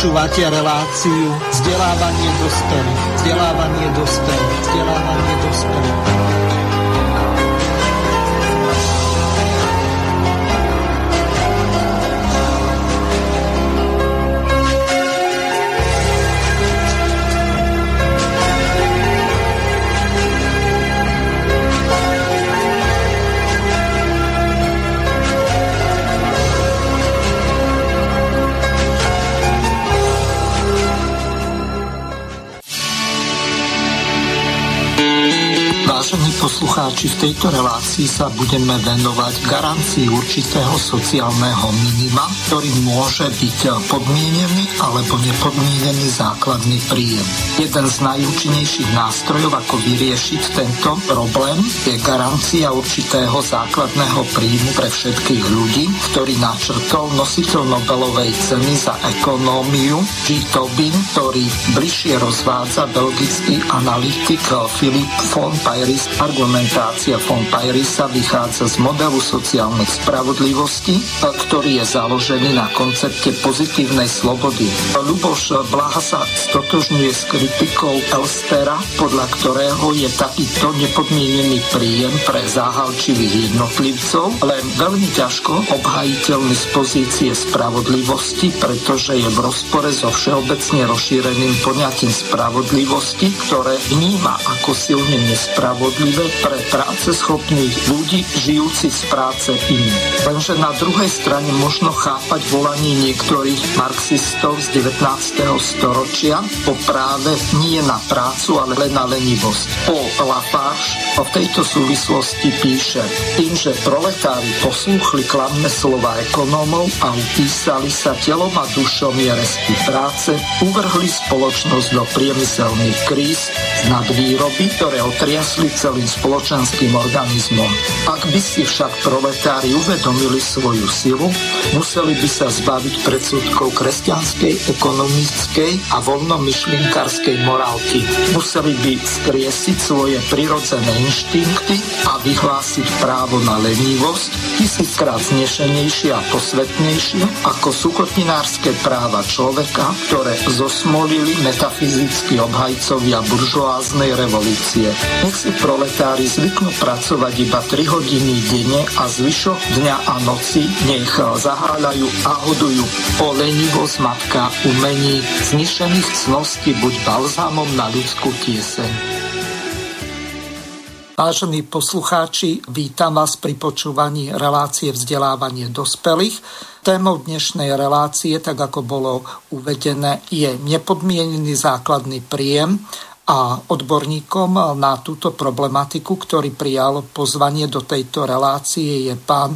Počúvate reláciu Vzdelávanie dospelých. Vzdelávanie dospelých. Vzdelávanie dospelých. Poslucháči, v tejto relácii sa budeme venovať garancii určitého sociálneho minima, ktorý môže byť podmienený alebo nepodmienený základný príjem. Jeden z najúčinnejších nástrojov, ako vyriešiť tento problém, je garancia určitého základného príjmu pre všetkých ľudí, ktorý načrtol nositeľ Nobelovej ceny za ekonómiu G. Tobin, ktorý bližšie rozvádza belgický analytik Philippe Van Parijs. Argumentácia Van Parijsa vychádza z modelu sociálnej spravodlivosti, ktorý je založený na koncepte pozitívnej slobody. Ľuboš Blaha sa stotožňuje s kritikou Elstera, podľa ktorého je takýto nepodmienený príjem pre záhalčivých jednotlivcov len veľmi ťažko obhajiteľný z pozície spravodlivosti, pretože je v rozpore so všeobecne rozšíreným poňatím spravodlivosti, ktoré vníma ako silne nespravodlivé pre práceschopných ľudí, žijúcich z práce iných. Lenže na druhej strane možno chápať volanie niektorých marxistov z 19. storočia po práve nie na prácu, ale na lenivosť. Paul Lafargue v tejto súvislosti píše: tým, že proletári poslúchli klamné slova ekonómov a upísali sa telom a dušom jeresky práce, uvrhli spoločnosť do priemyselných kríz z nadvýroby, ktoré otriasli celým spoločenským organizmom. Ak by si však proletári uvedomili svoju silu, museli by sa zbaviť predsudkov kresťanskej, ekonomickej a voľnomyšlienkárskej morálky. Museli by skriesiť svoje prirodzené inštinkty a vyhlásiť právo na lenivosť, tisíckrát znešenejšie a posvetnejšie ako sukotinárske práva človeka, ktoré zosmolili metafyzickí obhajcovia buržoáznej revolúcie. Nech si proletári zvyknú pracovať iba 3 hodiny denne a zvyšok dňa a noci nech zahráľajú a hodujú o lenivosť matka umení znišených cností buď balzámom na ľudskú tieseň. Vážení poslucháči, vítam vás pri počúvaní relácie Vzdelávanie dospelých. Témou dnešnej relácie, tak ako bolo uvedené, je nepodmienený základný príjem a odborníkom na túto problematiku, ktorý prijal pozvanie do tejto relácie, je pán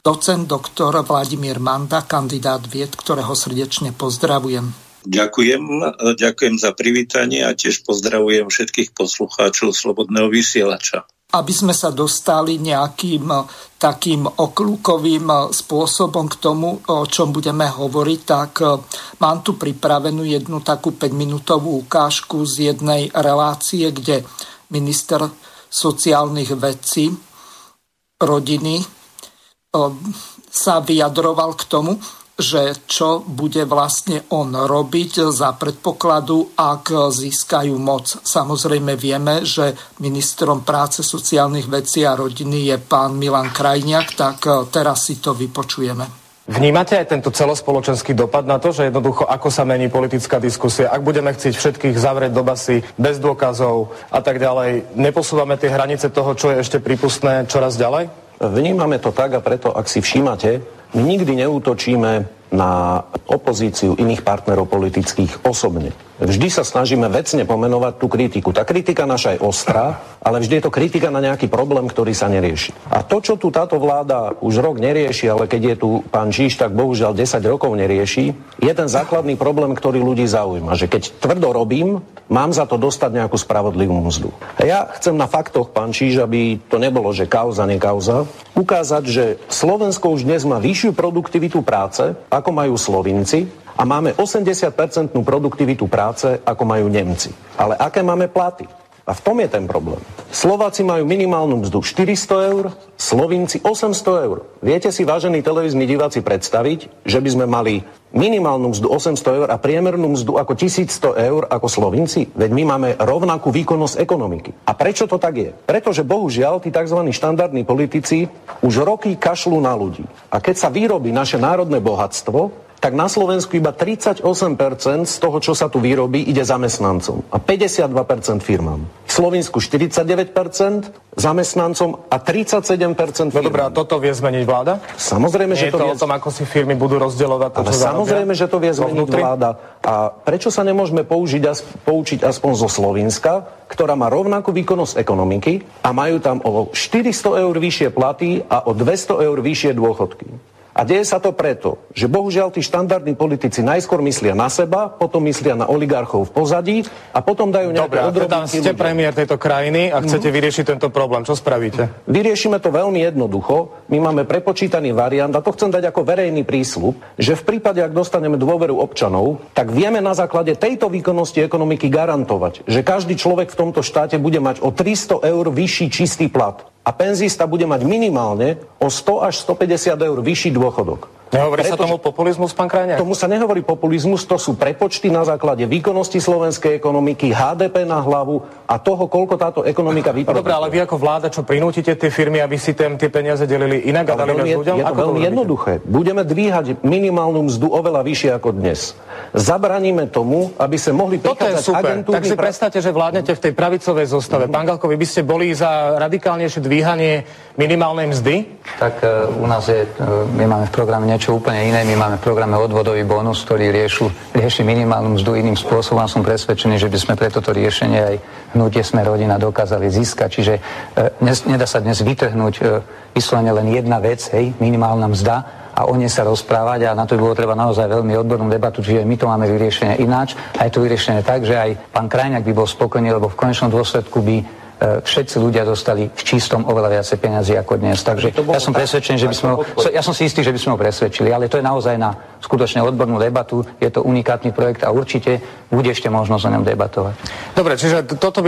docent doktor Vladimír Manda, kandidát vied, ktorého srdečne pozdravujem. Ďakujem za privítanie a tiež pozdravujem všetkých poslucháčov Slobodného vysielača. Aby sme sa dostali nejakým takým okľúkovým spôsobom k tomu, o čom budeme hovoriť, tak mám tu pripravenú jednu takú 5-minútovú ukážku z jednej relácie, kde minister sociálnych vecí rodiny sa vyjadroval k tomu, že čo bude vlastne on robiť za predpokladu, ak získajú moc. Samozrejme vieme, že ministrom práce, sociálnych vecí a rodiny je pán Milan Krajniak, tak teraz si to vypočujeme. Vnímate aj tento celospoločenský dopad na to, že jednoducho ako sa mení politická diskusia, ak budeme chcieť všetkých zavrieť do basy bez dôkazov a tak ďalej, neposúvame tie hranice toho, čo je ešte prípustné čoraz ďalej? Vnímame to tak a preto, ak si všímate, my nikdy neútočíme na opozíciu iných partnerov politických osobne. Vždy sa snažíme vecne pomenovať tú kritiku. Tá kritika naša je ostrá, ale vždy je to kritika na nejaký problém, ktorý sa nerieši. A to, čo tu táto vláda už rok nerieši, ale keď je tu pán Žiž, tak bohužiaľ 10 rokov nerieši, je ten základný problém, ktorý ľudí zaujíma. Že keď tvrdo robím, mám za to dostať nejakú spravodlivú mzdu. A ja chcem na faktoch, pán Žiž, aby to nebolo, že kauza, nekauza, ukázať, že Slovensko už dnes má vyššiu produktivitu práce, ako majú Slovinci, a máme 80% produktivitu práce, ako majú Nemci. Ale aké máme platy? A v tom je ten problém. Slováci majú minimálnu mzdu 400 eur, Slovinci 800 eur. Viete si, vážení televízni diváci, predstaviť, že by sme mali minimálnu mzdu 800 eur a priemernú mzdu ako 1100 eur ako Slovinci? Veď my máme rovnakú výkonnosť ekonomiky. A prečo to tak je? Pretože bohužiaľ tí tzv. Štandardní politici už roky kašľú na ľudí. A keď sa vyrobí naše národné bohatstvo, tak na Slovensku iba 38% z toho, čo sa tu vyrobí, ide zamestnancom a 52% firmám. V Slovensku 49% zamestnancom a 37% firmám. No dobrá, toto vie zmeniť vláda? Samozrejme, že to vie. Nie je to o tom, ako si firmy budú rozdeľovať to, čo zarobia? Samozrejme, že to vie zmeniť vláda. A prečo sa nemôžeme poučiť aspoň zo Slovenska, ktorá má rovnakú výkonnosť ekonomiky a majú tam o 400 eur vyššie platy a o 200 eur vyššie dôchodky? A deje sa to preto, že bohužiaľ tí štandardní politici najskôr myslia na seba, potom myslia na oligarchov v pozadí a potom dajú nejaké odrobinky. Dobre, a ste premiér tejto krajiny a chcete vyriešiť tento problém. Čo spravíte? Vyriešime to veľmi jednoducho. My máme prepočítaný variant a to chcem dať ako verejný prísľub, že v prípade, ak dostaneme dôveru občanov, tak vieme na základe tejto výkonnosti ekonomiky garantovať, že každý človek v tomto štáte bude mať o 300 eur vyšší čistý plat. A penzista bude mať minimálne o 100 až 150 eur vyšší dôchodok. Nehovorí sa tomu populizmus, pán Krajniak? Tomu sa nehovorí populizmus, to sú prepočty na základe výkonnosti slovenskej ekonomiky, HDP na hlavu a toho, koľko táto ekonomika vyprodukuje. Dobre, ale vy ako vláda, čo prinútite tie firmy, aby si tie peniaze delili inak a dali ľuďom? Je to veľmi jednoduché. Budeme dvíhať minimálnu mzdu oveľa vyššie ako dnes. Zabraníme tomu, aby sa mohli prichádzať agentúry. Tak si predstavte, že vládnete v tej pravicovej zostave. Pán Galko, vy by ste boli za radikálnejšie dvíhanie minimálnej mzdy? Tak u nás my máme v programe niečo úplne iné. My máme v programe odvodový bonus, ktorý rieši minimálnu mzdu iným spôsobom. A som presvedčený, že by sme pre toto riešenie aj hnutie Sme rodina dokázali získať. Čiže nedá sa dnes vytrhnúť vyslovene len jedna vec, hej, minimálna mzda, a o nej sa rozprávať a na to by bolo treba naozaj veľmi odbornú debatu, čiže my to máme vyriešené ináč a je to vyriešené tak, že aj pán Krajniak by bol spokojný, lebo v konečnom dôsledku by všetci ľudia dostali v čistom oveľa viacej peniazy ako dnes. Takže ja som presvedčený, že by sme ho presvedčili, ale to je naozaj na skutočne odbornú debatu, je to unikátny projekt a určite bude ešte možnosť o ňom debatovať. Dobre, čiže toto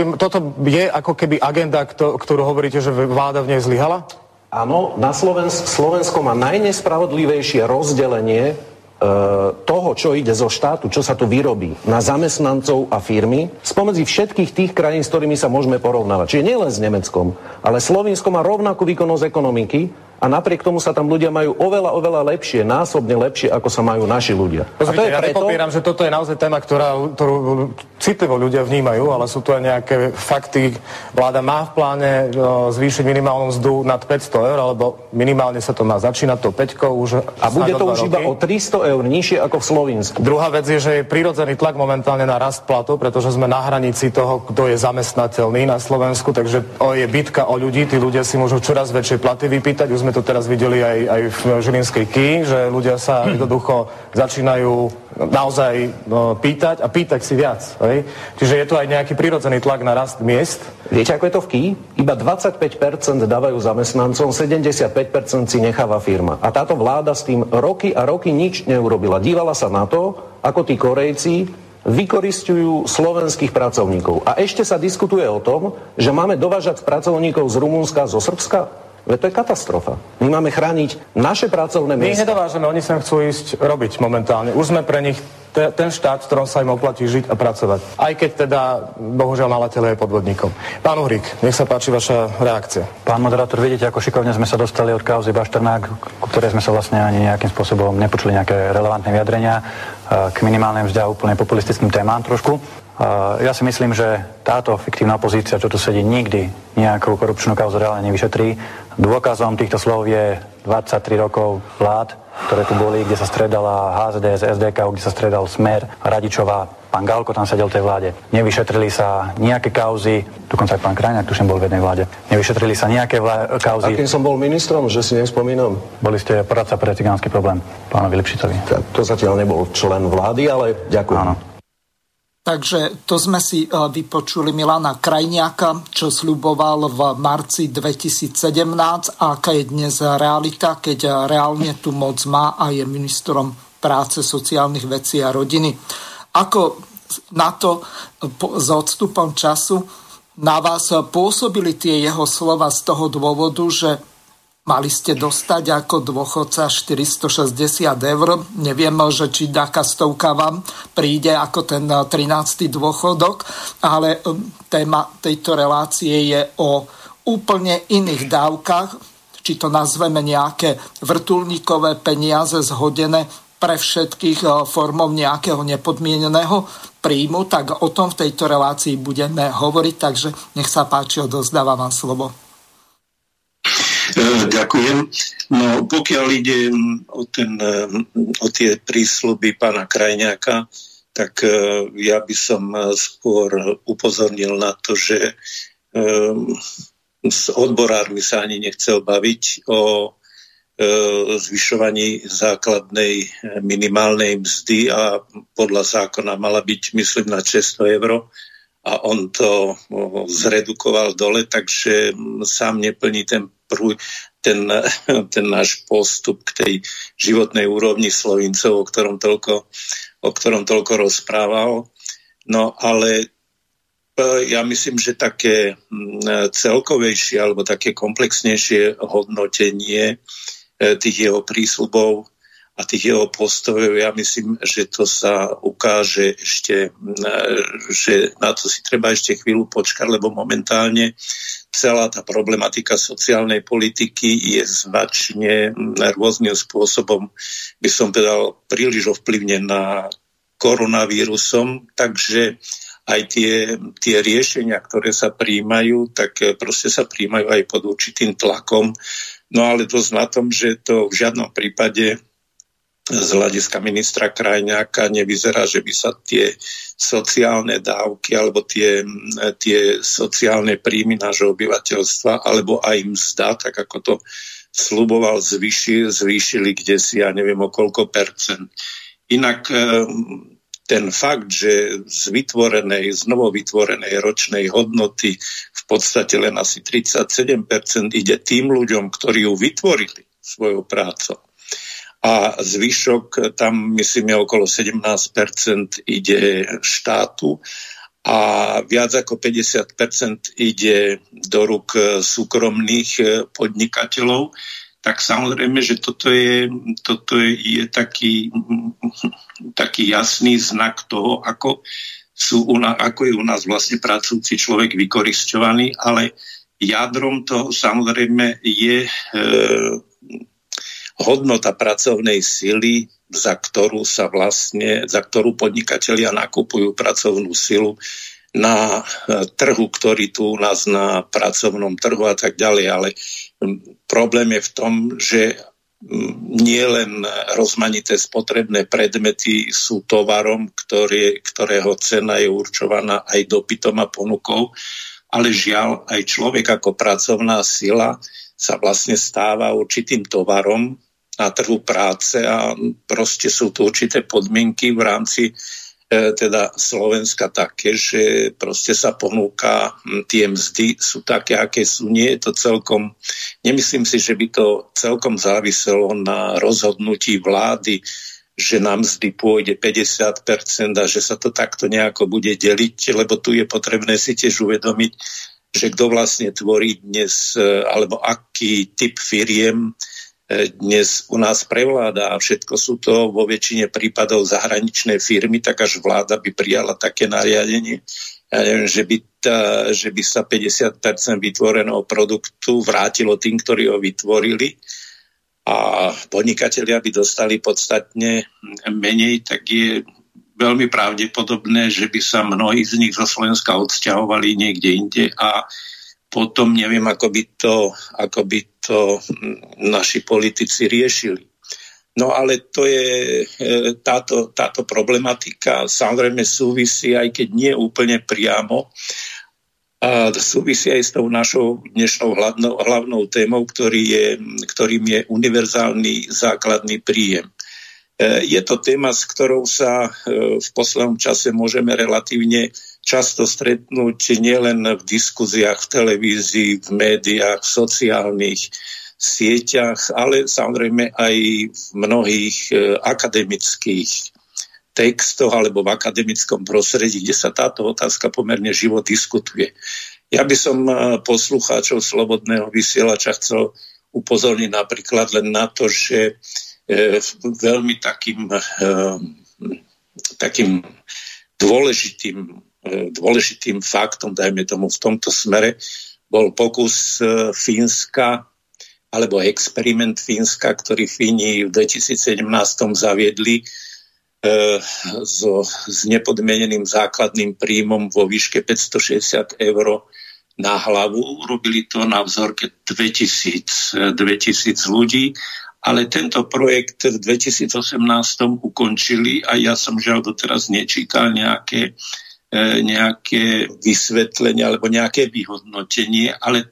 je ako keby agenda, ktorú hovoríte, že vláda v nej zlyhala? Áno, na Slovensko má najnespravodlivejšie rozdelenie toho, čo ide zo štátu, čo sa tu vyrobí, na zamestnancov a firmy, spomedzi všetkých tých krajín, s ktorými sa môžeme porovnávať. Čiže nielen s Nemeckom, ale Slovensko má rovnakú výkonnosť ekonomiky a napriek tomu sa tam ľudia majú oveľa lepšie, násobne lepšie, ako sa majú naši ľudia. Pozrite, ja nepopieram, že toto je naozaj téma, ktorú citlivo ľudia vnímajú, ale sú tu aj nejaké fakty. Vláda má v pláne zvýšiť minimálnu mzdu nad 500 eur, alebo minimálne sa to má začínať to 5 už. A bude to už iba o 300 eur nižšie ako v Slovinsku. Druhá vec je, že je prirodzený tlak momentálne na rast platov, pretože sme na hranici toho, kto je zamestnateľný na Slovensku, takže je bitka o ľudí, tí ľudia si môžu čoraz väčšie platy vypýtať. Už sme to teraz videli aj v Žilinskej KI, že ľudia sa jednoducho začínajú naozaj pýtať a pýtať si viac. Hej? Čiže je to aj nejaký prirodzený tlak na rast miest. Viete, ako je to v KI? Iba 25% dávajú zamestnancom, 75% si necháva firma. A táto vláda s tým roky a roky nič neurobila. Dívala sa na to, ako tí Korejci vykoristujú slovenských pracovníkov. A ešte sa diskutuje o tom, že máme dovážať pracovníkov z Rumunska a zo Srbska. Veď to je katastrofa. My máme chrániť naše pracovné miesta. My nedovážeme, oni sem chcú ísť robiť momentálne. Už sme pre nich ten štát, v ktorom sa im oplatí žiť a pracovať. Aj keď teda, bohužiaľ, nalateľ je podvodníkom. Pán Uhrík, nech sa páči vaša reakcia. Pán moderátor, vidíte, ako šikovne sme sa dostali od kauzy Bašternák, ktoré sme sa vlastne ani nejakým spôsobom nepočuli nejaké relevantné vyjadrenia k minimálnej mzde a úplne populistickým témám trošku. Ja si myslím, že táto fiktívna opozícia, čo tu sedí, nikdy nejakú korupčnú kauzu reálne nevyšetrí. Dôkazom týchto slov je 23 rokov vlád, ktoré tu boli, kde sa stredala HZDS, SDK, kde sa stredal Smer, Radičová, pán Galko tam sedel v tej vláde. Nevyšetrili sa nejaké kauzy, dokonca aj pán Krajniak tuším bol v jednej vláde. Nevyšetrili sa nejaké kauzy. Akým som bol ministrom, že si nespomínam? Boli ste poradca pre cigánsky problém, pánovi Lipšicovi. To zatiaľ nebol člen vlády, ale ďakujem. Áno. Takže to sme si vypočuli Milana Krajniaka, čo sľuboval v marci 2017, a aká je dnes realita, keď reálne tu moc má a je ministrom práce, sociálnych vecí a rodiny. Ako na to s odstupom času na vás pôsobili tie jeho slova z toho dôvodu, že mali ste dostať ako dôchodca 460 eur. Neviem, že či dáka stovka vám príde ako ten 13. dôchodok, ale téma tejto relácie je o úplne iných dávkach, či to nazveme nejaké vrtuľníkové peniaze zhodené pre všetkých formou nejakého nepodmieneného príjmu, tak o tom v tejto relácii budeme hovoriť, takže nech sa páči, odozdávam vám slovo. Ďakujem. No, pokiaľ ide o tie prísľuby pána Krajniaka, tak ja by som skôr upozornil na to, že s odborármi sa ani nechcel baviť o zvyšovaní základnej minimálnej mzdy a podľa zákona mala byť, myslím, na 600 eur a on to zredukoval dole, takže sám neplní ten náš postup k tej životnej úrovni Slovincov, o ktorom toľko rozprával. No ale ja myslím, že také celkovejšie alebo také komplexnejšie hodnotenie tých jeho prísľubov a tých jeho postojov, ja myslím, že to sa ukáže ešte, že na to si treba ešte chvíľu počkať, lebo momentálne celá tá problematika sociálnej politiky je značne rôznym spôsobom, by som povedal, príliš ovplyvnená koronavírusom, takže aj tie riešenia, ktoré sa prijímajú, tak proste sa prijímajú aj pod určitým tlakom. No ale dosť na tom, že to v žiadnom prípade z hľadiska ministra Krajniaka nevyzerá, že by sa tie sociálne dávky alebo tie sociálne príjmy nášho obyvateľstva alebo aj mzda, tak ako to sľuboval, zvýšili kdesi, ja neviem, o koľko percent. Inak ten fakt, že z novovytvorenej ročnej hodnoty v podstate len asi 37% ide tým ľuďom, ktorí ju vytvorili svojou prácou. A zvyšok, tam myslím, je okolo 17% ide štátu a viac ako 50% ide do rúk súkromných podnikateľov. Tak samozrejme, že toto je taký jasný znak toho, ako je u nás vlastne pracujúci človek vykorisťovaný, ale jadrom toho samozrejme je hodnota pracovnej sily, za ktorú podnikatelia nakupujú pracovnú silu na trhu, ktorý tu u nás na pracovnom trhu a tak ďalej, ale problém je v tom, že nie len rozmanité spotrebné predmety sú tovarom, ktorého cena je určovaná aj dopytom a ponukou, ale žiaľ aj človek ako pracovná sila sa vlastne stáva určitým tovarom na trhu práce a proste sú tu určité podmienky v rámci teda Slovenska také, že proste sa ponúka, tie mzdy sú také, aké sú. Nie je to celkom, nemyslím si, že by to celkom záviselo na rozhodnutí vlády, že na mzdy pôjde 50% a že sa to takto nejako bude deliť, lebo tu je potrebné si tiež uvedomiť, že kto vlastne tvorí dnes, alebo aký typ firiem dnes u nás prevláda a všetko sú to vo väčšine prípadov zahraničné firmy, tak až vláda by prijala také nariadenie, ja neviem, že by sa 50% vytvoreného produktu vrátilo tým, ktorí ho vytvorili a podnikatelia by dostali podstatne menej, tak je veľmi pravdepodobné, že by sa mnohí z nich zo Slovenska odsťahovali niekde inde a potom neviem, ako by to naši politici riešili. No ale to je táto problematika, samozrejme súvisí, aj keď nie úplne priamo, a súvisí aj s tou našou dnešnou hlavnou témou, ktorým je univerzálny základný príjem. Je to téma, s ktorou sa v poslednom čase môžeme relatívne často stretnúť nielen v diskuziách, v televízii, v médiách, v sociálnych sieťach, ale samozrejme aj v mnohých akademických textoch alebo v akademickom prostredí, kde sa táto otázka pomerne živo diskutuje. Ja by som poslucháčov Slobodného vysielača chcel upozorniť napríklad len na to, že veľmi takým dôležitým faktom, dajme tomu v tomto smere, bol pokus Fínska, alebo experiment Fínska, ktorý Fíni v 2017 zaviedli s nepodmieneným základným príjmom vo výške 560 eur na hlavu. Urobili to na vzorke 2000 ľudí, ale tento projekt v 2018 ukončili a ja som žiaľ doteraz nečítal nejaké vysvetlenie alebo nejaké vyhodnotenie, ale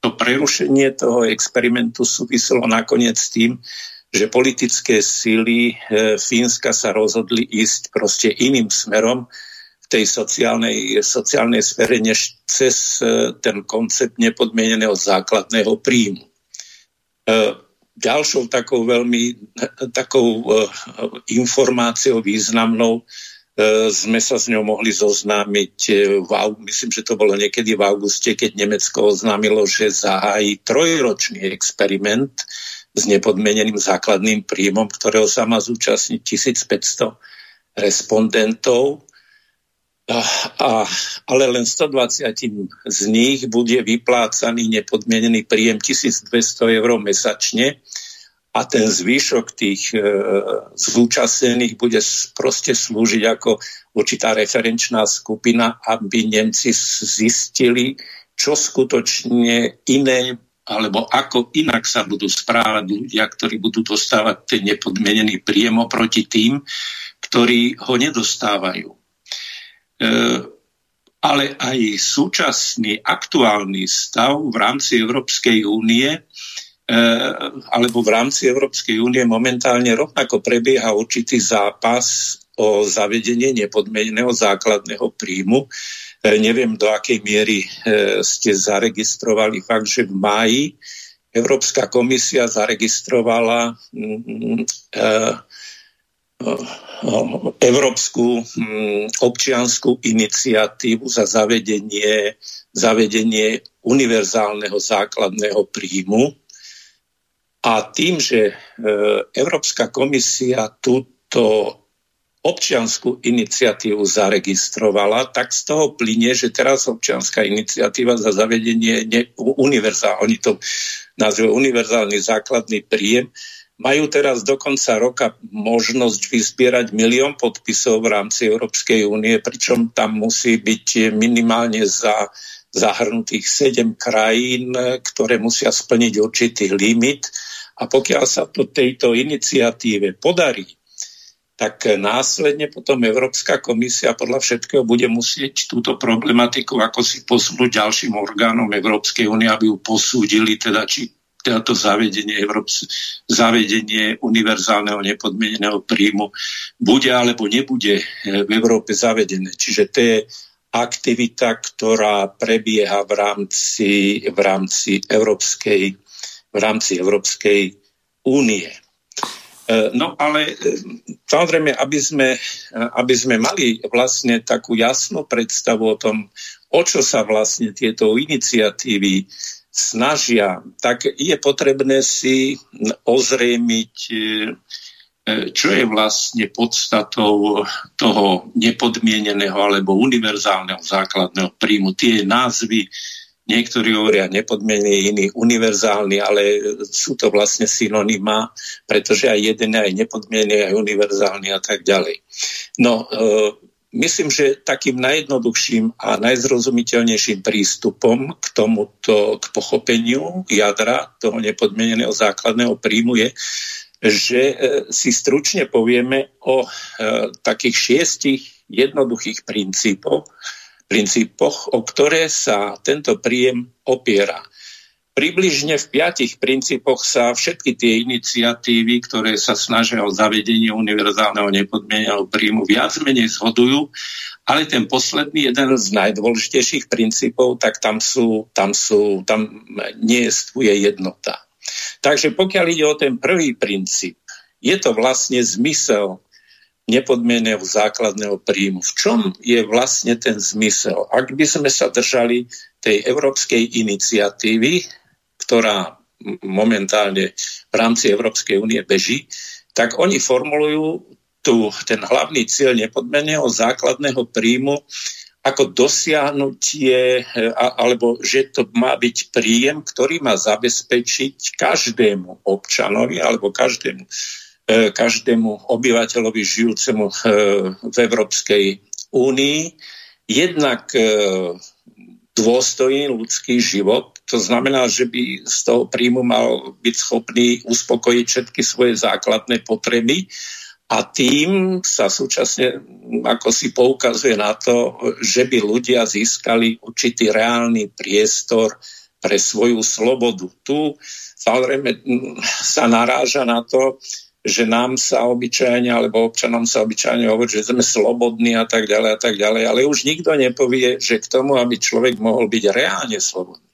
to prerušenie toho experimentu súviselo nakoniec s tým, že politické síly Fínska sa rozhodli ísť proste iným smerom v tej sociálnej sfére než cez ten koncept nepodmieneného základného príjmu. Ďalšou takou veľmi informáciou významnou sme sa s ňou mohli zoznámiť, myslím, že to bolo niekedy v auguste, keď Nemecko oznámilo, že zahájí trojročný experiment s nepodmeneným základným príjmom, ktorého sa má zúčastniť 1500 respondentov, ale len 120 z nich bude vyplácaný nepodmenený príjem 1200 eur mesačne, a ten zvýšok tých zúčastnených bude proste slúžiť ako určitá referenčná skupina, aby Nemci zistili, čo skutočne iné, alebo ako inak sa budú správať ľudia, ktorí budú dostávať ten nepodmenený príjem oproti tým, ktorí ho nedostávajú. Ale aj súčasný, aktuálny stav v rámci Európskej únie momentálne rovnako prebieha určitý zápas o zavedenie nepodmieneného základného príjmu. Neviem, do akej miery ste zaregistrovali fakt, že v máji Európska komisia zaregistrovala Európsku občiansku iniciatívu za zavedenie univerzálneho základného príjmu. A tým, že Európska komisia túto občiansku iniciatívu zaregistrovala, tak z toho plynie, že teraz občianska iniciatíva za zavedenie oni to nazývajú univerzálny základný príjem, majú teraz do konca roka možnosť vyzbierať 1 000 000 podpisov v rámci Európskej únie, pričom tam musí byť minimálne zahrnutých 7 krajín, ktoré musia splniť určitý limit. A pokiaľ sa to tejto iniciatíve podarí, tak následne potom Európska komisia podľa všetkého bude musieť túto problematiku ako si posunúť ďalším orgánom Európskej únie, aby ju posúdili, teda či to zavedenie univerzálneho nepodmieneného príjmu bude alebo nebude v Európe zavedené. Čiže to je aktivita, ktorá prebieha v rámci Európskej únie. No ale samozrejme, aby sme mali vlastne takú jasnú predstavu o tom, o čo sa vlastne tieto iniciatívy snažia, tak je potrebné si ozrejmiť, čo je vlastne podstatou toho nepodmieneného alebo univerzálneho základného príjmu. Tie názvy, niektorí hovoria nepodmienený, iní univerzálny, ale sú to vlastne synonymá, pretože aj jeden je aj nepodmienený, aj univerzálny a tak ďalej. No, myslím, že takým najjednoduchším a najzrozumiteľnejším prístupom k pochopeniu jadra toho nepodmieneného základného príjmu je, že si stručne povieme o takých 6 jednoduchých princípoch, o ktoré sa tento príjem opiera. Približne v 5 princípoch sa všetky tie iniciatívy, ktoré sa snažia o zavedenie univerzálneho nepodmieneného príjmu, viac menej zhodujú, ale ten posledný, jeden z najdôležitejších princípov, tak tam nie je jednota. Takže pokiaľ ide o ten prvý princíp, je to vlastne zmysel nepodmieneného základného príjmu. V čom je vlastne ten zmysel? Ak by sme sa držali tej európskej iniciatívy, ktorá momentálne v rámci Európskej únie beží, tak oni formulujú ten hlavný cieľ nepodmieneného základného príjmu ako dosiahnutie, alebo že to má byť príjem, ktorý má zabezpečiť každému občanovi alebo každému obyvateľovi žijúcemu v Európskej únii jednak dôstojný ľudský život. To znamená, že by z toho príjmu mal byť schopný uspokojiť všetky svoje základné potreby. A tým sa súčasne, ako si poukazuje na to, že by ľudia získali určitý reálny priestor pre svoju slobodu. Tu samozrejme sa naráža na to, že nám sa obyčajne, alebo občanom sa obyčajne hovorí, že sme slobodní a tak ďalej, ale už nikto nepovie, že k tomu, aby človek mohol byť reálne slobodný,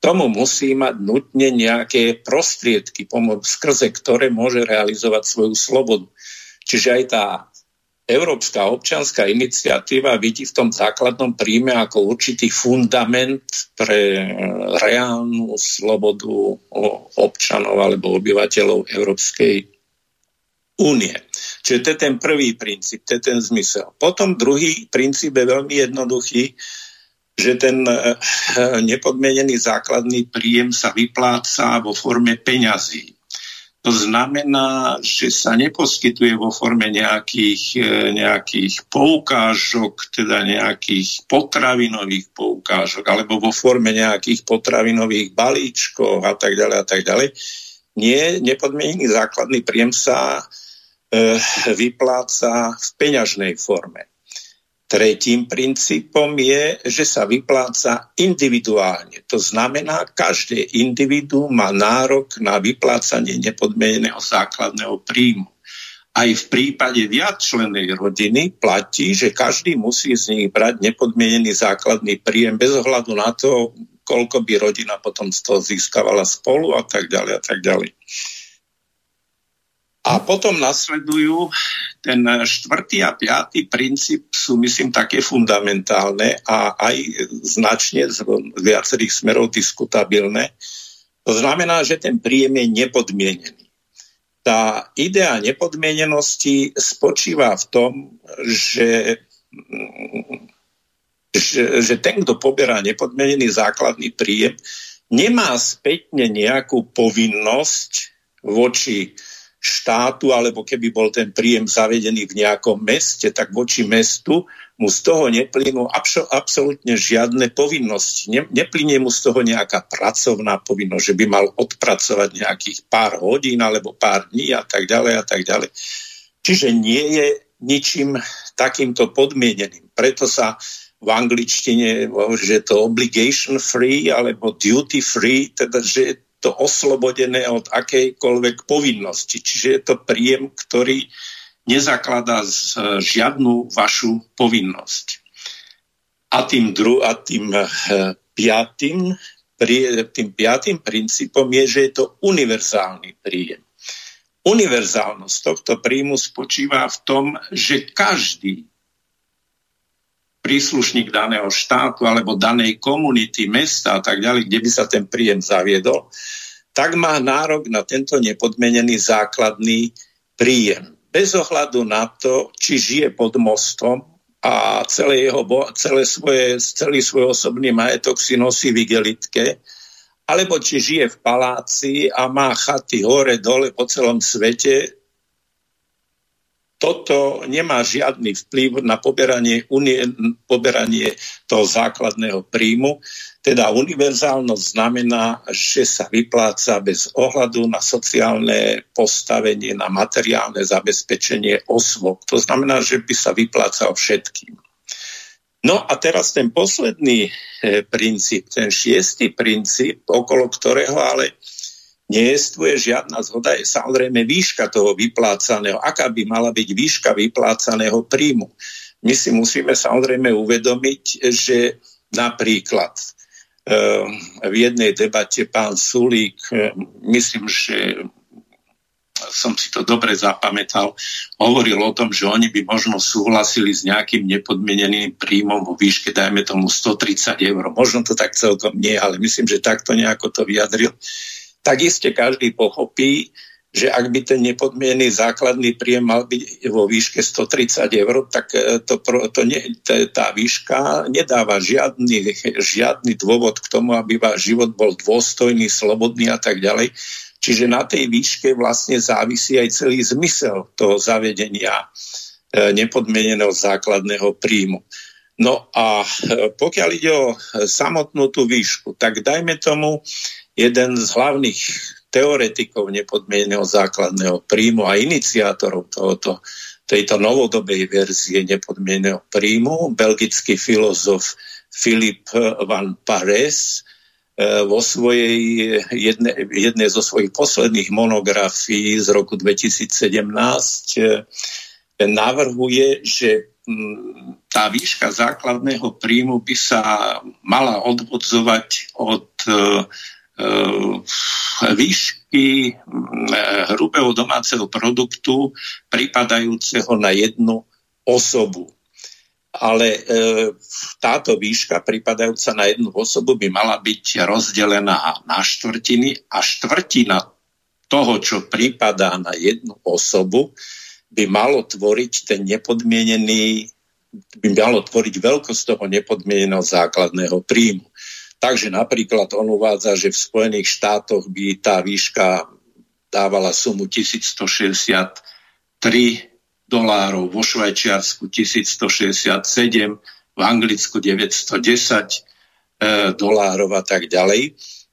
tomu musí mať nutne nejaké prostriedky, skrze ktoré môže realizovať svoju slobodu. Čiže aj tá Európska občianska iniciatíva vidí v tom základnom príjme ako určitý fundament pre reálnu slobodu občanov alebo obyvateľov Európskej únie. Čiže to je ten prvý princíp, to je ten zmysel. Potom druhý princíp je veľmi jednoduchý, že ten nepodmienený základný príjem sa vypláca vo forme peňazí. To znamená, že sa neposkytuje vo forme nejakých poukážok, teda nejakých potravinových poukážok, alebo vo forme nejakých potravinových balíčkov a tak ďalej a tak ďalej. Nie, nepodmienený základný príjem sa vypláca v peňažnej forme. Tretím princípom je, že sa vypláca individuálne. To znamená, každé individuum má nárok na vyplácanie nepodmieneného základného príjmu. Aj v prípade viacčlennej rodiny platí, že každý musí z nich brať nepodmienený základný príjem bez ohľadu na to, koľko by rodina potom z toho získavala spolu a tak ďalej a tak ďalej. A potom nasledujú ten štvrtý a piatý princíp, sú myslím také fundamentálne a aj značne z viacerých smerov diskutabilné. To znamená, že ten príjem je nepodmienený. Tá idea nepodmienenosti spočíva v tom, že ten, kto poberá nepodmienený základný príjem, nemá spätne nejakú povinnosť voči štátu, alebo keby bol ten príjem zavedený v nejakom meste, tak voči mestu mu z toho neplynú absolútne žiadne povinnosti. Neplynie mu z toho nejaká pracovná povinnosť, že by mal odpracovať nejakých pár hodín alebo pár dní a tak ďalej a tak ďalej. Čiže nie je ničím takýmto podmieneným. Preto sa v angličtine hovorí, že je to obligation free alebo duty free, teda že je to oslobodené od akejkoľvek povinnosti. Čiže je to príjem, ktorý nezakladá žiadnu vašu povinnosť. A tým piatým princípom je, že je to univerzálny príjem. Univerzálnosť tohto príjmu spočíva v tom, že každý príslušník daného štátu alebo danej komunity, mesta a tak ďalej, kde by sa ten príjem zaviedol, tak má nárok na tento nepodmenený základný príjem. Bez ohľadu na to, či žije pod mostom a celý svoj osobný majetok si nosí v igelitke, alebo či žije v paláci a má chaty hore, dole po celom svete. Toto nemá žiadny vplyv na poberanie toho základného príjmu. Teda univerzálnosť znamená, že sa vypláca bez ohľadu na sociálne postavenie, na materiálne zabezpečenie osôb. To znamená, že by sa vyplácal všetkým. No a teraz ten posledný princíp, ten šiestý princíp, okolo ktorého ale neestuje žiadna zhoda, je samozrejme výška toho vyplácaného. Aká by mala byť výška vyplácaného príjmu? My si musíme samozrejme uvedomiť, že napríklad v jednej debate pán Sulík, myslím, že som si to dobre zapamätal, hovoril o tom, že oni by možno súhlasili s nejakým nepodmieneným príjmom vo výške, dajme tomu 130 €. Možno to tak celkom nie, ale myslím, že takto nejako to vyjadril. Tak iste každý pochopí, že ak by ten nepodmienený základný príjem mal byť vo výške 130 €, tak tá výška nedáva žiadny dôvod k tomu, aby váš život bol dôstojný, slobodný a tak ďalej. Čiže na tej výške vlastne závisí aj celý zmysel toho zavedenia nepodmieneného základného príjmu. No a pokiaľ ide o samotnú tú výšku, tak dajme tomu jeden z hlavných teoretikov nepodmieneného základného príjmu a iniciátorov tejto novodobej verzie nepodmieneného príjmu, belgický filozof Philippe Van Parijs, vo svojej jednej zo svojich posledných monografií z roku 2017 navrhuje, že tá výška základného príjmu by sa mala odvodzovať od výšky hrubého domáceho produktu pripadajúceho na jednu osobu. Ale táto výška pripadajúca na jednu osobu by mala byť rozdelená na štvrtiny a štvrtina toho, čo pripadá na jednu osobu, by malo tvoriť veľkosť toho nepodmieneného základného príjmu. Takže napríklad on uvádza, že v Spojených štátoch by tá výška dávala sumu $1163, vo Švajčiarsku 1167, v Anglicku $910 a tak ďalej.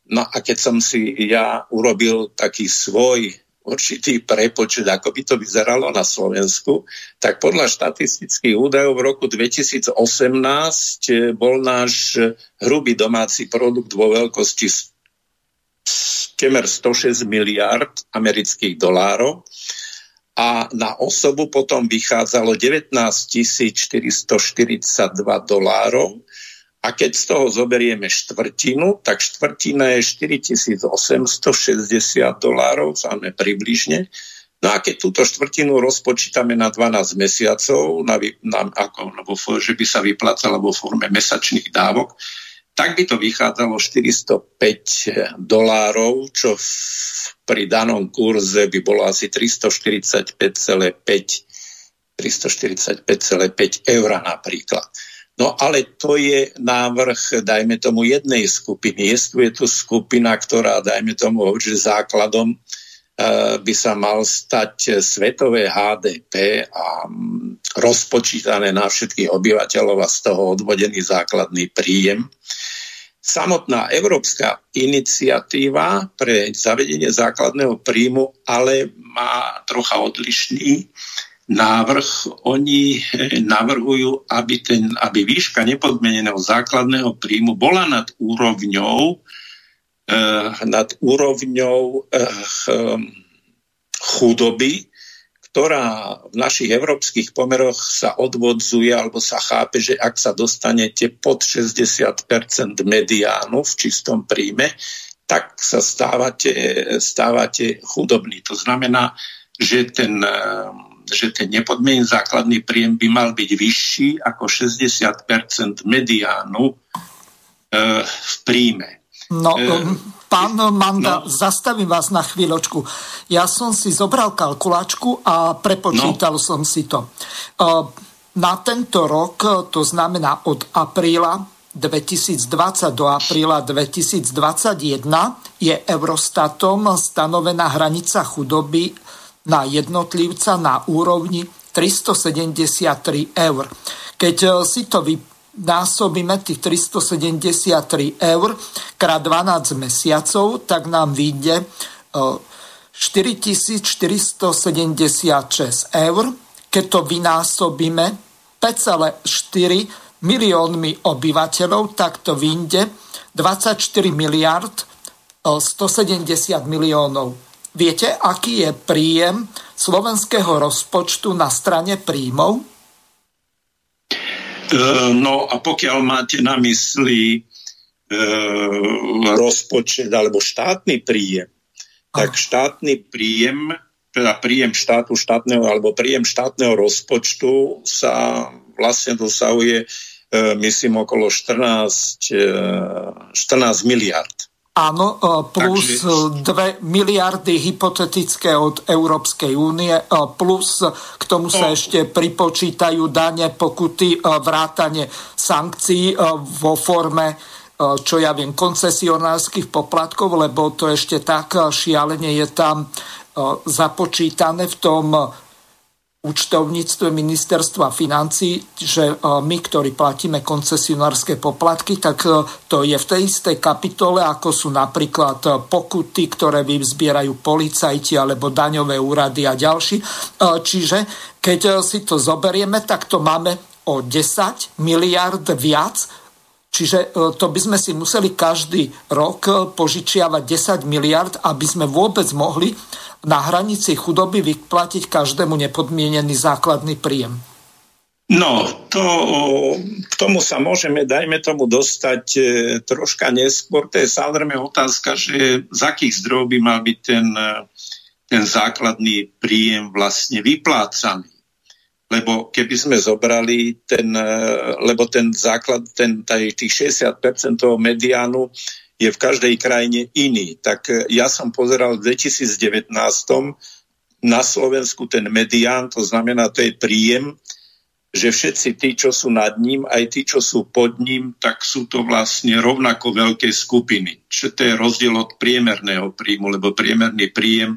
No a keď som si ja urobil taký svoj určitý prepočet, ako by to vyzeralo na Slovensku, tak podľa štatistických údajov v roku 2018 bol náš hrubý domáci produkt vo veľkosti temer 106 miliárd amerických dolárov a na osobu potom vychádzalo $19 442. A keď z toho zoberieme štvrtinu, tak štvrtina je $4 860, samé približne. No a keď túto štvrtinu rozpočítame na 12 mesiacov, že by sa vyplácala vo forme mesačných dávok, tak by to vychádzalo $405, čo pri danom kurze by bolo asi 345,5 € napríklad. No ale to je návrh, dajme tomu, jednej skupiny. Jestuje tu skupina, ktorá, dajme tomu, že základom by sa mal stať svetové HDP a rozpočítané na všetkých obyvateľov a z toho odvodený základný príjem. Samotná európska iniciatíva pre zavedenie základného príjmu ale má trocha odlišný návrh. Oni navrhujú, aby výška nepodmeneného základného príjmu bola nad úrovňou chudoby, ktorá v našich európskych pomeroch sa odvodzuje alebo sa chápe, že ak sa dostanete pod 60% mediánu v čistom príjme, tak sa stávate chudobní. To znamená, že ten nepodmienený základný príjem by mal byť vyšší ako 60% mediánu v príjme. No, pán Manda, zastavím vás na chvíľočku. Ja som si zobral kalkulačku a prepočítal som si to. Na tento rok, to znamená od apríla 2020 do apríla 2021, je Eurostatom stanovená hranica chudoby na jednotlivca na úrovni €373. Keď si to násobíme tých 373 € krát 12 mesiacov, tak nám vyjde 4476 €. Keď to vynásobíme 5,4 miliónmi obyvateľov, tak to vyjde 24 170 000 000. Viete, aký je príjem slovenského rozpočtu na strane príjmov? No a pokiaľ máte na mysli rozpočet alebo štátny príjem, tak štátny príjem teda príjem štátu štátneho alebo príjem štátneho rozpočtu sa vlastne dosahuje, myslím, okolo 14 miliard. Áno, plus 2 miliardy hypotetické od Európskej únie, plus k tomu sa ešte pripočítajú dane, pokuty, vrátane sankcií vo forme, čo ja viem, koncesionárskych poplatkov, lebo to ešte tak šialene je tam započítané v tom účtovníctve ministerstva financií, že my, ktorí platíme koncesionárske poplatky, tak to je v tej istej kapitole, ako sú napríklad pokuty, ktoré vyzbierajú policajti alebo daňové úrady a ďalší. Čiže keď si to zoberieme, tak to máme o 10 miliard viac, čiže to by sme si museli každý rok požičiavať 10 miliard, aby sme vôbec mohli na hranici chudoby vyplatiť každému nepodmienený základný príjem? No, k tomu sa môžeme, dajme tomu, dostať troška neskôr. To je samozrejme otázka, že z akých zdrojov by mal byť ten základný príjem vlastne vyplácaný. Lebo keby sme zobrali ten základ, tých 60% mediánu, je v každej krajine iný. Tak ja som pozeral v 2019 na Slovensku ten medián, to znamená, to je príjem, že všetci tí, čo sú nad ním, aj tí, čo sú pod ním, tak sú to vlastne rovnako veľké skupiny. Čiže to je rozdiel od priemerného príjmu, lebo priemerný príjem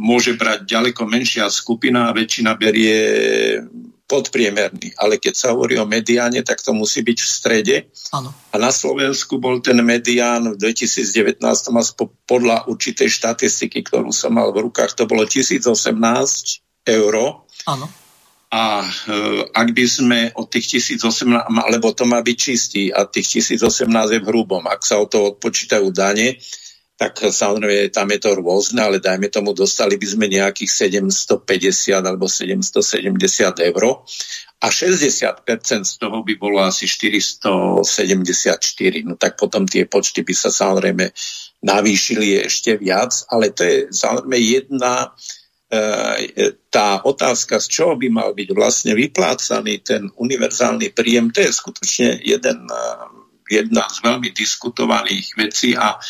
môže brať ďaleko menšia skupina a väčšina berie podpriemerný, ale keď sa hovorí o mediáne, tak to musí byť v strede. Áno. A na Slovensku bol ten medián v 2019 podľa určitej štatistiky, ktorú som mal v rukách, to bolo 1018 €. Áno. A ak by sme od tých 1018, lebo to má byť čistý a tých 1018 je v hrubom, ak sa o to odpočítajú dane, tak samozrejme tam je to rôzne, ale dajme tomu, dostali by sme nejakých 750 alebo 770 €. A 60% z toho by bolo asi 474. No tak potom tie počty by sa samozrejme navýšili ešte viac, ale to je samozrejme jedna tá otázka, z čoho by mal byť vlastne vyplácaný ten univerzálny príjem, to je skutočne jedna z veľmi diskutovaných vecí a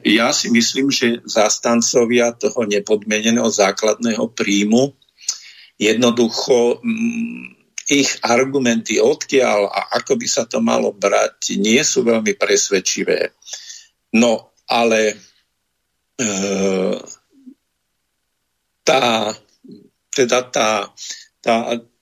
ja si myslím, že zástancovia toho nepodmieneného základného príjmu jednoducho ich argumenty odkiaľ a ako by sa to malo brať, nie sú veľmi presvedčivé. No, ale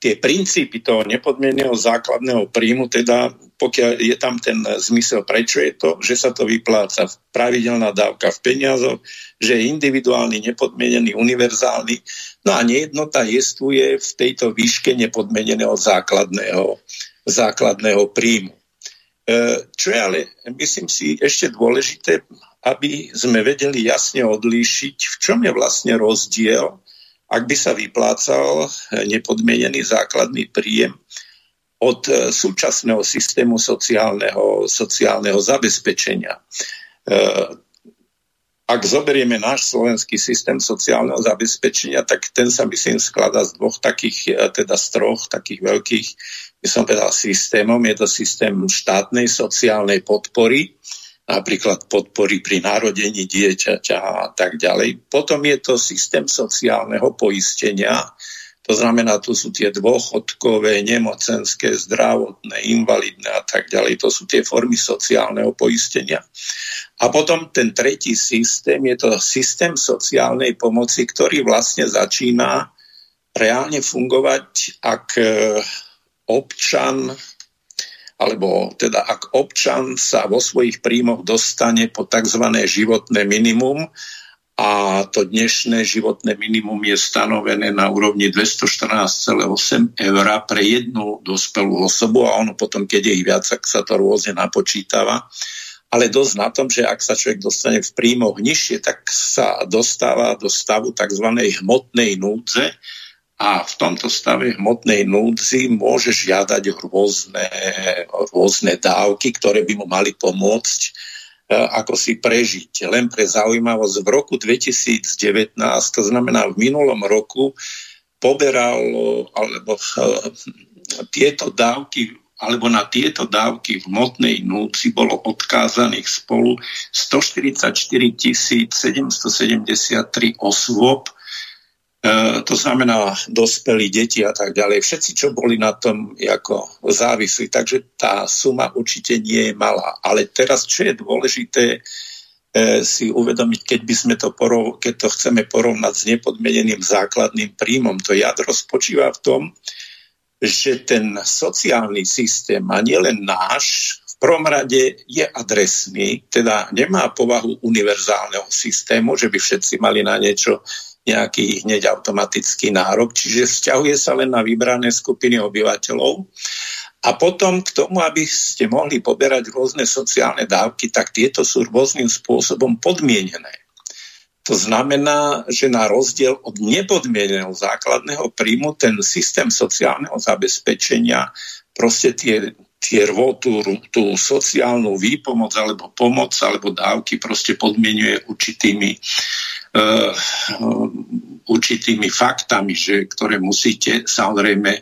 tie princípy toho nepodmieneného základného príjmu, teda pokiaľ je tam ten zmysel, prečo je to, že sa to vypláca pravidelná dávka v peniazoch, že je individuálny, nepodmienený, univerzálny. No a nejednota jestvuje v tejto výške nepodmieneného základného príjmu. Čo je ale, myslím si, ešte dôležité, aby sme vedeli jasne odlíšiť, v čom je vlastne rozdiel, ak by sa vyplácal nepodmienený základný príjem od súčasného systému sociálneho zabezpečenia. Ak zoberieme náš slovenský systém sociálneho zabezpečenia, tak ten sa, myslím, skladá z troch takých veľkých, by som povedal, systémov. Je to systém štátnej sociálnej podpory, napríklad podpory pri narodení dieťaťa a tak ďalej. Potom je to systém sociálneho poistenia. To znamená, tu sú tie dôchodkové, nemocenské, zdravotné, invalidné a tak ďalej. To sú tie formy sociálneho poistenia. A potom ten tretí systém, je to systém sociálnej pomoci, ktorý vlastne začína reálne fungovať, ak občan sa vo svojich príjmoch dostane po tzv. Životné minimum. A to dnešné životné minimum je stanovené na úrovni 214,8 € pre jednu dospelú osobu a ono potom, keď je ich viac, ak sa to rôzne napočítava. Ale dosť na tom, že ak sa človek dostane v príjmoch nižšie, tak sa dostáva do stavu tzv. Hmotnej núdze a v tomto stave hmotnej núdzi môže žiadať rôzne dávky, ktoré by mu mali pomôcť ako si prežiť. Len pre zaujímavosť, v roku 2019, to znamená v minulom roku, poberalo alebo tieto dávky alebo na tieto dávky v hmotnej núdzi bolo odkázaných spolu 144 773 osôb, to znamená dospelí, deti a tak ďalej. Všetci, čo boli na tom ako závislí, takže tá suma určite nie je malá. Ale teraz, čo je dôležité si uvedomiť, keď to chceme porovnať s nepodmieneným základným príjmom, to jadro spočíva v tom, že ten sociálny systém, a nielen náš, v prvom rade je adresný, teda nemá povahu univerzálneho systému, že by všetci mali na niečo nejaký hneď automatický nárok, čiže vzťahuje sa len na vybrané skupiny obyvateľov. A potom k tomu, aby ste mohli poberať rôzne sociálne dávky, tak tieto sú rôznym spôsobom podmienené. To znamená, že na rozdiel od nepodmieneného základného príjmu ten systém sociálneho zabezpečenia proste tie rôtu, tú sociálnu výpomoc alebo pomoc alebo dávky proste podmienuje určitými faktami, ktoré musíte samozrejme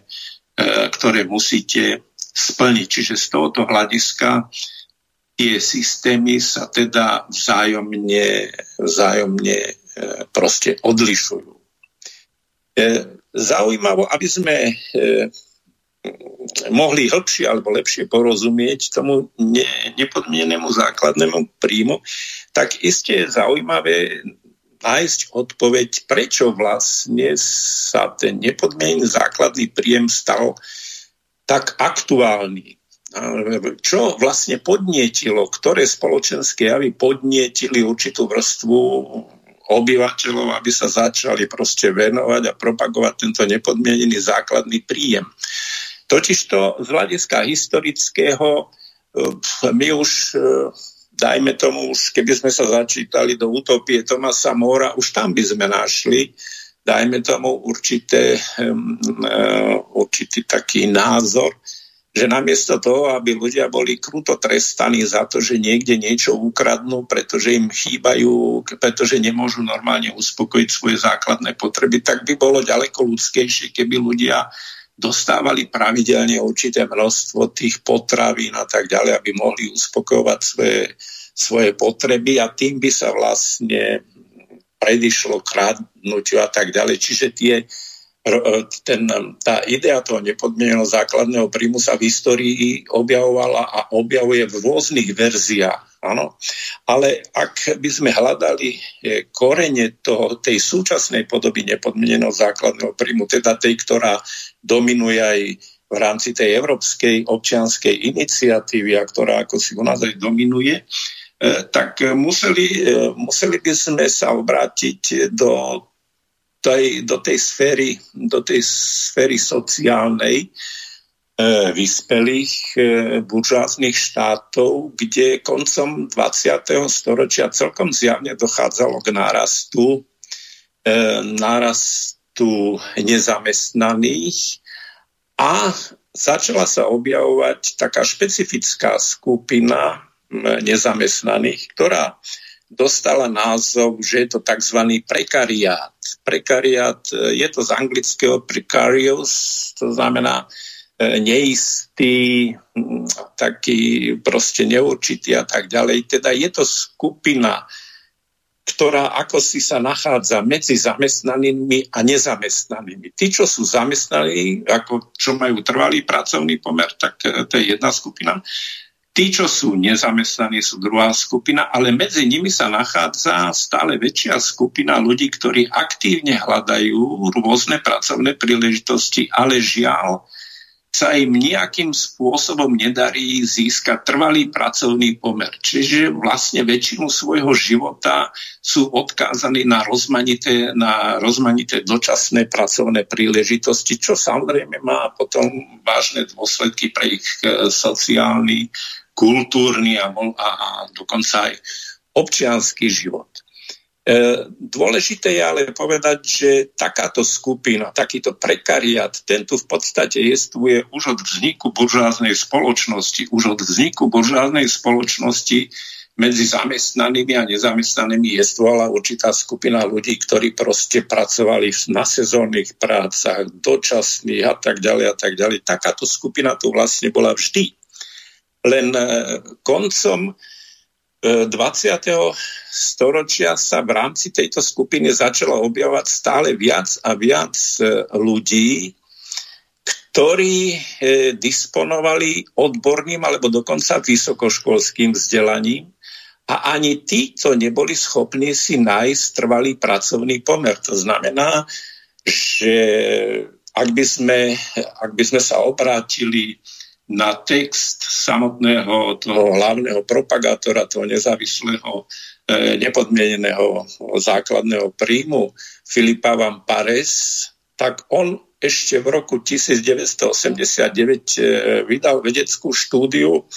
splniť. Čiže z tohoto hľadiska tie systémy sa teda vzájomne proste odlišujú. Zaujímavo, aby sme mohli hĺbšie alebo lepšie porozumieť tomu nepodmienenému základnému príjmu, tak iste je zaujímavé nájsť odpoveď, prečo vlastne sa ten nepodmienený základný príjem stal tak aktuálny. Čo vlastne podnietilo, ktoré spoločenské javy podnietili určitú vrstvu obyvateľov, aby sa začali proste venovať a propagovať tento nepodmienený základný príjem. Totižto z hľadiska historického my už, dajme tomu, už keby sme sa začítali do utopie Thomasa Móra, už tam by sme našli, dajme tomu, určitý taký názor, že namiesto toho, aby ľudia boli kruto trestaní za to, že niekde niečo ukradnú, pretože im chýbajú, pretože nemôžu normálne uspokojiť svoje základné potreby, tak by bolo ďaleko ľudskejšie, keby ľudia dostávali pravidelne určité množstvo tých potravín a tak ďalej, aby mohli uspokojovať svoje potreby, a tým by sa vlastne predišlo kradnutiu a tak ďalej. Čiže tá idea toho nepodmieneného základného príjmu sa v histórii objavovala a objavuje v rôznych verziách. Áno? Ale ak by sme hľadali korene tej súčasnej podoby nepodmieneného základného príjmu, teda tej, ktorá dominuje aj v rámci tej európskej občianskej iniciatívy, a ktorá ako si u nás aj dominuje, tak museli by sme sa obrátiť do tej sféry sociálnej vyspelých buržoáznych štátov, kde koncom 20. storočia celkom zjavne dochádzalo k nárastu nezamestnaných a začala sa objavovať taká špecifická skupina nezamestnaných, ktorá dostala názov, že je to tzv. Prekariát. Prekariát, je to z anglického precarious, to znamená neistý, taký proste neurčitý a tak ďalej. Teda je to skupina, ktorá ako si sa nachádza medzi zamestnanými a nezamestnanými. Tí, čo sú zamestnaní, ako čo majú trvalý pracovný pomer, tak to je jedna skupina. Tí, čo sú nezamestnaní, sú druhá skupina, ale medzi nimi sa nachádza stále väčšia skupina ľudí, ktorí aktívne hľadajú rôzne pracovné príležitosti, ale žiaľ sa im nejakým spôsobom nedarí získať trvalý pracovný pomer. Čiže vlastne väčšinu svojho života sú odkázaní na rozmanité dočasné pracovné príležitosti, čo samozrejme má potom vážne dôsledky pre ich sociálny, kultúrny a dokonca aj občiansky život. Dôležité je ale povedať, že takáto skupina, takýto prekariát, ten tu v podstate existuje už od vzniku buržoáznej spoločnosti. medzi zamestnanými a nezamestnanými jestvovala určitá skupina ľudí, ktorí proste pracovali na sezónnych prácach, dočasných a tak ďalej a tak ďalej. Takáto skupina tu vlastne bola vždy. Len koncom 20. storočia sa v rámci tejto skupiny začalo objavovať stále viac a viac ľudí, ktorí disponovali odborným alebo dokonca vysokoškolským vzdelaním a ani títo neboli schopní si nájsť trvalý pracovný pomer. To znamená, že ak by sme sa obrátili na text samotného toho hlavného propagátora, toho nezávislého, nepodmieneného základného príjmu Philippa Van Parijs, tak on ešte v roku 1989 vydal vedeckú štúdiu,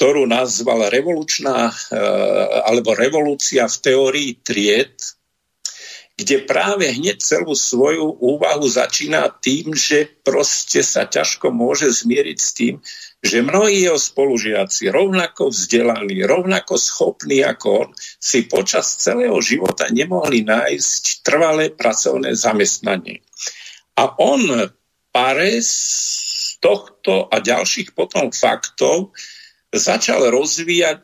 ktorú nazval Revolúcia v teórii tried, kde práve hneď celú svoju úvahu začína tým, že proste sa ťažko môže zmieriť s tým, že mnohí jeho spolužiaci, rovnako vzdelaní, rovnako schopní ako on, si počas celého života nemohli nájsť trvalé pracovné zamestnanie. A on, Parijs, z tohto a ďalších potom faktov začal rozvíjať,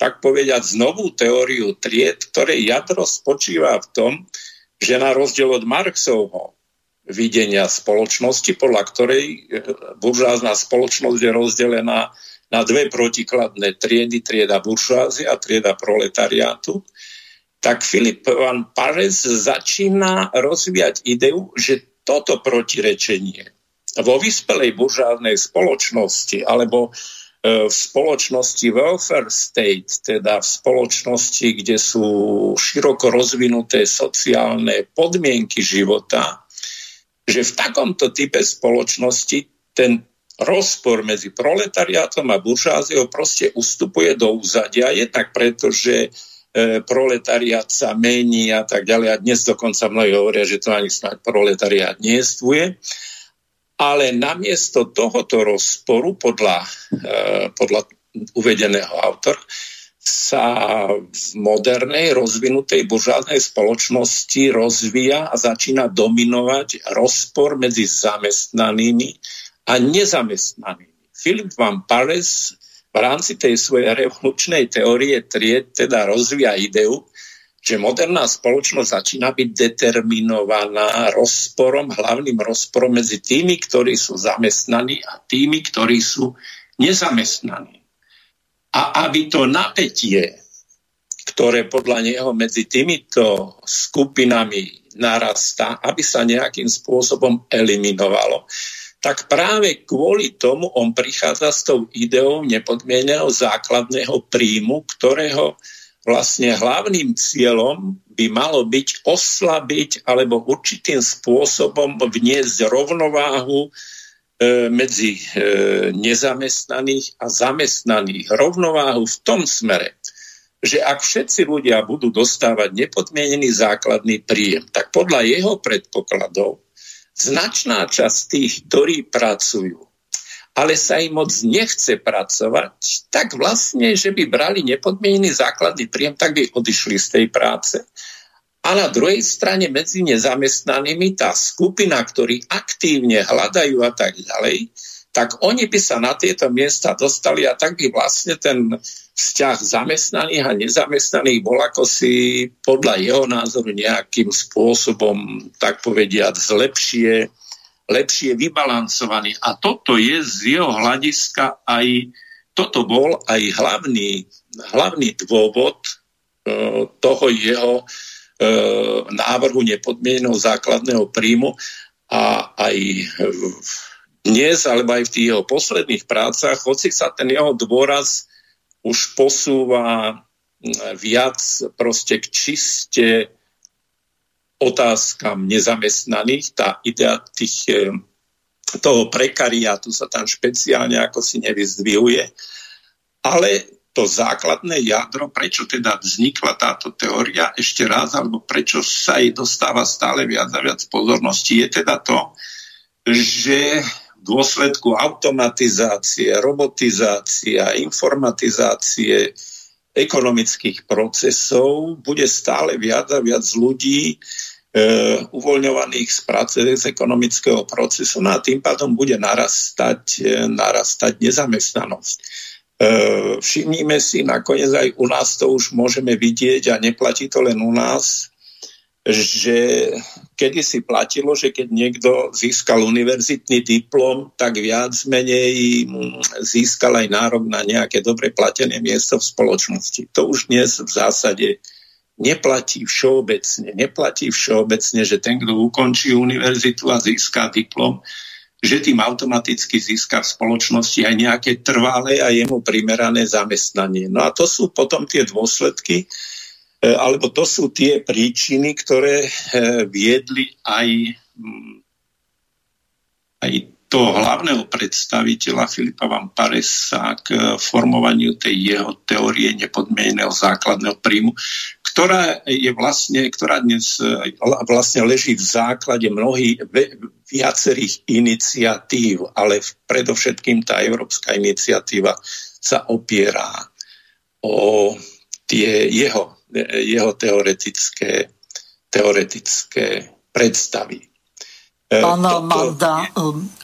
tak povediať, novú teóriu tried, ktorej jadro spočíva v tom, že na rozdiel od Marxovho videnia spoločnosti, podľa ktorej buržázna spoločnosť je rozdelená na dve protikladné triedy, trieda buržázie a trieda proletariátu, tak Philippe Van Parijs začína rozvíjať ideu, že toto protirečenie vo vyspelej buržáznej spoločnosti alebo v spoločnosti welfare state, teda v spoločnosti, kde sú široko rozvinuté sociálne podmienky života, že v takomto type spoločnosti ten rozpor medzi proletariátom a buržáziou proste ustupuje do úzadia, jednak preto, že proletariát sa mení a tak ďalej. A dnes dokonca mnohí hovoria, že to ani snáď proletariát neexistuje. Ale namiesto tohoto rozporu podľa uvedeného autora sa v modernej, rozvinutej buržáznej spoločnosti rozvíja a začína dominovať rozpor medzi zamestnanými a nezamestnanými. Philippe Van Parijs v rámci tej svojej revolučnej teórie tried teda rozvíja ideu, že moderná spoločnosť začína byť determinovaná hlavným rozporom medzi tými, ktorí sú zamestnaní a tými, ktorí sú nezamestnaní. A aby to napätie, ktoré podľa neho medzi týmito skupinami narastá, aby sa nejakým spôsobom eliminovalo, tak práve kvôli tomu on prichádza s tou ideou nepodmieneného základného príjmu, ktorého vlastne hlavným cieľom by malo byť oslabiť alebo určitým spôsobom vniesť rovnováhu medzi nezamestnaných a zamestnaných. Rovnováhu v tom smere, že ak všetci ľudia budú dostávať nepodmienený základný príjem, tak podľa jeho predpokladov značná časť tých, ktorí pracujú, ale sa im moc nechce pracovať, tak vlastne, že by brali nepodmienený základný príjem, tak by odišli z tej práce. A na druhej strane medzi nezamestnanými tá skupina, ktorí aktívne hľadajú a tak ďalej, tak oni by sa na tieto miesta dostali a tak by vlastne ten vzťah zamestnaných a nezamestnaných bol ako si podľa jeho názoru nejakým spôsobom, tak povediať, lepšie vybalancovaný. A toto je z jeho hľadiska toto bol aj hlavný dôvod toho jeho návrhu nepodmieneného základného príjmu a aj dnes, alebo aj v tých jeho posledných prácach, hoci sa ten jeho dôraz už posúva viac proste k čiste otázkam nezamestnaných, tá idea toho prekariátu sa tam špeciálne ako si nevyzdvihuje. Ale to základné jadro, prečo teda vznikla táto teória ešte raz, alebo prečo sa jej dostáva stále viac a viac pozornosti, je teda to, že v dôsledku automatizácie, robotizácie, informatizácie ekonomických procesov bude stále viac a viac ľudí uvoľňovaných z práce, z ekonomického procesu. No a tým pádom bude narastať nezamestnanosť. Všimnime si, nakoniec aj u nás to už môžeme vidieť a neplatí to len u nás, že kedysi platilo, že keď niekto získal univerzitný diplom, tak viac menej získal aj nárok na nejaké dobre platené miesto v spoločnosti. To už dnes v zásade neplatí všeobecne, že ten, kto ukončí univerzitu a získa diplom, že tým automaticky získa v spoločnosti aj nejaké trvalé a jemu primerané zamestnanie. No a to sú potom tie dôsledky, alebo to sú tie príčiny, ktoré viedli aj toho hlavného predstaviteľa Philippa Van Parijsa k formovaniu tej jeho teórie nepodmieneného základného príjmu, ktorá dnes vlastne leží v základe mnohých viacerých iniciatív, ale predovšetkým tá európska iniciatíva sa opiera o tie jeho teoretické predstavy. Pán Manda,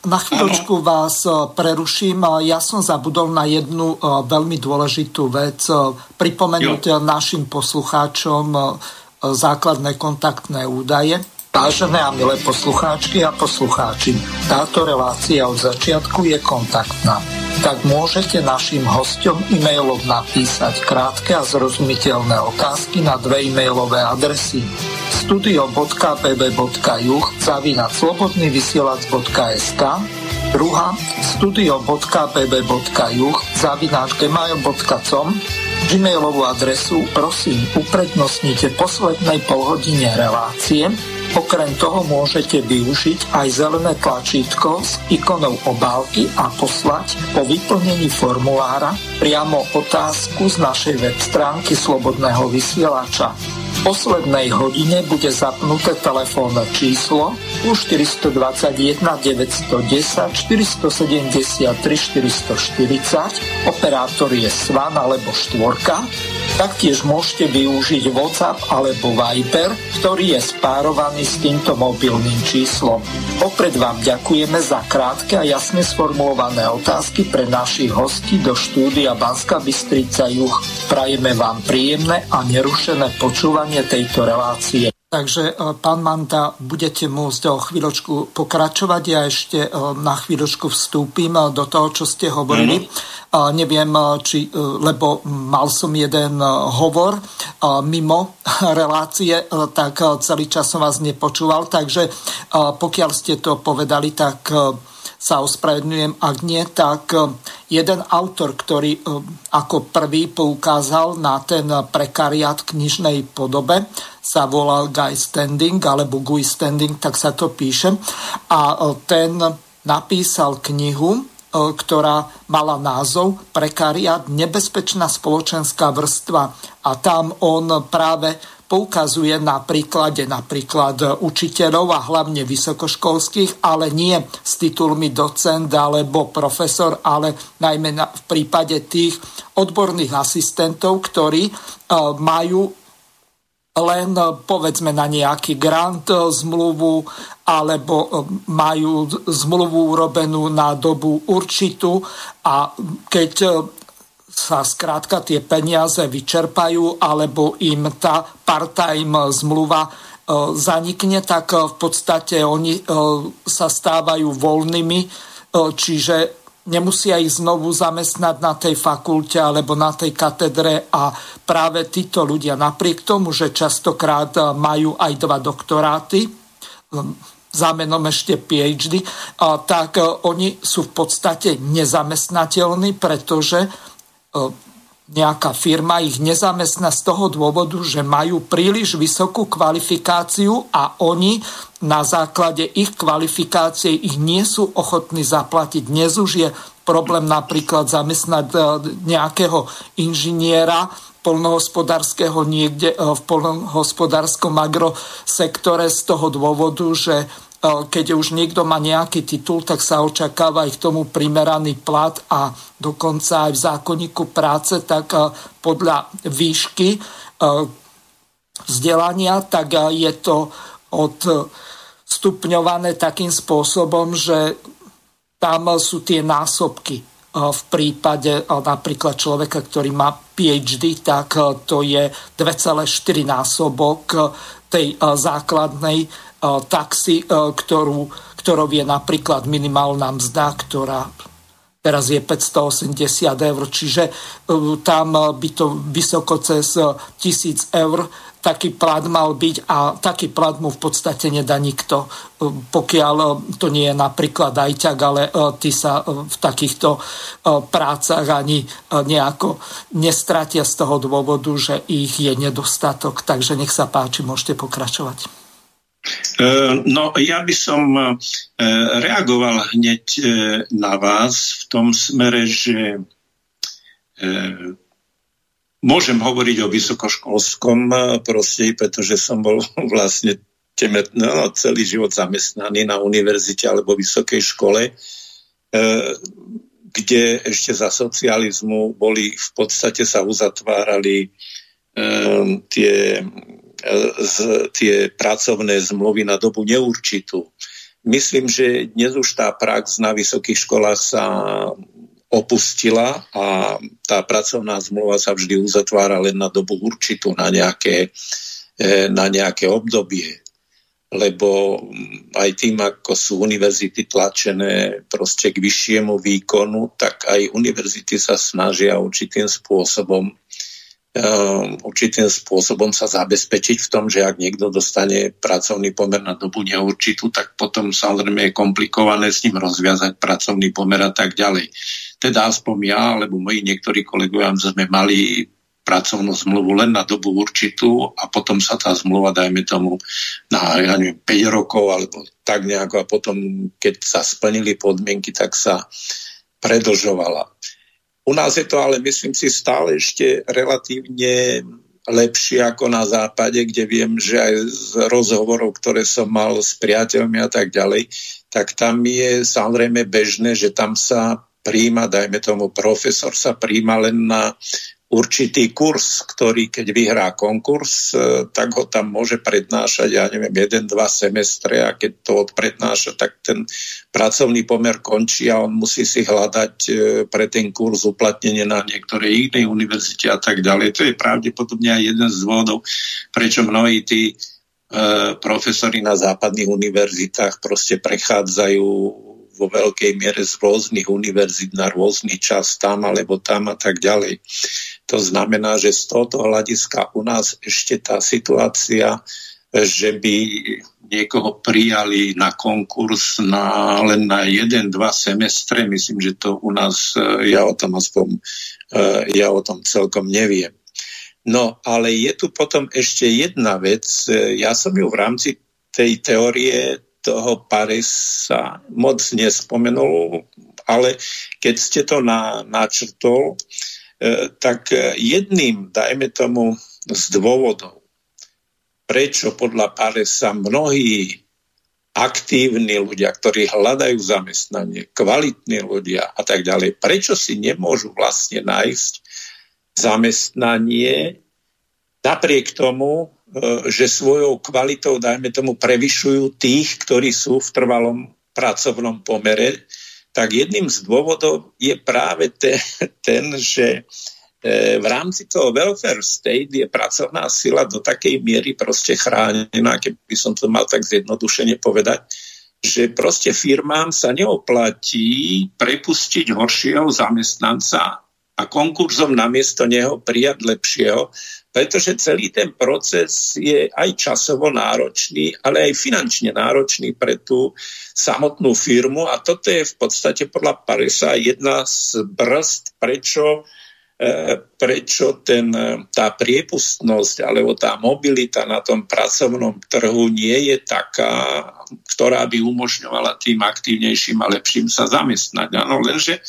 na chvíľočku vás preruším. Ja som zabudol na jednu veľmi dôležitú vec. Pripomenúť našim poslucháčom základné kontaktné údaje. Vážené a milé poslucháčky a poslucháči, táto relácia od začiatku je kontaktná. Tak môžete našim hosťom e-mailom napísať krátke a zrozumiteľné otázky na dve e-mailové adresy studio.pb.juh@slobodnyvysielac.sk, druhá studio.pb.juh@gmail.com. Gmailovú adresu prosím uprednostnite poslednej polhodine relácie. Okrem toho môžete využiť aj zelené tlačítko s ikonou obálky a poslať po vyplnení formulára priamo otázku z našej web stránky Slobodného vysielača. V poslednej hodine bude zapnuté telefónne číslo +421 910 473 440, operátor je Svan alebo štvorka. Taktiež môžete využiť WhatsApp alebo Viber, ktorý je spárovaný s týmto mobilným číslom. Opred vám ďakujeme za krátke a jasne sformulované otázky pre našich hostí do štúdia Banská Bystrica Juh. Prajeme vám príjemné a nerušené počúvanie tejto relácie. Takže, pán Manda, budete môcť o chvíľočku pokračovať. Ja ešte na chvíľočku vstúpim do toho, čo ste hovorili. Neviem, či, lebo mal som jeden hovor mimo relácie, tak celý čas som vás nepočúval. Takže pokiaľ ste to povedali, tak sa ospravedlňujem. Ak nie, tak jeden autor, ktorý ako prvý poukázal na ten prekariát knižnej podobe, sa volal Guy Standing, alebo Guy Standing, tak sa to píše. A ten napísal knihu, ktorá mala názov Prekariát, nebezpečná spoločenská vrstva. A tam on práve poukazuje na príklade napríklad učiteľov a hlavne vysokoškolských, ale nie s titulmi docent alebo profesor, ale najmä v prípade tých odborných asistentov, ktorí majú len povedzme na nejaký grant zmluvu alebo majú zmluvu urobenú na dobu určitú, a keď sa skrátka tie peniaze vyčerpajú alebo im tá part-time zmluva zanikne, tak v podstate oni sa stávajú voľnými, čiže nemusia ich znovu zamestnať na tej fakulte alebo na tej katedre. A práve títo ľudia, napriek tomu, že častokrát majú aj 2 doktoráty, za menom ešte PhD, tak oni sú v podstate nezamestnateľní, pretože nejaká firma ich nezamestná z toho dôvodu, že majú príliš vysokú kvalifikáciu a oni na základe ich kvalifikácie ich nie sú ochotní zaplatiť. Dnes už je problém napríklad zamestnať nejakého inžiniera poľnohospodárskeho niekde v poľnohospodárskom agrosektore z toho dôvodu, že keď už niekto má nejaký titul, tak sa očakáva aj k tomu primeraný plat a dokonca aj v zákonníku práce, tak podľa výšky vzdelania, tak je to odstupňované takým spôsobom, že tam sú tie násobky. V prípade napríklad človeka, ktorý má PhD, tak to je 2,4 násobok tej základnej taxi, ktorou je napríklad minimálna mzda, ktorá teraz je 580 €, čiže tam by to vysoko cez 1000 €, taký plat mal byť a taký plat mu v podstate nedá nikto, pokiaľ to nie je napríklad ajťak, ale ty sa v takýchto prácach ani nejako nestratia z toho dôvodu, že ich je nedostatok. Takže nech sa páči, môžete pokračovať. No, ja by som reagoval hneď na vás v tom smere, že môžem hovoriť o vysokoškolskom prostredí, pretože som bol vlastne celý život zamestnaný na univerzite alebo vysokej škole, kde ešte za socializmu boli, v podstate sa uzatvárali tie pracovné zmluvy na dobu neurčitú. Myslím, že dnes už tá prax na vysokých školách sa opustila a tá pracovná zmluva sa vždy uzatvára len na dobu určitú, na nejaké obdobie. Lebo aj tým, ako sú univerzity tlačené proste k vyššiemu výkonu, tak aj univerzity sa snažia určitým spôsobom sa zabezpečiť v tom, že ak niekto dostane pracovný pomer na dobu neurčitú, tak potom samozrejme je komplikované s ním rozviazať pracovný pomer a tak ďalej. Teda aspoň ja, alebo moji niektorí kolegovia sme mali pracovnú zmluvu len na dobu určitú a potom sa tá zmluva, dajme tomu, na 5 rokov alebo tak nejako, a potom, keď sa splnili podmienky, tak sa predlžovala. U nás je to ale, myslím si, stále ešte relatívne lepšie ako na západe, kde viem, že aj z rozhovorov, ktoré som mal s priateľmi a tak ďalej, tak tam je samozrejme bežné, že tam sa prijíma, dajme tomu profesor sa prijíma len na určitý kurz, ktorý keď vyhrá konkurs, tak ho tam môže prednášať, 1-2 semestre, a keď to odprednáša, tak ten pracovný pomer končí a on musí si hľadať pre ten kurz uplatnenie na niektorej inej univerzite a tak ďalej. To je pravdepodobne aj jeden z dôvodov, prečo mnohí tí profesori na západných univerzitách proste prechádzajú vo veľkej miere z rôznych univerzít na rôzny čas tam alebo tam a tak ďalej. To znamená, že z tohto hľadiska u nás ešte tá situácia, že by niekoho prijali na konkurs len na 1-2 semestre, myslím, že to u nás, ja o tom celkom neviem. No, ale je tu potom ešte jedna vec. Ja som ju v rámci tej teórie toho Parijsa moc nespomenul, ale keď ste to načrtol, tak jedným, dajme tomu, z dôvodov, prečo podľa Parijsa mnohí aktívni ľudia, ktorí hľadajú zamestnanie, kvalitní ľudia a tak ďalej, prečo si nemôžu vlastne nájsť zamestnanie napriek tomu, že svojou kvalitou, dajme tomu, prevyšujú tých, ktorí sú v trvalom pracovnom pomere, tak jedným z dôvodov je práve ten, že v rámci toho welfare state je pracovná sila do takej miery proste chránená, keby som to mal tak zjednodušene povedať, že proste firmám sa neoplatí prepustiť horšieho zamestnanca a konkurzom namiesto neho prijať lepšieho, pretože celý ten proces je aj časovo náročný, ale aj finančne náročný pre tú samotnú firmu. A toto je v podstate podľa Parijsa jedna z brzd, prečo tá priepustnosť alebo tá mobilita na tom pracovnom trhu nie je taká, ktorá by umožňovala tým aktívnejším a lepším sa zamestnať. Áno, lenže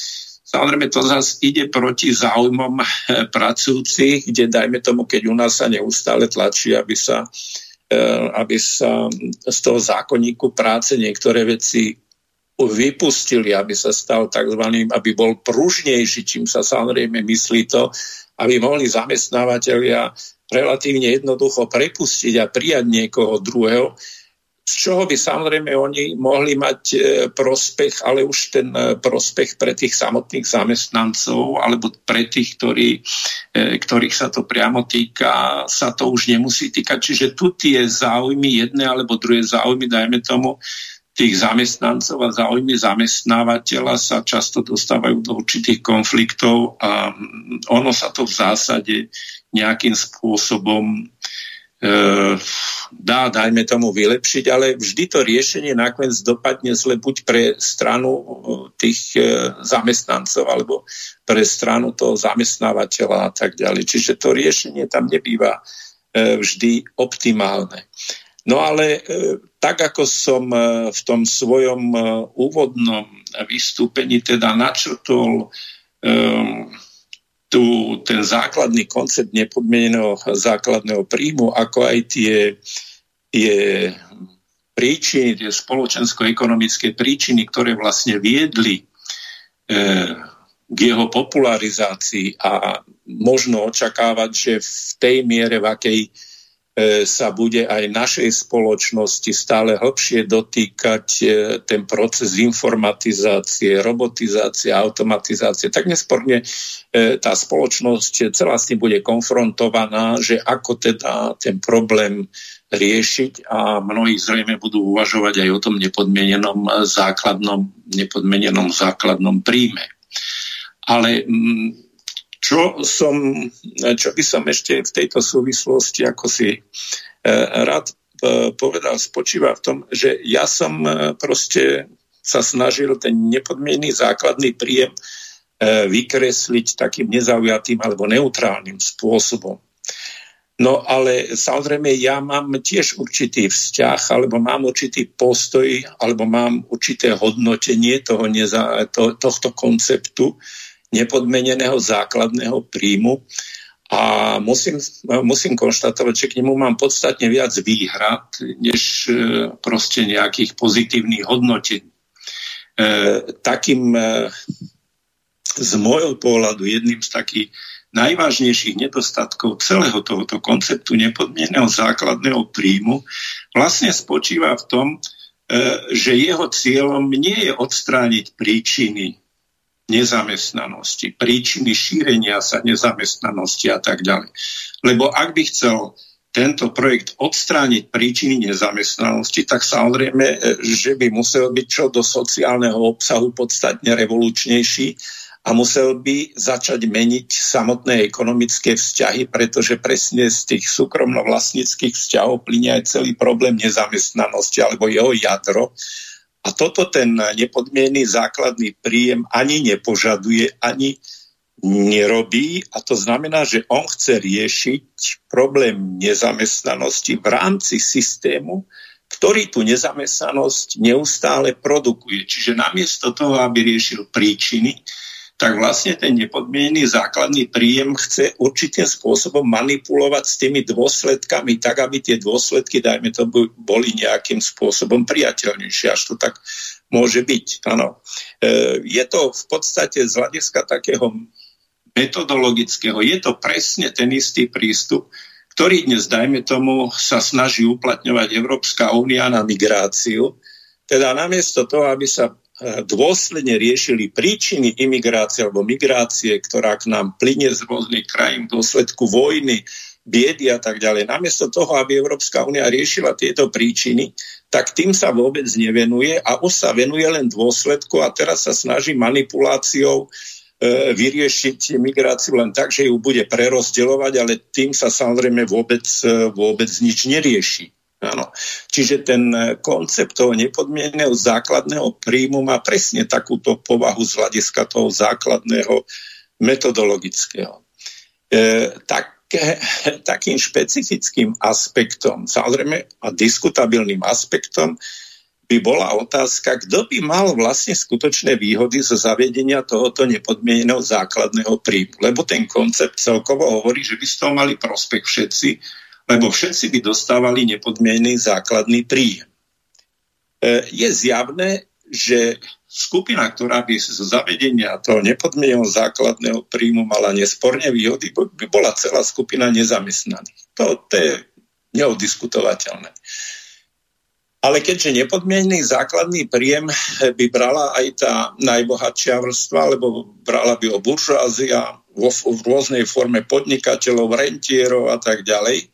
samozrejme, to zase ide proti záujmom pracujúcich, kde, dajme tomu, keď u nás sa neustále tlačí, aby sa aby sa z toho zákonníku práce niektoré veci vypustili, aby sa stal takzvaným, aby bol pružnejší, čím sa samozrejme myslí to, aby mohli zamestnávateľia relatívne jednoducho prepustiť a prijať niekoho druhého, z čoho by samozrejme oni mohli mať prospech, ale už ten prospech pre tých samotných zamestnancov alebo pre tých, ktorých sa to priamo týka, sa to už nemusí týkať. Čiže tu tie záujmy, jedné alebo druhé záujmy, dajme tomu, tých zamestnancov a záujmy zamestnávateľa sa často dostávajú do určitých konfliktov a ono sa to v zásade nejakým spôsobom dá, dajme tomu, vylepšiť, ale vždy to riešenie nakoniec dopadne zle buď pre stranu tých zamestnancov alebo pre stranu toho zamestnávateľa a tak ďalej. Čiže to riešenie tam nebýva vždy optimálne. No ale tak, ako som v tom svojom úvodnom vystúpení teda načrtol ten základný koncept nepodmieneného základného príjmu, ako aj tie príčiny, tie spoločensko-ekonomické príčiny, ktoré vlastne viedli k jeho popularizácii, a možno očakávať, že v tej miere, v akej sa bude aj našej spoločnosti stále hlbšie dotýkať ten proces informatizácie, robotizácie, automatizácie, tak nesporne tá spoločnosť celá s tým bude konfrontovaná, že ako teda ten problém riešiť, a mnohí zrejme budú uvažovať aj o tom nepodmienenom základnom príjme. Ale čo by som ešte v tejto súvislosti ako si rád povedal, spočíva v tom, že ja som proste sa snažil ten nepodmienný základný príjem vykresliť takým nezaujatým alebo neutrálnym spôsobom. No ale samozrejme ja mám tiež určitý vzťah, alebo mám určitý postoj, alebo mám určité hodnotenie tohto konceptu nepodmeneného základného príjmu, a musím konštatovať, že k nemu mám podstatne viac výhrad, než proste nejakých pozitívnych hodnotení. Takým z môjho pohľadu jedným z takých najvážnejších nedostatkov celého tohoto konceptu nepodmieneného základného príjmu vlastne spočíva v tom, že jeho cieľom nie je odstrániť príčiny nezamestnanosti, príčiny šírenia sa nezamestnanosti a tak ďalej. Lebo ak by chcel tento projekt odstrániť príčiny nezamestnanosti, tak samozrejme, že by musel byť čo do sociálneho obsahu podstatne revolučnejší a musel by začať meniť samotné ekonomické vzťahy, pretože presne z tých súkromnovlastníckych vzťahov plynie aj celý problém nezamestnanosti alebo jeho jadro. A toto ten nepodmienný základný príjem ani nepožaduje, ani nerobí, a to znamená, že on chce riešiť problém nezamestnanosti v rámci systému, ktorý tú nezamestnanosť neustále produkuje. Čiže namiesto toho, aby riešil príčiny, tak vlastne ten nepodmienný základný príjem chce určitým spôsobom manipulovať s tými dôsledkami tak, aby tie dôsledky, dajme to, boli nejakým spôsobom priateľnejšie, až to tak môže byť. Áno. Je to v podstate z hľadiska takého metodologického, je to presne ten istý prístup, ktorý dnes, dajme tomu, sa snaží uplatňovať Európska únia na migráciu. Teda namiesto toho, aby sa dôsledne riešili príčiny imigrácie alebo migrácie, ktorá k nám plyne z rôznych krajín v dôsledku vojny, biedy a tak ďalej. Namiesto toho, aby Európska únia riešila tieto príčiny, tak tým sa vôbec nevenuje a už sa venuje len dôsledku, a teraz sa snaží manipuláciou vyriešiť migráciu len tak, že ju bude prerozdeľovať, ale tým sa samozrejme vôbec nič nerieši. Áno. Čiže ten koncept toho nepodmieneného základného príjmu má presne takúto povahu z hľadiska toho základného metodologického. Takým špecifickým aspektom, samozrejme, a diskutabilným aspektom by bola otázka, kto by mal vlastne skutočné výhody zo zavedenia tohoto nepodmieneného základného príjmu. Lebo ten koncept celkovo hovorí, že by z toho mali prospech všetci, lebo všetci by dostávali nepodmienený základný príjem. Je zjavné, že skupina, ktorá by zo zavedenia toho nepodmieneného základného príjmu mala nesporne výhody, by bola celá skupina nezamestnaných. To je neodiskutovateľné. Ale keďže nepodmienený základný príjem by brala aj tá najbohatšia vrstva, lebo brala by ho buržoázia v rôznej forme podnikateľov, rentierov a tak ďalej,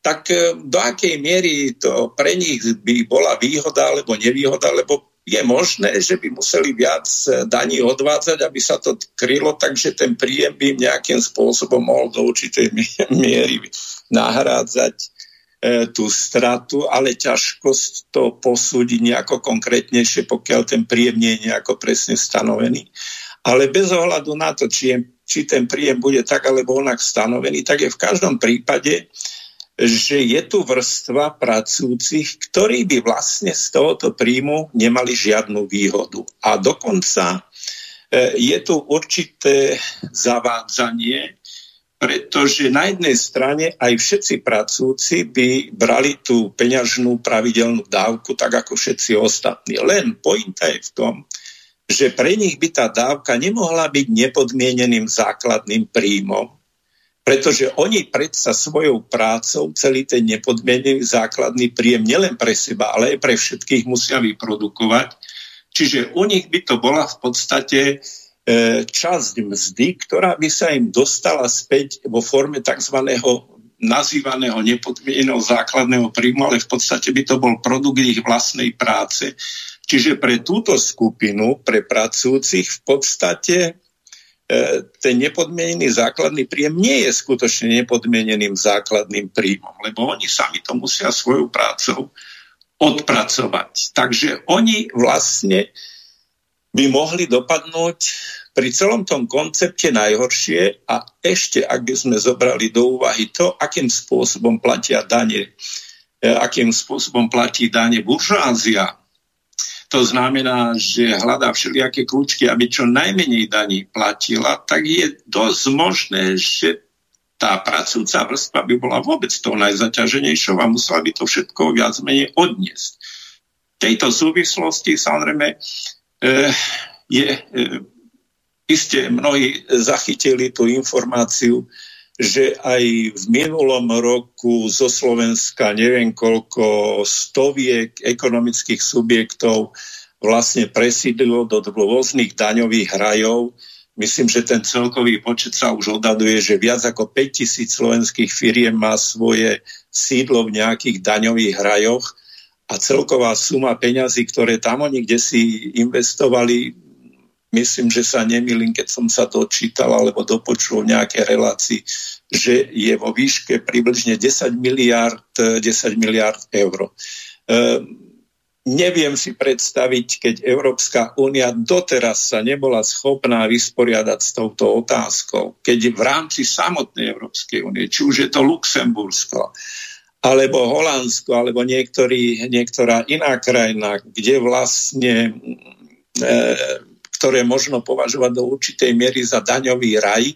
tak do akej miery to pre nich by bola výhoda alebo nevýhoda, lebo je možné, že by museli viac daní odvádzať, aby sa to krylo, takže ten príjem by im nejakým spôsobom mohol do určitej miery nahrádzať tú stratu, ale ťažkosť to posúdiť nejako konkrétnejšie, pokiaľ ten príjem nie je nejako presne stanovený. Ale bez ohľadu na to, či ten príjem bude tak alebo onak stanovený, tak je v každom prípade, že je tu vrstva pracujúcich, ktorí by vlastne z tohoto príjmu nemali žiadnu výhodu. A dokonca je tu určité zavádzanie, pretože na jednej strane aj všetci pracujúci by brali tú peňažnú pravidelnú dávku tak ako všetci ostatní. Len pointa je v tom, že pre nich by tá dávka nemohla byť nepodmieneným základným príjmom, pretože oni predsa svojou prácou celý ten nepodmienený základný príjem nielen pre seba, ale aj pre všetkých musia vyprodukovať. Čiže u nich by to bola v podstate časť mzdy, ktorá by sa im dostala späť vo forme tzv. Nazývaného nepodmieneného základného príjmu, ale v podstate by to bol produkt ich vlastnej práce. Čiže pre túto skupinu, pre pracujúcich v podstate ten nepodmienený základný príjem nie je skutočne nepodmieneným základným príjmom, lebo oni sami to musia svojou prácou odpracovať. Takže oni vlastne by mohli dopadnúť pri celom tom koncepte najhoršie a ešte, ak by sme zobrali do úvahy to, akým spôsobom platia dane, akým spôsobom platí dane buržoázia. To znamená, že hľadá všelijaké kľúčky, aby čo najmenej daní platila, tak je dosť možné, že tá pracujúca vrstva by bola vôbec tou najzaťaženejšou a musela by to všetko viac menej odniesť. V tejto súvislosti samozrejme iste mnohí zachytili tú informáciu, že aj v minulom roku zo Slovenska neviem koľko stoviek ekonomických subjektov vlastne presídlilo do rôznych daňových rajov. Myslím, že ten celkový počet sa už odhaduje, že viac ako 5,000 slovenských firiem má svoje sídlo v nejakých daňových rajoch. A celková suma peňazí, ktoré tam oni kde si investovali, myslím, že sa nemýlim, keď som sa dočítal alebo dopočul nejaké relácii, že je vo výške približne 10 miliárd eur. Neviem si predstaviť, keď Európska únia doteraz sa nebola schopná vysporiadať s touto otázkou, keď v rámci samotnej Európskej únie, či už je to Luxembursko, alebo Holandsko, alebo niektorá iná krajina, kde vlastne, ktoré možno považovať do určitej miery za daňový raj,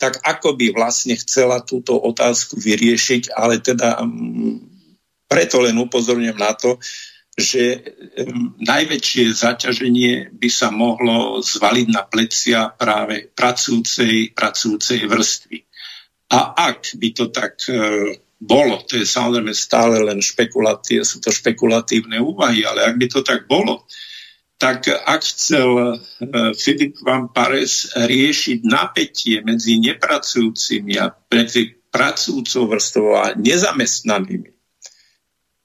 tak ako by vlastne chcela túto otázku vyriešiť, ale teda preto len upozorňujem na to, že najväčšie zaťaženie by sa mohlo zvaliť na plecia práve pracujúcej vrstvy. A ak by to tak bolo, to je samozrejme stále len špekulatívne úvahy, ale ak by to tak bolo, tak ak chcel Philippe Van Parijs riešiť napätie medzi nepracujúcimi a medzi pracujúcou vrstvou a nezamestnanými,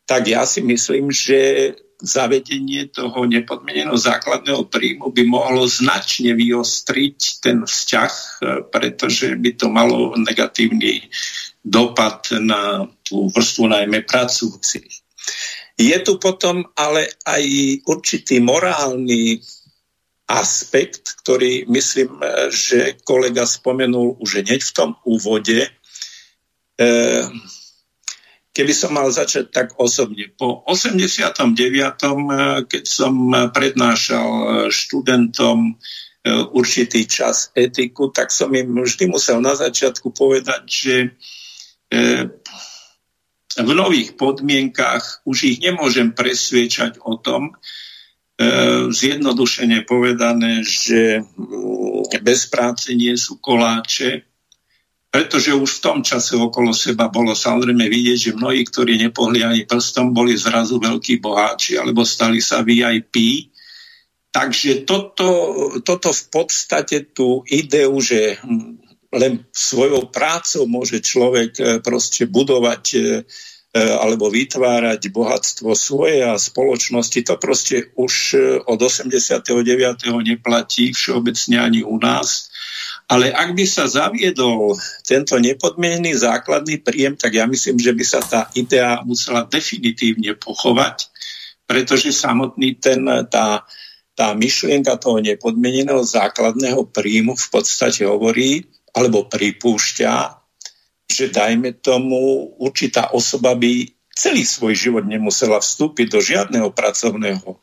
tak ja si myslím, že zavedenie toho nepodmieneného základného príjmu by mohlo značne vyostriť ten vzťah, pretože by to malo negatívny dopad na tú vrstvu najmä pracujúcich. Je tu potom ale aj určitý morálny aspekt, ktorý myslím, že kolega spomenul už hneď v tom úvode. Keby som mal začať tak osobne. Po 89., keď som prednášal študentom určitý čas etiku, tak som im vždy musel na začiatku povedať, že v nových podmienkach už ich nemôžem presviečať o tom, zjednodušene povedané, že bez práce nie sú koláče, pretože už v tom čase okolo seba bolo samozrejme vidieť, že mnohí, ktorí nepohli ani prstom, boli zrazu veľkí boháči alebo stali sa VIP. Takže toto v podstate tú ideu, že len svojou prácou môže človek proste budovať alebo vytvárať bohatstvo svoje a spoločnosti, to proste už od 89. neplatí všeobecne ani u nás. Ale ak by sa zaviedol tento nepodmienený základný príjem, tak ja myslím, že by sa tá idea musela definitívne pochovať, pretože samotný tá myšlienka toho nepodmieneného základného príjmu v podstate hovorí alebo pripúšťa, že dajme tomu, určitá osoba by celý svoj život nemusela vstúpiť do žiadneho pracovného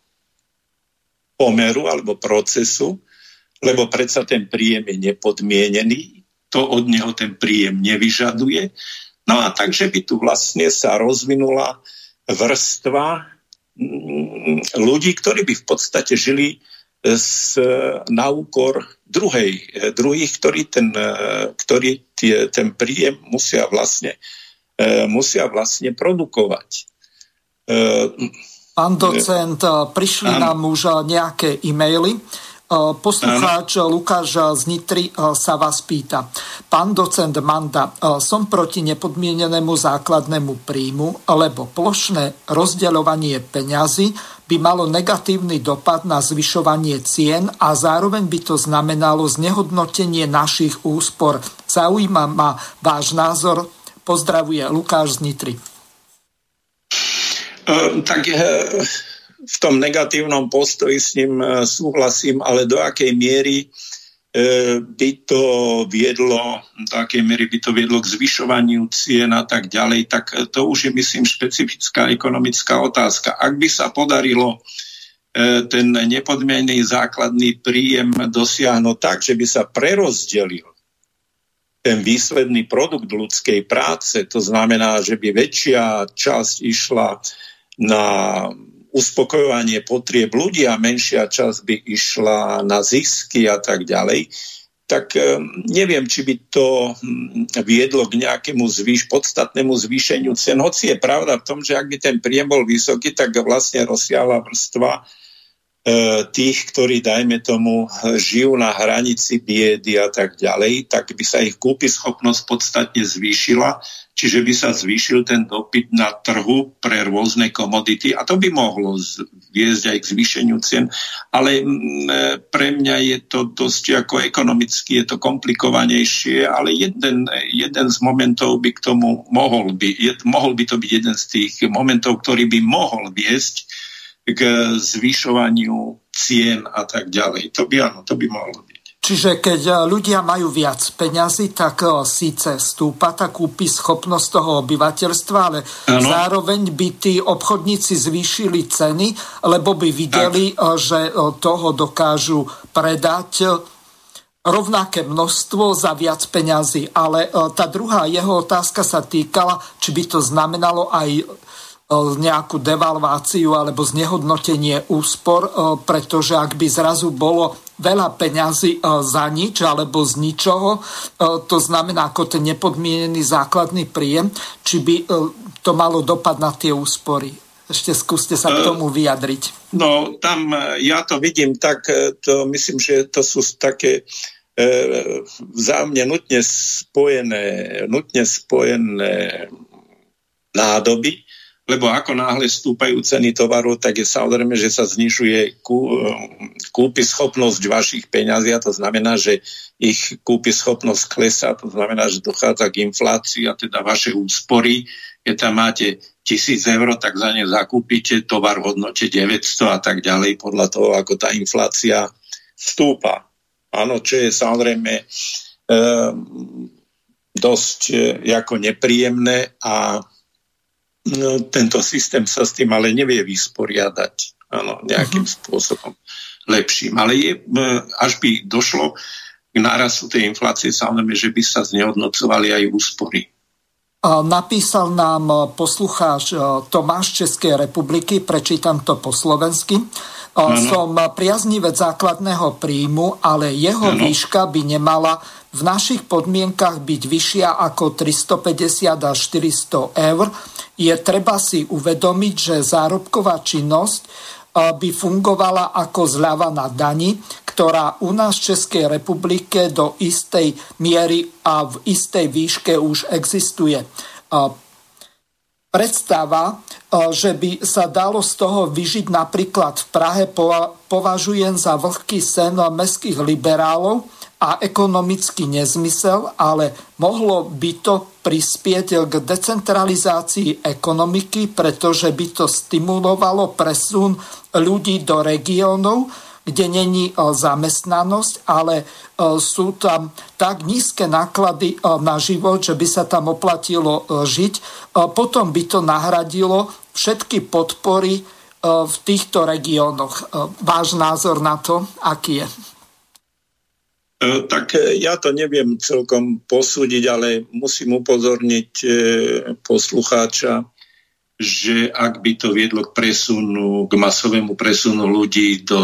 pomeru alebo procesu, lebo predsa ten príjem je nepodmienený, to od neho ten príjem nevyžaduje. No a takže by tu vlastne sa rozvinula vrstva ľudí, ktorí by v podstate žili na úkor druhých, ktorí ten príjem musia vlastne produkovať. Pán docent, prišli nám už nejaké e-maily. Poslucháč Lukáš z Nitry sa vás pýta. Pán docent Manda, som proti nepodmienenému základnému príjmu, lebo plošné rozdeľovanie peňazí by malo negatívny dopad na zvyšovanie cien a zároveň by to znamenalo znehodnotenie našich úspor. Zaujíma ma váš názor. Pozdravuje Lukáš z Nitry. V tom negatívnom postoji s ním súhlasím, ale do akej miery by to viedlo k zvyšovaniu cien a tak ďalej, tak to už je, myslím, špecifická ekonomická otázka. Ak by sa podarilo ten nepodmienený základný príjem dosiahnuť tak, že by sa prerozdelil ten výsledný produkt ľudskej práce, to znamená, že by väčšia časť išla na uspokojovanie potrieb ľudí a menšia časť by išla na zisky a tak ďalej, tak neviem, či by to viedlo k nejakému podstatnému zvýšeniu cien. Hoci je pravda v tom, že ak by ten príjem bol vysoký, tak vlastne rozsiahla vrstva tých, ktorí, dajme tomu, žijú na hranici biedy a tak ďalej, tak by sa ich kúpyschopnosť podstatne zvýšila, čiže by sa zvýšil ten dopyt na trhu pre rôzne komodity a to by mohlo viesť aj k zvýšeniu cien, ale pre mňa je to dosť ako ekonomicky, je to komplikovanejšie, ale jeden z momentov by k tomu mohol by to byť jeden z tých momentov, ktorý by mohol viesť k zvyšovaniu cien a tak ďalej. To by mohlo byť. Čiže keď ľudia majú viac peňazí, tak síce stúpa tá kúpyschopnosť toho obyvateľstva, ale zároveň by tí obchodníci zvýšili ceny, lebo by videli, že toho dokážu predať rovnaké množstvo za viac peňazí. Ale tá druhá jeho otázka sa týkala, či by to znamenalo aj nejakú devalváciu alebo znehodnotenie úspor, pretože ak by zrazu bolo veľa peňazí za nič alebo z ničoho, to znamená ako ten nepodmienený základný príjem, či by to malo dopad na tie úspory. Ešte skúste sa k tomu vyjadriť. No, tam ja to vidím tak, to myslím, že to sú také vzájomne nutne spojené nádoby, lebo ako náhle stúpajú ceny tovarov, tak je samozrejme, že sa znižuje kúpyschopnosť vašich peňazí a to znamená, že ich kúpyschopnosť klesá, to znamená, že dochádza k inflácii a teda vaše úspory, keď tam máte 1000 eur, tak za ne zakúpite tovar v hodnote 900 a tak ďalej podľa toho, ako tá inflácia stúpa. Áno, čo je samozrejme dosť ako nepríjemné a no, tento systém sa s tým ale nevie vysporiadať nejakým spôsobom lepším. Ale až by došlo k nárastu tej inflácie, samozrejme, že by sa znehodnocovali aj úspory. Napísal nám poslucháč Tomáš Českej republiky, prečítam to po slovensky. Som priaznivec základného príjmu, ale jeho výška by nemala v našich podmienkach byť vyššia ako 350 až 400 eur. Je treba si uvedomiť, že zárobková činnosť by fungovala ako zľava na dani, ktorá u nás v Českej republike do istej miery a v istej výške už existuje. Predstava, že by sa dalo z toho vyžiť napríklad v Prahe, považujem za vlhký sen mestských liberálov a ekonomický nezmysel, ale mohlo by to prispieť k decentralizácii ekonomiky, pretože by to stimulovalo presun ľudí do regiónov, kde není zamestnanosť, ale sú tam tak nízke náklady na život, že by sa tam oplatilo žiť. Potom by to nahradilo všetky podpory v týchto regiónoch. Váš názor na to, aký je? Tak ja to neviem celkom posúdiť, ale musím upozorniť poslucháča, že ak by to viedlo k masovému presunu ľudí do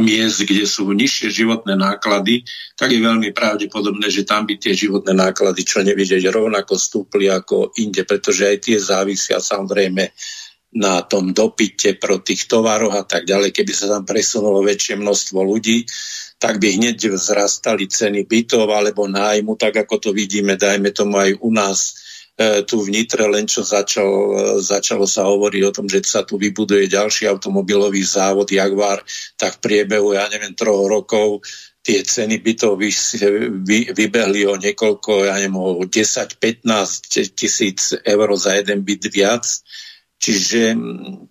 miest, kde sú nižšie životné náklady, tak je veľmi pravdepodobné, že tam by tie životné náklady, čo nevidieť, rovnako stúpli ako inde, pretože aj tie závisia samozrejme na tom dopite pro tých tovarov a tak ďalej. Keby sa tam presunulo väčšie množstvo ľudí, tak by hneď vzrastali ceny bytov alebo nájmu, tak ako to vidíme, dajme tomu aj u nás tu v Nitre, len čo začalo sa hovoriť o tom, že sa tu vybuduje ďalší automobilový závod Jaguar, tak v priebehu, 3 rokov tie ceny bytov vybehli o niekoľko, 10-15 tisíc eur za jeden byt viac. Čiže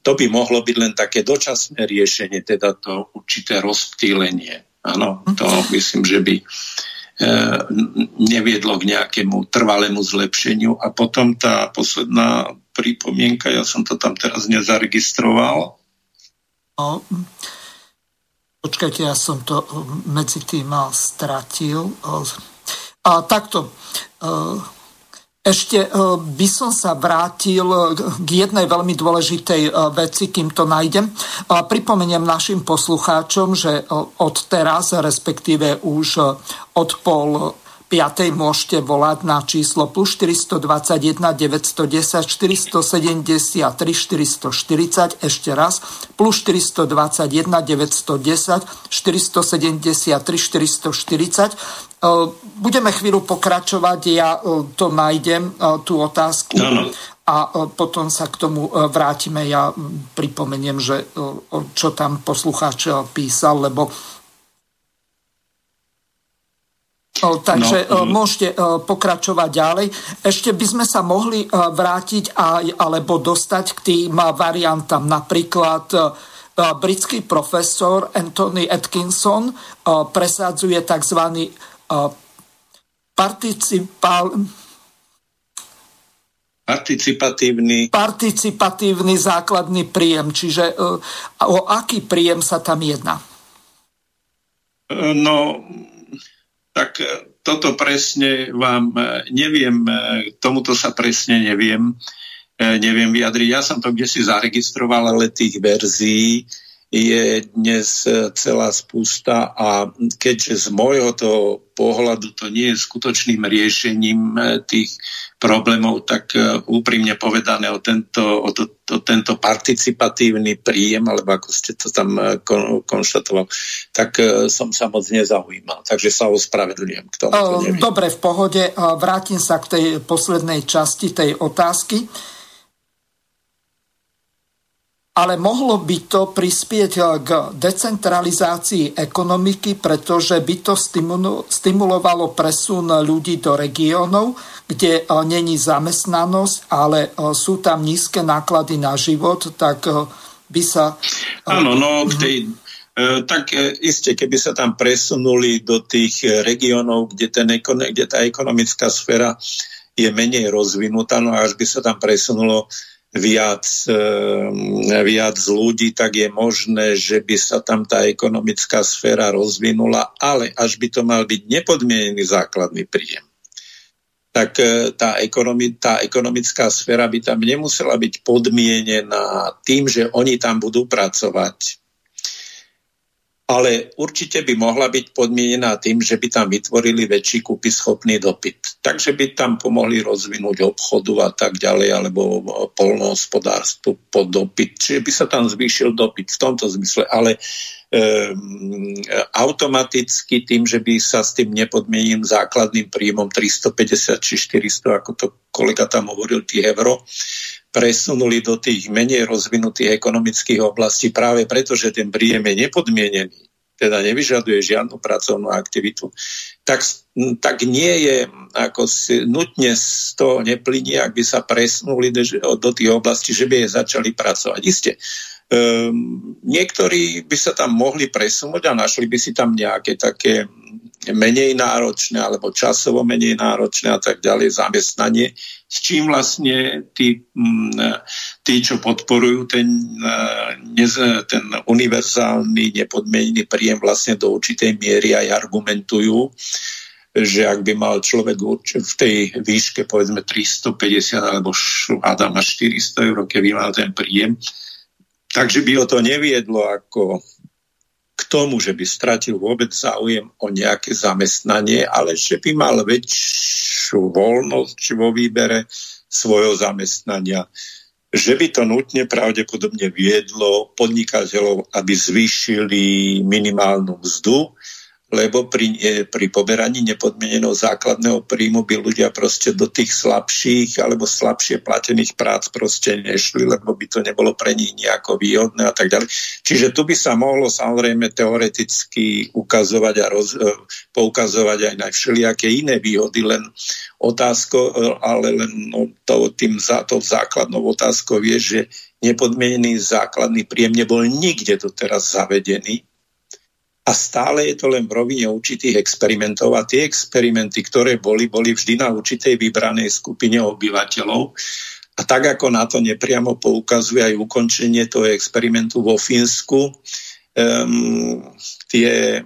to by mohlo byť len také dočasné riešenie, teda to určité rozptýlenie. Áno, to myslím, že by neviedlo k nejakému trvalému zlepšeniu. A potom tá posledná pripomienka, ja som to tam teraz nezaregistroval. Počkajte, ja som to medzi tým stratil. A takto. Ešte by som sa vrátil k jednej veľmi dôležitej veci, kým to nájdem. Pripomeniem našim poslucháčom, že od teraz, respektíve už od 4:30 môžete volať na číslo plus 421 910 473 440, ešte raz, plus 421 910 473 440. Budeme chvíľu pokračovať, ja to nájdem, tú otázku, a potom sa k tomu vrátime. Ja pripomeniem, že čo tam poslucháč písal, lebo... Takže môžete pokračovať ďalej. Ešte by sme sa mohli vrátiť alebo dostať k tým variantám, napríklad... Britský profesor Anthony Atkinson presadzuje tzv. Participatívny základný príjem. Čiže o aký príjem sa tam jedná? No, tak toto presne vám neviem, tomuto sa presne neviem vyjadriť. Ja som to kdesi zaregistroval, ale tých verzií je dnes celá spústa a keďže z môjho toho pohľadu to nie je skutočným riešením tých problémov, tak úprimne povedané o tento participatívny príjem, alebo ako ste to tam konštatoval, tak som sa moc nezaujímal. Takže sa ospravedlňujem k tomu. Dobre, v pohode. Vrátim sa k tej poslednej časti tej otázky. Ale mohlo by to prispieť k decentralizácii ekonomiky, pretože by to stimulovalo presun ľudí do regiónov, kde není zamestnanosť, ale sú tam nízke náklady na život, tak by sa... Áno, tak iste, keby sa tam presunuli do tých regiónov, kde tá ekonomická sféra je menej rozvinutá, no až by sa tam presunulo viac ľudí, tak je možné, že by sa tam tá ekonomická sféra rozvinula, ale až by to mal byť nepodmienený základný príjem. tak tá ekonomická sféra by tam nemusela byť podmienená tým, že oni tam budú pracovať. Ale určite by mohla byť podmienená tým, že by tam vytvorili väčší kúpyschopný dopyt. Takže by tam pomohli rozvinúť obchodu a tak ďalej, alebo poľnohospodárstvu po dopyt. Čiže by sa tam zvýšil dopyt v tomto zmysle. Ale automaticky tým, že by sa s tým nepodmieneným základným príjmom 350 či 400, ako to kolega tam hovoril, tých euro, presunuli do tých menej rozvinutých ekonomických oblastí práve preto, že ten príjem je nepodmienený, teda nevyžaduje žiadnu pracovnú aktivitu, tak nie je, ako si, nutne z toho neplynie, ak by sa presunuli do tých oblastí, že by je začali pracovať. Isté. Niektorí by sa tam mohli presunúť a našli by si tam nejaké také menej náročné alebo časovo menej náročné a tak ďalej zamestnanie, s čím vlastne tí čo podporujú ten univerzálny nepodmienený príjem, vlastne do určitej miery aj argumentujú, že ak by mal človek v tej výške povedzme 350 alebo Adam 400 eur, keby mal ten príjem, takže by ho to neviedlo ako k tomu, že by stratil vôbec záujem o nejaké zamestnanie, ale že by mal väčšiu voľnosť vo výbere svojho zamestnania. Že by to nutne pravdepodobne viedlo podnikateľov, aby zvýšili minimálnu mzdu, lebo pri poberaní nepodmieneného základného príjmu by ľudia proste do tých slabších alebo slabšie platených prác proste nešli, lebo by to nebolo pre nich nejako výhodné a tak ďalej. Čiže tu by sa mohlo samozrejme teoreticky ukazovať a poukazovať aj na všelijaké iné výhody, ale základnou otázkou je, že nepodmienený základný príjem nebol nikde doteraz zavedený. A stále je to len v rovine určitých experimentov a tie experimenty, ktoré boli vždy na určitej vybranej skupine obyvateľov. A tak, ako na to nepriamo poukazuje aj ukončenie toho experimentu vo Fínsku, tie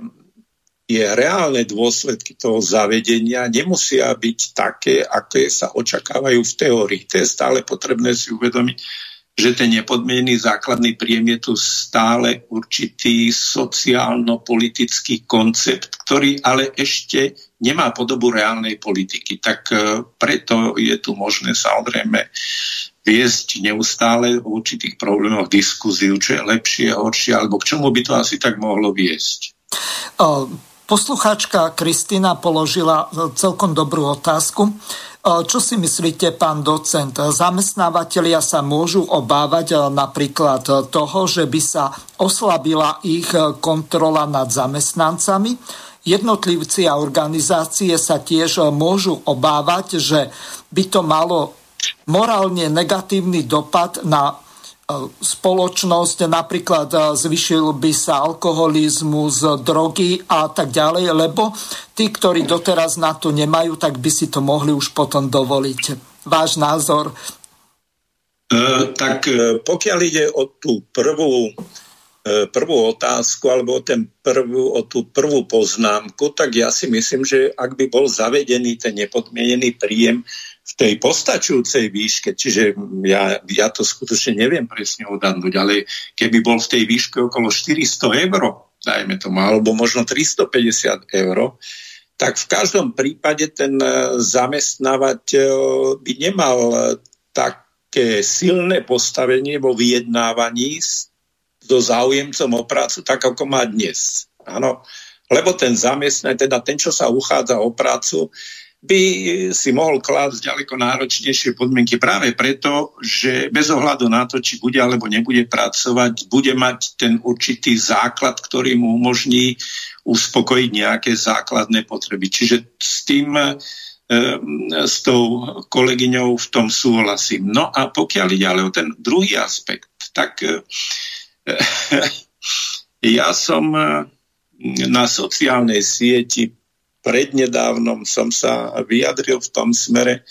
reálne dôsledky toho zavedenia nemusia byť také, aké sa očakávajú v teórii. To je stále potrebné si uvedomiť, že ten nepodmienený základný príjem je tu stále určitý sociálno-politický koncept, ktorý ale ešte nemá podobu reálnej politiky. Tak preto je tu možné samozrejme viesť neustále o určitých problémoch diskuziu, čo je lepšie, horšie, alebo k čomu by to asi tak mohlo viesť. Poslucháčka Kristína položila celkom dobrú otázku. Čo si myslíte, pán docent? Zamestnávatelia sa môžu obávať napríklad toho, že by sa oslabila ich kontrola nad zamestnancami. Jednotlivci a organizácie sa tiež môžu obávať, že by to malo morálne negatívny dopad na spoločnosť, napríklad zvyšil by sa alkoholizmus, drogy a tak ďalej, lebo tí, ktorí doteraz na to nemajú, tak by si to mohli už potom dovoliť. Váš názor? Tak pokiaľ ide o tú prvú otázku alebo o tú prvú poznámku, tak ja si myslím, že ak by bol zavedený ten nepodmienený príjem v tej postačujúcej výške, čiže ja to skutočne neviem presne odhadnúť, ale keby bol v tej výške okolo 400 eur, dajme tomu, alebo možno 350 eur, tak v každom prípade ten zamestnávateľ by nemal také silné postavenie vo vyjednávaní so záujemcom o prácu, tak ako má dnes. Áno. Lebo ten zamestnateľ, teda ten, čo sa uchádza o prácu, by si mohol klásť ďaleko náročnejšie podmienky práve preto, že bez ohľadu na to, či bude alebo nebude pracovať, bude mať ten určitý základ, ktorý mu umožní uspokojiť nejaké základné potreby. Čiže s tou kolegyňou v tom súhlasím. No a pokiaľ ide ale o ten druhý aspekt, tak ja som na sociálnej sieti prednedávnom som sa vyjadril v tom smere,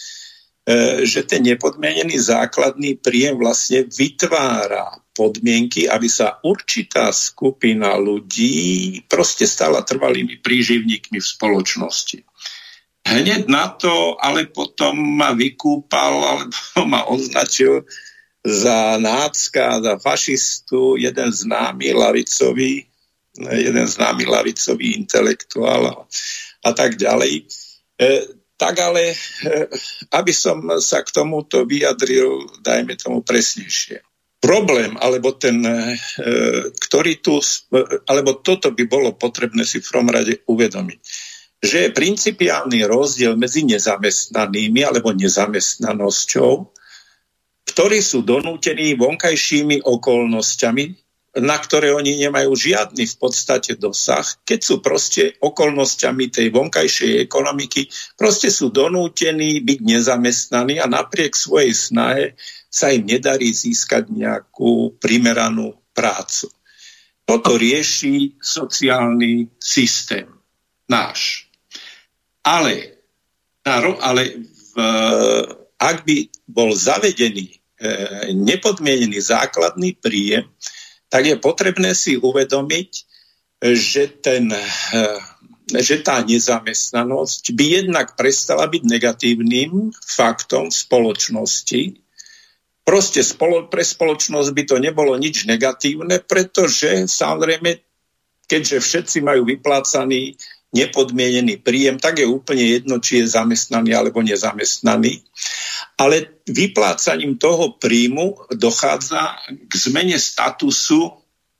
že ten nepodmienený základný príjem vlastne vytvára podmienky, aby sa určitá skupina ľudí proste stala trvalými príživníkmi v spoločnosti. Hneď na to, ale potom ma vykúpal, alebo ma označil za nácka, za fašistu, jeden známy lavicový intelektuál a tak ďalej. Tak ale, aby som sa k tomuto vyjadril, dajme tomu presnejšie. Problém, alebo ten, ktorý tu, alebo toto by bolo potrebné si v prvom rade uvedomiť, že je principiálny rozdiel medzi nezamestnanými alebo nezamestnanosťou, ktorí sú donútení vonkajšími okolnostiami, na ktoré oni nemajú žiadny v podstate dosah, keď sú proste okolnostiami tej vonkajšej ekonomiky, proste sú donútení byť nezamestnaní a napriek svojej snahe sa im nedarí získať nejakú primeranú prácu. Toto rieši sociálny systém náš. Ale ak by bol zavedený nepodmienený základný príjem, tak je potrebné si uvedomiť, že tá nezamestnanosť by jednak prestala byť negatívnym faktom v spoločnosti. Proste pre spoločnosť by to nebolo nič negatívne, pretože samozrejme, keďže všetci majú vyplácaný nepodmienený príjem, tak je úplne jedno, či je zamestnaný alebo nezamestnaný. Ale vyplácaním toho príjmu dochádza k zmene statusu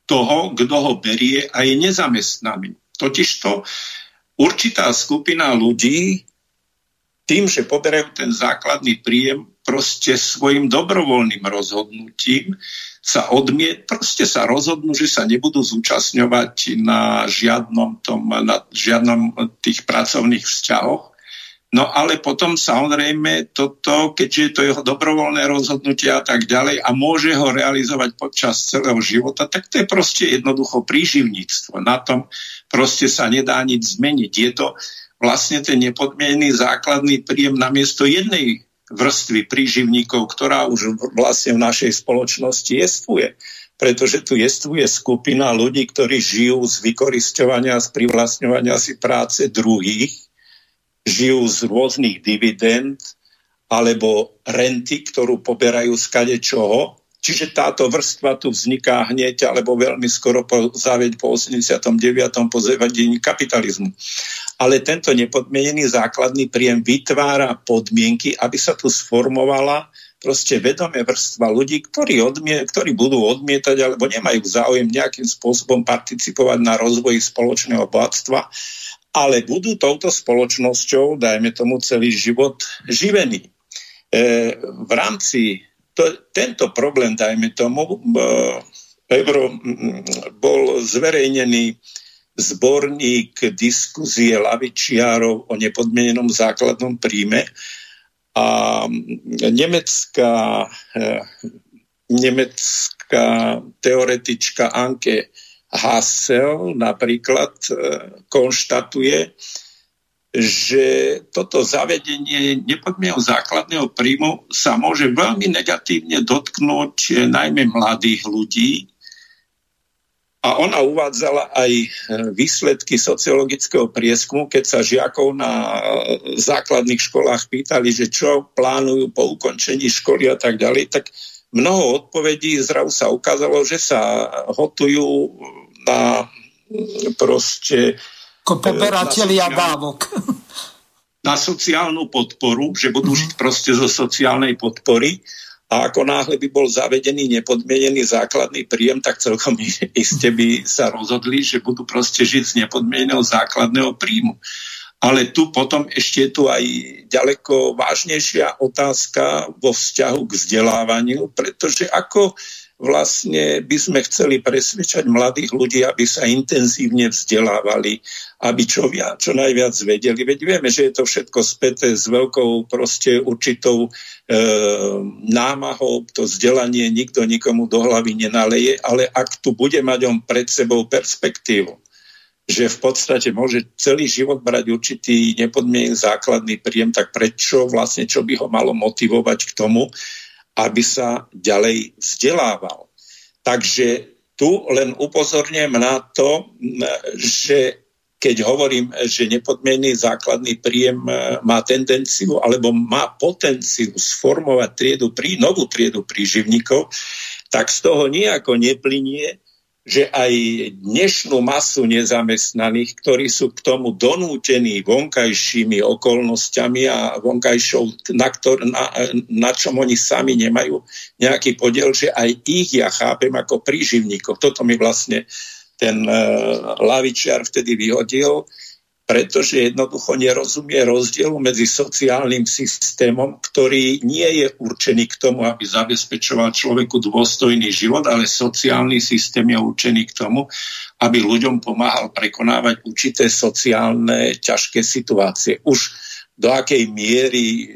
toho, kto ho berie a je nezamestnaný. Totižto určitá skupina ľudí tým, že poberajú ten základný príjem, proste svojim dobrovoľným rozhodnutím sa rozhodnú, že sa nebudú zúčastňovať na žiadnom tých pracovných vzťahoch. No ale potom samozrejme toto, keďže je to jeho dobrovoľné rozhodnutie a tak ďalej a môže ho realizovať počas celého života, tak to je proste jednoducho príživníctvo. Na tom proste sa nedá nič zmeniť. Je to vlastne ten nepodmienený základný príjem namiesto jednej vrstvy príživníkov, ktorá už vlastne v našej spoločnosti jestvuje. Pretože tu jestvuje skupina ľudí, ktorí žijú z vykorisťovania, z privlastňovania si práce druhých, žijú z rôznych dividend alebo renty, ktorú poberajú z kadečoho. Čiže táto vrstva tu vzniká hneď alebo veľmi skoro po 89. po zavedení kapitalizmu. Ale tento nepodmienený základný príjem vytvára podmienky, aby sa tu sformovala proste vedomé vrstva ľudí, ktorí budú odmietať alebo nemajú záujem nejakým spôsobom participovať na rozvoji spoločného bohatstva, ale budú touto spoločnosťou, dajme tomu, celý život živení. V rámci tento problém, dajme tomu, bol zverejnený zborník diskuzie lavičiarov o nepodmienenom základnom príjme a nemecká teoretička Anke Hassel napríklad konštatuje, že toto zavedenie nepodmieneného základného príjmu sa môže veľmi negatívne dotknúť najmä mladých ľudí. A ona uvádzala aj výsledky sociologického prieskumu, keď sa žiakov na základných školách pýtali, že čo plánujú po ukončení školy a tak ďalej, tak mnoho odpovedí zrazu sa ukázalo, že sa hotujú na proste poberatelia dávok. Na sociálnu podporu, že budú žiť proste zo sociálnej podpory a ako náhle by bol zavedený nepodmienený základný príjem, tak celkom iste by sa rozhodli, že budú proste žiť z nepodmieneného základného príjmu. Ale tu potom ešte je tu aj ďaleko vážnejšia otázka vo vzťahu k vzdelávaniu, pretože ako vlastne by sme chceli presvedčať mladých ľudí, aby sa intenzívne vzdelávali, aby čo najviac vedeli. Veď vieme, že je to všetko späté s veľkou proste určitou námahou. To vzdelanie nikto nikomu do hlavy nenaleje, ale ak tu bude mať on pred sebou perspektívu, že v podstate môže celý život brať určitý nepodmienený základný príjem, tak prečo vlastne, čo by ho malo motivovať k tomu, aby sa ďalej vzdelával. Takže tu len upozorňujem na to, že keď hovorím, že nepodmienený základný príjem má tendenciu alebo má potenciu sformovať novú triedu príživníkov, tak z toho nejako neplynie, že aj dnešnú masu nezamestnaných, ktorí sú k tomu donútení vonkajšími okolnostiami a vonkajšou, na čom oni sami nemajú nejaký podiel, že aj ich ja chápem ako príživníkov. Toto mi vlastne ten lavičiar vtedy vyhodil, pretože jednoducho nerozumie rozdielu medzi sociálnym systémom, ktorý nie je určený k tomu, aby zabezpečoval človeku dôstojný život, ale sociálny systém je určený k tomu, aby ľuďom pomáhal prekonávať určité sociálne ťažké situácie. Už do akej miery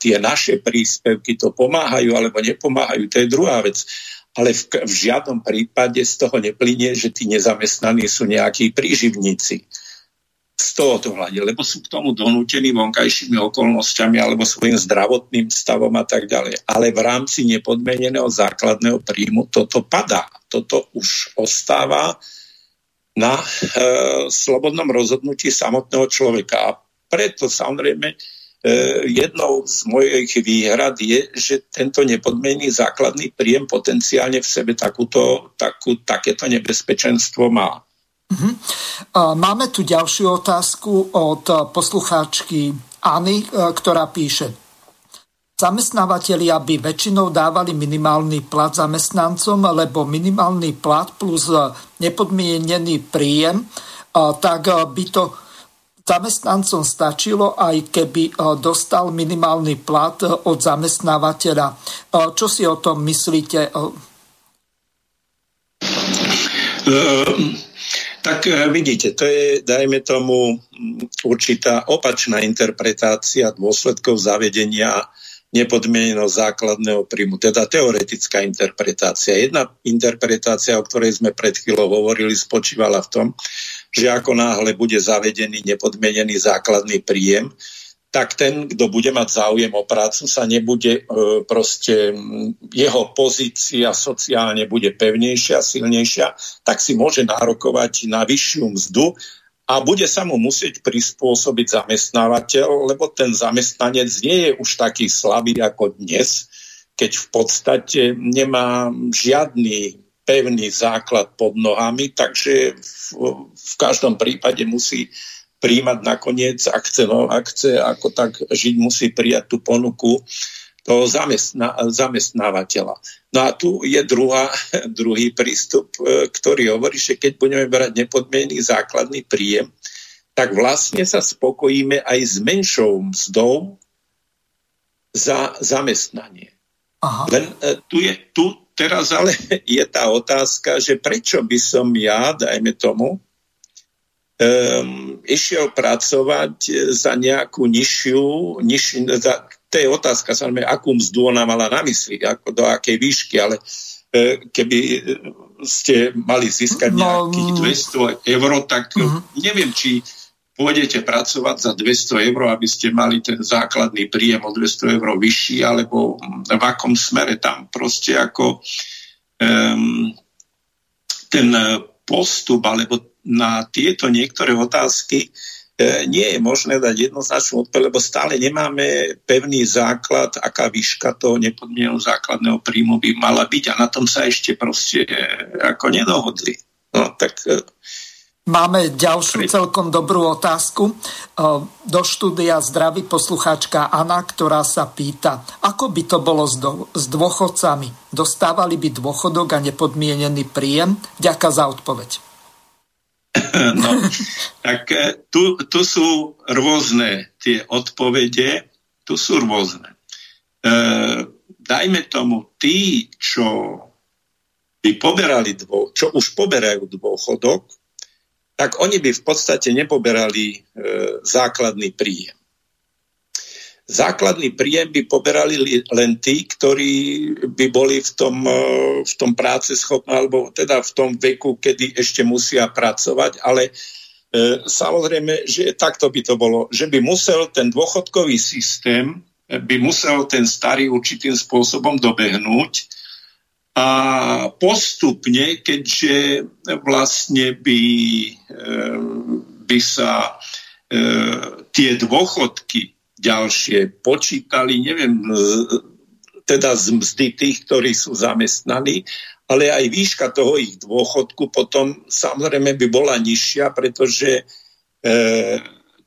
tie naše príspevky to pomáhajú alebo nepomáhajú, to je druhá vec. Ale v žiadnom prípade z toho neplynie, že tí nezamestnaní sú nejakí príživníci. Z tohoto hľadiska, lebo sú k tomu donútení vonkajšími okolnostiami alebo svojim zdravotným stavom a tak ďalej. Ale v rámci nepodmeneného základného príjmu toto padá. Toto už ostáva na slobodnom rozhodnutí samotného človeka. A preto samozrejme jednou z mojich výhrad je, že tento nepodmenený základný príjem potenciálne v sebe takéto nebezpečenstvo má. Máme tu ďalšiu otázku od poslucháčky Anny, ktorá píše: zamestnávateľia by väčšinou dávali minimálny plat zamestnancom, lebo minimálny plat plus nepodmienený príjem, tak by to zamestnancom stačilo, aj keby dostal minimálny plat od zamestnávateľa. Čo si o tom myslíte? Tak vidíte, to je, dajme tomu, určitá opačná interpretácia dôsledkov zavedenia nepodmieneného základného príjmu, teda teoretická interpretácia. Jedna interpretácia, o ktorej sme pred chvíľou hovorili, spočívala v tom, že ako náhle bude zavedený nepodmienený základný príjem, tak ten, kto bude mať záujem o prácu, sa nebude proste, jeho pozícia sociálne bude pevnejšia, silnejšia, tak si môže nárokovať na vyššiu mzdu a bude sa mu musieť prispôsobiť zamestnávateľ, lebo ten zamestnanec nie je už taký slabý ako dnes, keď v podstate nemá žiadny pevný základ pod nohami, takže v každom prípade musí príjmať nakoniec, ak chce ako tak žiť, musí prijať tú ponuku toho zamestnávateľa. No a tu je druhý prístup, ktorý hovorí, že keď budeme brať nepodmienený základný príjem, tak vlastne sa spokojíme aj s menšou mzdou za zamestnanie. Aha. Len tu teraz ale je tá otázka, že prečo by som ja, dajme tomu, išiel pracovať za nejakú nižšiu, to je otázka, samozrejme, akú mzdu ona mala na mysli, ako do akej výšky, ale keby ste mali získať nejakých 200 eur, tak neviem, či pôjdete pracovať za 200 eur, aby ste mali ten základný príjem o 200 eur vyšší, alebo v akom smere tam proste ako ten postup, alebo na tieto niektoré otázky nie je možné dať jednoznačnú odpoveď, lebo stále nemáme pevný základ, aká výška toho nepodmieneného základného príjmu by mala byť, a na tom sa ešte proste ako nedohodli. No, tak, máme ďalšiu celkom dobrú otázku. Do štúdia zdraví poslucháčka Anna, ktorá sa pýta, ako by to bolo s dôchodcami. Dostávali by dôchodok a nepodmienený príjem? Ďaká za odpoveď. No, tak tu sú rôzne tie odpovede, tu sú rôzne. Dajme tomu, tí, čo už poberajú dôchodok, tak oni by v podstate nepoberali základný príjem. Základný príjem by poberali len tí, ktorí by boli v tom práce schopní, alebo teda v tom veku, kedy ešte musia pracovať, ale samozrejme, že takto by to bolo, že by musel ten dôchodkový systém, by musel ten starý určitým spôsobom dobehnúť a postupne, keďže vlastne by by sa tie dôchodky ďalšie počítali, neviem, teda z mzdy tých, ktorí sú zamestnaní, ale aj výška toho ich dôchodku potom samozrejme by bola nižšia, pretože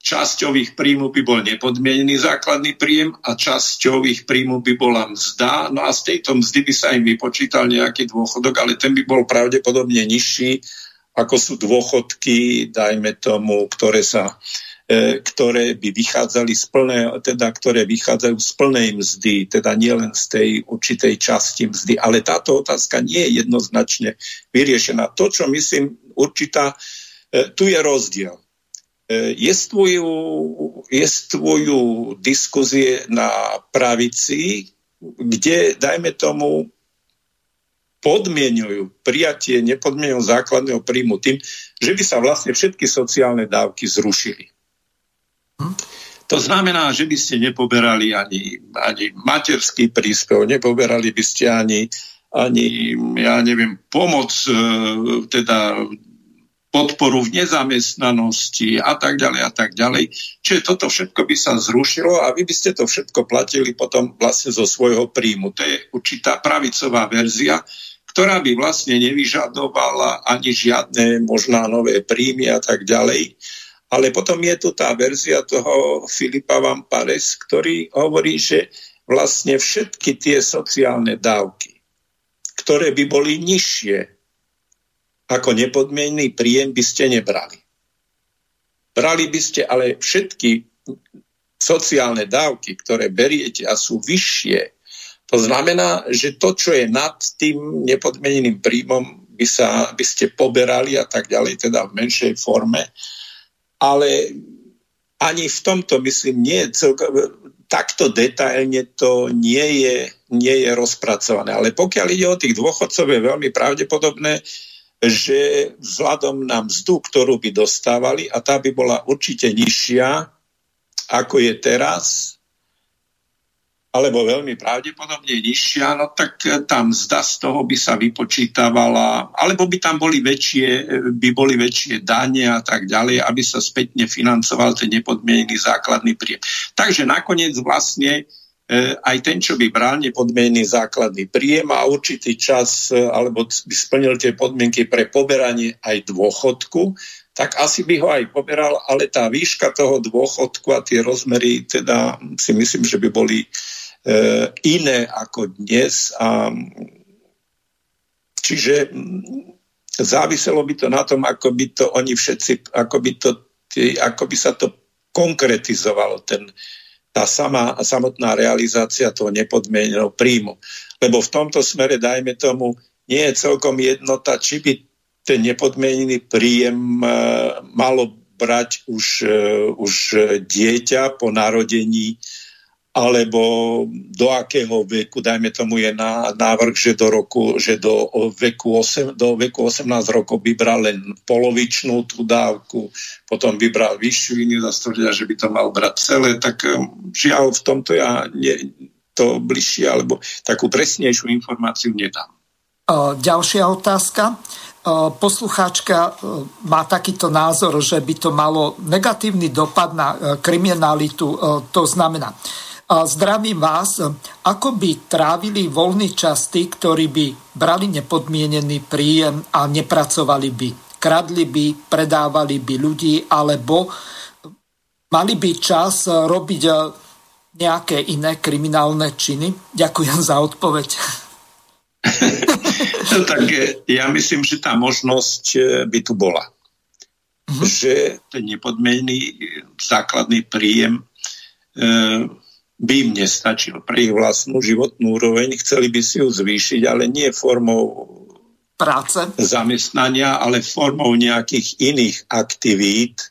časťových príjmov by bol nepodmienený základný príjem a časťových príjmov by bola mzda. No a z tejto mzdy by sa im vypočítal nejaký dôchodok, ale ten by bol pravdepodobne nižší, ako sú dôchodky, dajme tomu, ktoré by vychádzali z plnej, teda ktoré vychádzajú z plnej mzdy, teda nielen z tej určitej časti mzdy. Ale táto otázka nie je jednoznačne vyriešená. To, čo myslím, určitá, tu je rozdiel. Jestvujú diskuzie na pravici, kde, dajme tomu, podmienujú prijatie nepodmieneného základného príjmu tým, že by sa vlastne všetky sociálne dávky zrušili. To znamená, že by ste nepoberali ani materský príspevok, nepoberali by ste ani ja neviem, pomoc, teda podporu v nezamestnanosti a tak ďalej. Čiže toto všetko by sa zrušilo a vy by ste to všetko platili potom vlastne zo svojho príjmu. To je určitá pravicová verzia, ktorá by vlastne nevyžadovala ani žiadne možná nové príjmy a tak ďalej. Ale potom je tu tá verzia toho Philippa Van Parijsa, ktorý hovorí, že vlastne všetky tie sociálne dávky, ktoré by boli nižšie ako nepodmienný príjem, by ste nebrali. Brali by ste ale všetky sociálne dávky, ktoré beriete a sú vyššie. To znamená, že to, čo je nad tým nepodmieneným príjmom, by ste poberali a tak ďalej, teda v menšej forme. Ale ani v tomto, myslím, nie je takto detailne to nie je rozpracované. Ale pokiaľ ide o tých dôchodcov, je veľmi pravdepodobné, že vzhľadom na mzdu, ktorú by dostávali, a tá by bola určite nižšia, ako je teraz, alebo veľmi pravdepodobne nižšia, no tak tá mzda z toho by sa vypočítavala, alebo by tam boli väčšie dane a tak ďalej, aby sa spätne financoval ten nepodmienený základný príjem. Takže nakoniec vlastne aj ten, čo by bral nepodmienený základný príjem a určitý čas, alebo by splnil tie podmienky pre poberanie aj dôchodku, tak asi by ho aj poberal, ale tá výška toho dôchodku a tie rozmery, teda si myslím, že by boli iné ako dnes. Čiže záviselo by to na tom, ako by to oni všetci, ako by sa to konkretizovalo, tá samotná realizácia toho nepodmieneného príjmu. Lebo v tomto smere, dajme tomu, nie je celkom jednota, či by ten nepodmienený príjem malo brať už dieťa po narodení, alebo do akého veku, dajme tomu je návrh, do veku 18 rokov by bral len polovičnú tú dávku, potom by bral vyššiu, iný zase tvrdia, že by to mal brať celé, tak žiaľ v tomto ja to bližšie, alebo takú presnejšiu informáciu nedám. Ďalšia otázka. Poslucháčka má takýto názor, že by to malo negatívny dopad na kriminalitu, to znamená, zdravím vás, ako by trávili voľný čas tí, ktorí by brali nepodmienený príjem a nepracovali by. Kradli by, predávali by ľudí, alebo mali by čas robiť nejaké iné kriminálne činy? Ďakujem za odpoveď. No, tak ja myslím, že tá možnosť by tu bola. Že ten nepodmienený základný príjem by im nestačil pre ich vlastnú životnú úroveň, chceli by si ju zvýšiť, ale nie formou práce, zamestnania, ale formou nejakých iných aktivít.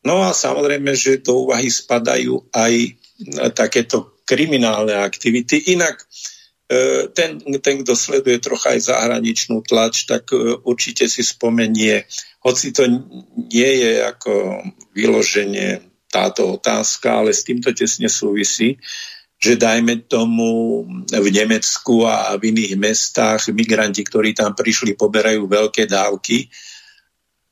No a samozrejme, že do úvahy spadajú aj takéto kriminálne aktivity. Inak ten, kto sleduje trocha aj zahraničnú tlač, tak určite si spomenie, hoci to nie je ako vyloženie táto otázka, ale s týmto tesne súvisí, že dajme tomu v Nemecku a v iných mestách migranti, ktorí tam prišli, poberajú veľké dávky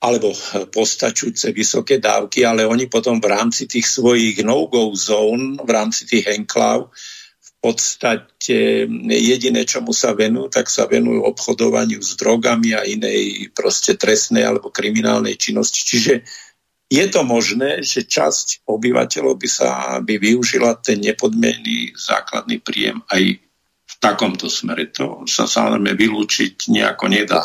alebo postačujúce vysoké dávky, ale oni potom v rámci tých svojich no-go zón, v rámci tých enkláv, v podstate jediné, čomu sa venujú, tak sa venujú obchodovaniu s drogami a inej proste trestnej alebo kriminálnej činnosti. Čiže je to možné, že časť obyvateľov by využila ten nepodmienný základný príjem aj v takomto smere. To sa samozrejme vylúčiť nejako nedá.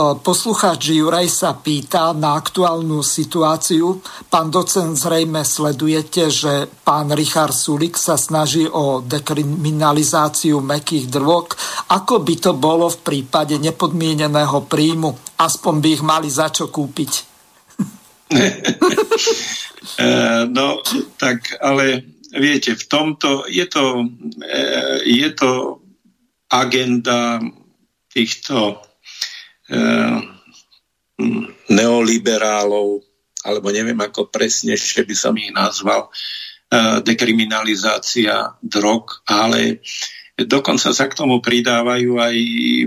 Poslucháč Juraj sa pýta na aktuálnu situáciu. Pán docent, zrejme sledujete, že pán Richard Sulík sa snaží o dekriminalizáciu mäkkých drog. Ako by to bolo v prípade nepodmieneného príjmu? Aspoň by ich mali za čo kúpiť. No, tak ale viete, v tomto je to agenda týchto neoliberálov, alebo neviem ako presne, ešte by som ich nazval, dekriminalizácia drog, ale dokonca sa k tomu pridávajú aj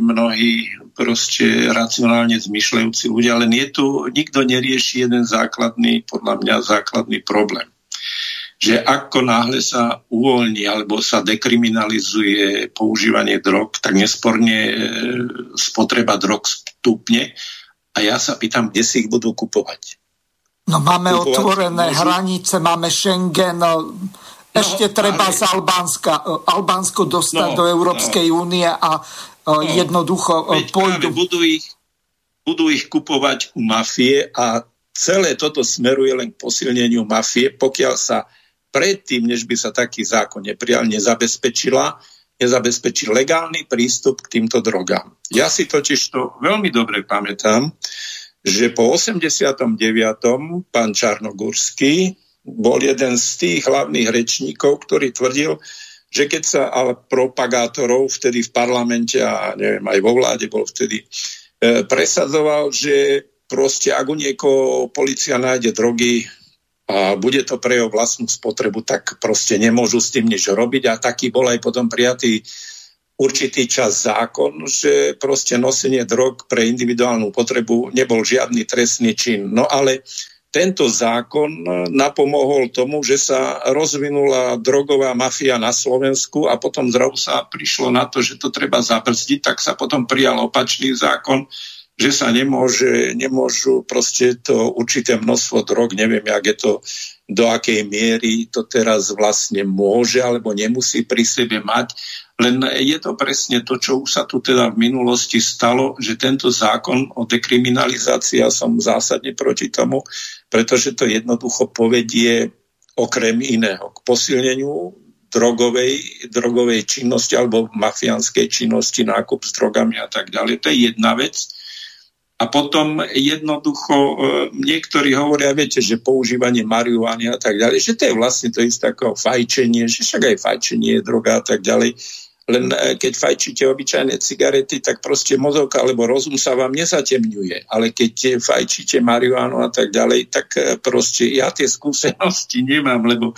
mnohí proste racionálne zmyšľajúci ľudia, ale nikto nerieši jeden základný, podľa mňa základný problém. Že ako náhle sa uvoľní alebo sa dekriminalizuje používanie drog, tak nesporne spotreba drog stúpne. A ja sa pýtam, kde si ich budú kupovať. No máme kupovať otvorené hranice, máme Schengen, ešte treba z Albánsko dostať do Európskej únie a jednoducho pôjdu. Budú ich kupovať u mafie a celé toto smeruje len k posilneniu mafie, pokiaľ sa predtým, než by sa taký zákon neprijal, nezabezpečil legálny prístup k týmto drogám. Ja si totiž to veľmi dobre pamätám, že po 89. pán Čarnogurský bol jeden z tých hlavných rečníkov, ktorý tvrdil, že keď sa propagátorov vtedy v parlamente a neviem, aj vo vláde bol vtedy presadzoval, že proste ak u niekoho policia nájde drogy, a bude to pre jeho vlastnú spotrebu, tak proste nemôžu s tým nič robiť. A taký bol aj potom prijatý určitý čas zákon, že proste nosenie drog pre individuálnu potrebu nebol žiadny trestný čin. No ale tento zákon napomohol tomu, že sa rozvinula drogová mafia na Slovensku a potom zrazu sa prišlo na to, že to treba zabrzdiť, tak sa potom prijal opačný zákon, že sa nemôžu proste to určité množstvo drog, neviem, jak je to, do akej miery to teraz vlastne môže alebo nemusí pri sebe mať. Len je to presne to, čo už sa tu teda v minulosti stalo, že tento zákon o dekriminalizácii, ja som zásadne proti tomu, pretože to jednoducho povedie okrem iného k posilneniu drogovej činnosti alebo mafiánskej činnosti, nákup s drogami a tak ďalej. To je jedna vec. A potom jednoducho niektorí hovoria, viete, že používanie marihuany a tak ďalej, že to je vlastne to isté ako fajčenie, že však aj fajčenie je droga a tak ďalej. Len keď fajčíte obyčajné cigarety, tak proste mozog alebo rozum sa vám nezatemňuje. Ale keď fajčíte marihuanu a tak ďalej, tak proste ja tie skúsenosti nemám, lebo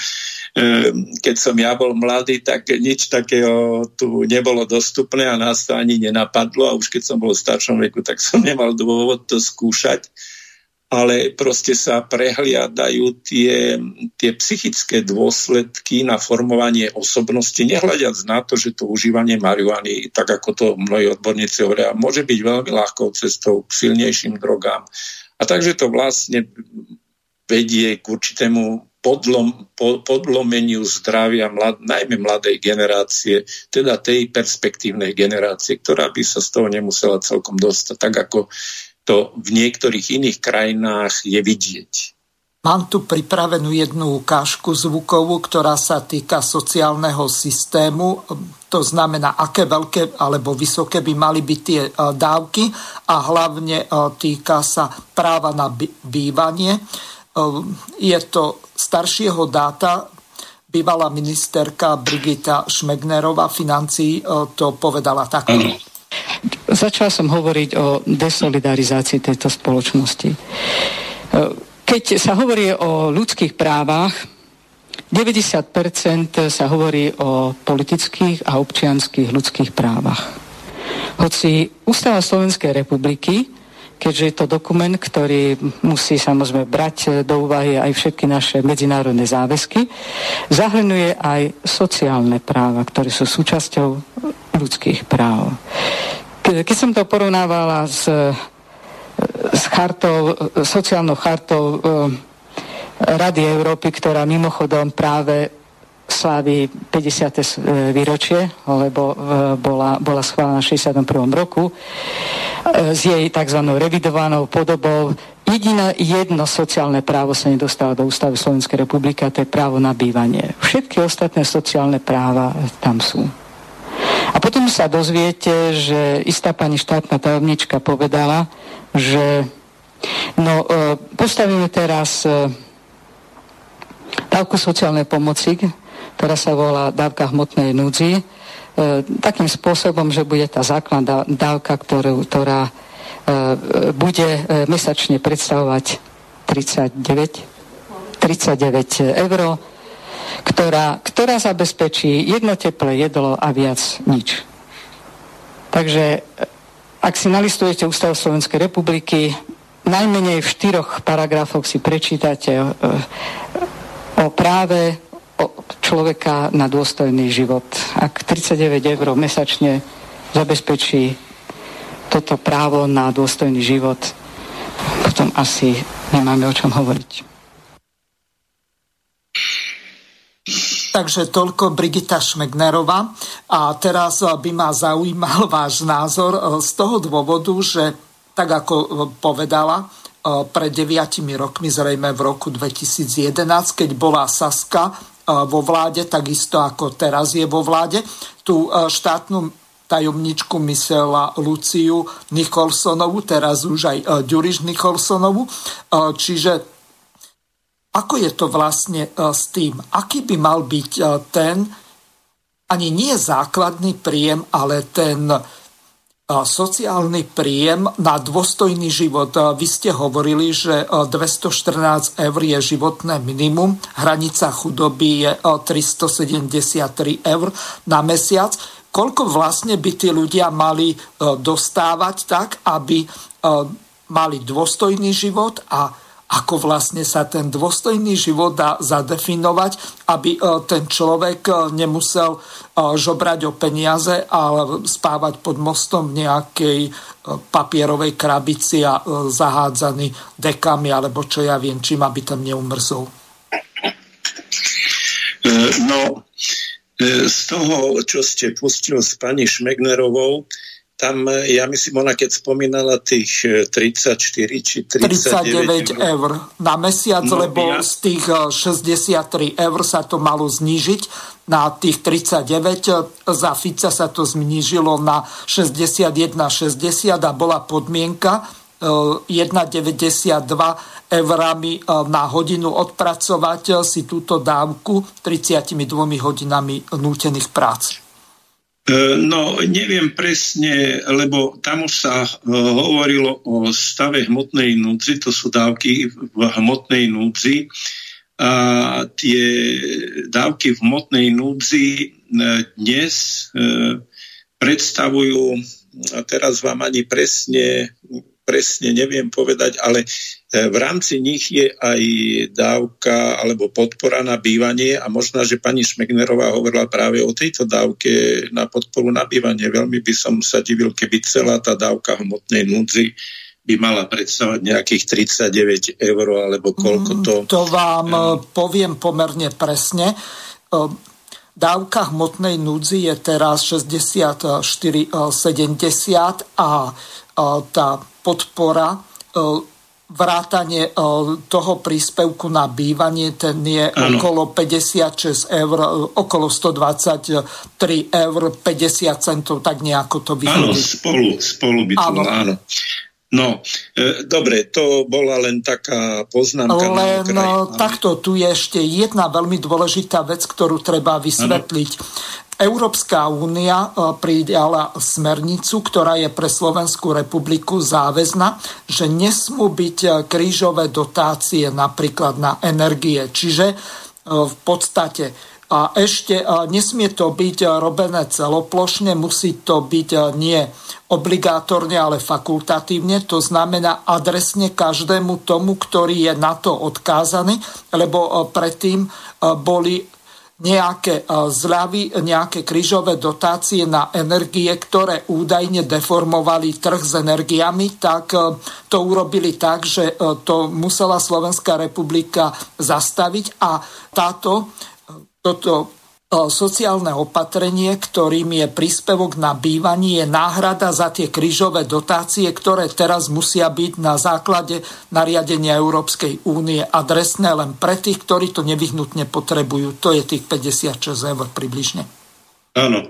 keď som ja bol mladý, tak nič takého tu nebolo dostupné a nás to ani nenapadlo. A už keď som bol v staršom veku, tak som nemal dôvod to skúšať. Ale proste sa prehliadajú tie psychické dôsledky na formovanie osobnosti, nehľadiac na to, že to užívanie marihuany, tak ako to mnohí odborníci hovoria, môže byť veľmi ľahkou cestou k silnejším drogám. A takže to vlastne vedie k určitému podlomeniu zdravia, najmä mladej generácie, teda tej perspektívnej generácie, ktorá by sa z toho nemusela celkom dostať, tak ako to v niektorých iných krajinách je vidieť. Mám tu pripravenú jednu ukážku zvukovú, ktorá sa týka sociálneho systému. To znamená, aké veľké alebo vysoké by mali byť tie dávky a hlavne týka sa práva na bývanie. Je to staršieho dáta. Bývalá ministerka Brigita Šmegnerová financií to povedala takto. Začala som hovoriť o desolidarizácii tejto spoločnosti. Keď sa hovorí o ľudských právach, 90% sa hovorí o politických a občianskych ľudských právach. Hoci ústava Slovenskej republiky keďže je to dokument, ktorý musí samozrejme brať do úvahy aj všetky naše medzinárodné záväzky, zahrňuje aj sociálne práva, ktoré sú súčasťou ľudských práv. Keď som to porovnávala s chartou, sociálnou chartou Rady Európy, ktorá mimochodom práve slávi 50. výročie, lebo bola schválená v 61. roku, s jej tzv. Revidovanou podobou. Jediné jedno sociálne právo sa nedostalo do ústavy Slovenskej republiky, a to je právo na bývanie. Všetky ostatné sociálne práva tam sú. A potom sa dozviete, že istá pani štátna tajomnička povedala, že postavíme teraz dávku sociálnej pomoci, ktorá sa volá dávka hmotnej núdzi, takým spôsobom, že bude tá základná dávka, ktorá bude mesačne predstavovať 39 eur, ktorá zabezpečí jedno teplé jedlo a viac nič. Takže ak si nalistujete Ústavu Slovenskej republiky, najmenej v 4 paragrafoch si prečítate o práve človeka na dôstojný život. Ak 39 eur mesačne zabezpečí toto právo na dôstojný život, potom asi nemáme o čom hovoriť. Takže toľko Brigita Šmegnerová. A teraz by ma zaujímal váš názor z toho dôvodu, že tak ako povedala, pred 9 rokmi, zrejme v roku 2011, keď bola Saska vo vláde, takisto ako teraz je vo vláde, tú štátnu tajomničku myslela Luciu Nikolsonovu, teraz už aj Ďuriš Nikolsonovu. Čiže ako je to vlastne s tým? Aký by mal byť ten, ani nie základný príjem, ale ten sociálny príjem na dôstojný život? Vy ste hovorili, že 214 eur je životné minimum, hranica chudoby je 373 eur na mesiac. Koľko vlastne by tí ľudia mali dostávať tak, aby mali dôstojný život, a ako vlastne sa ten dôstojný život dá zadefinovať, aby ten človek nemusel žobrať o peniaze a spávať pod mostom v nejakej papierovej krabici a zahádzaný dekami, alebo čo ja viem, čím, aby tam neumrzol. No, z toho, čo ste pustil s pani Šmegnerovou, tam, ja myslím, ona keď spomínala tých 34 či 39 eur na mesiac, no, lebo ja z tých 63 eur sa to malo znížiť na tých 39. Za Fica sa to znížilo na 61,60 a bola podmienka 1,92 eurami na hodinu odpracovať si túto dávku 32 hodinami nútených prác. No, neviem presne, lebo tam už sa hovorilo o stave hmotnej núdzi, to sú dávky v hmotnej núdzi, a tie dávky v hmotnej núdzi dnes predstavujú, a teraz vám ani presne neviem povedať, ale v rámci nich je aj dávka alebo podpora na bývanie, a možno, že pani Šmegnerová hovorila práve o tejto dávke na podporu na bývanie. Veľmi by som sa divil, keby celá tá dávka hmotnej núdzi by mala predstavovať nejakých 39 eur alebo koľko to... To vám poviem pomerne presne. Dávka hmotnej núdzi je teraz 64,70 a tá podpora, vrátanie toho príspevku na bývanie, ten je okolo 56 eur, okolo 123 eur, 50 centov, tak nejako to vyhodí. Áno, spolu by to bolo, áno. No, dobre, to bola len taká poznámka. Len takto, tu je ešte jedna veľmi dôležitá vec, ktorú treba vysvetliť. Ano. Európska únia prijala smernicu, ktorá je pre Slovenskú republiku záväzná, že nesmú byť krížové dotácie napríklad na energie. Čiže v podstate A ešte nesmie to byť robené celoplošne, musí to byť nie obligátorne, ale fakultatívne, to znamená adresne každému tomu, ktorý je na to odkázaný, lebo predtým boli nejaké zľavy, nejaké krížové dotácie na energie, ktoré údajne deformovali trh s energiami, tak to urobili tak, že to musela Slovenská republika zastaviť a toto sociálne opatrenie, ktorým je príspevok na bývanie, je náhrada za tie krížové dotácie, ktoré teraz musia byť na základe nariadenia Európskej únie adresné len pre tých, ktorí to nevyhnutne potrebujú. To je tých 56 eur približne. Áno.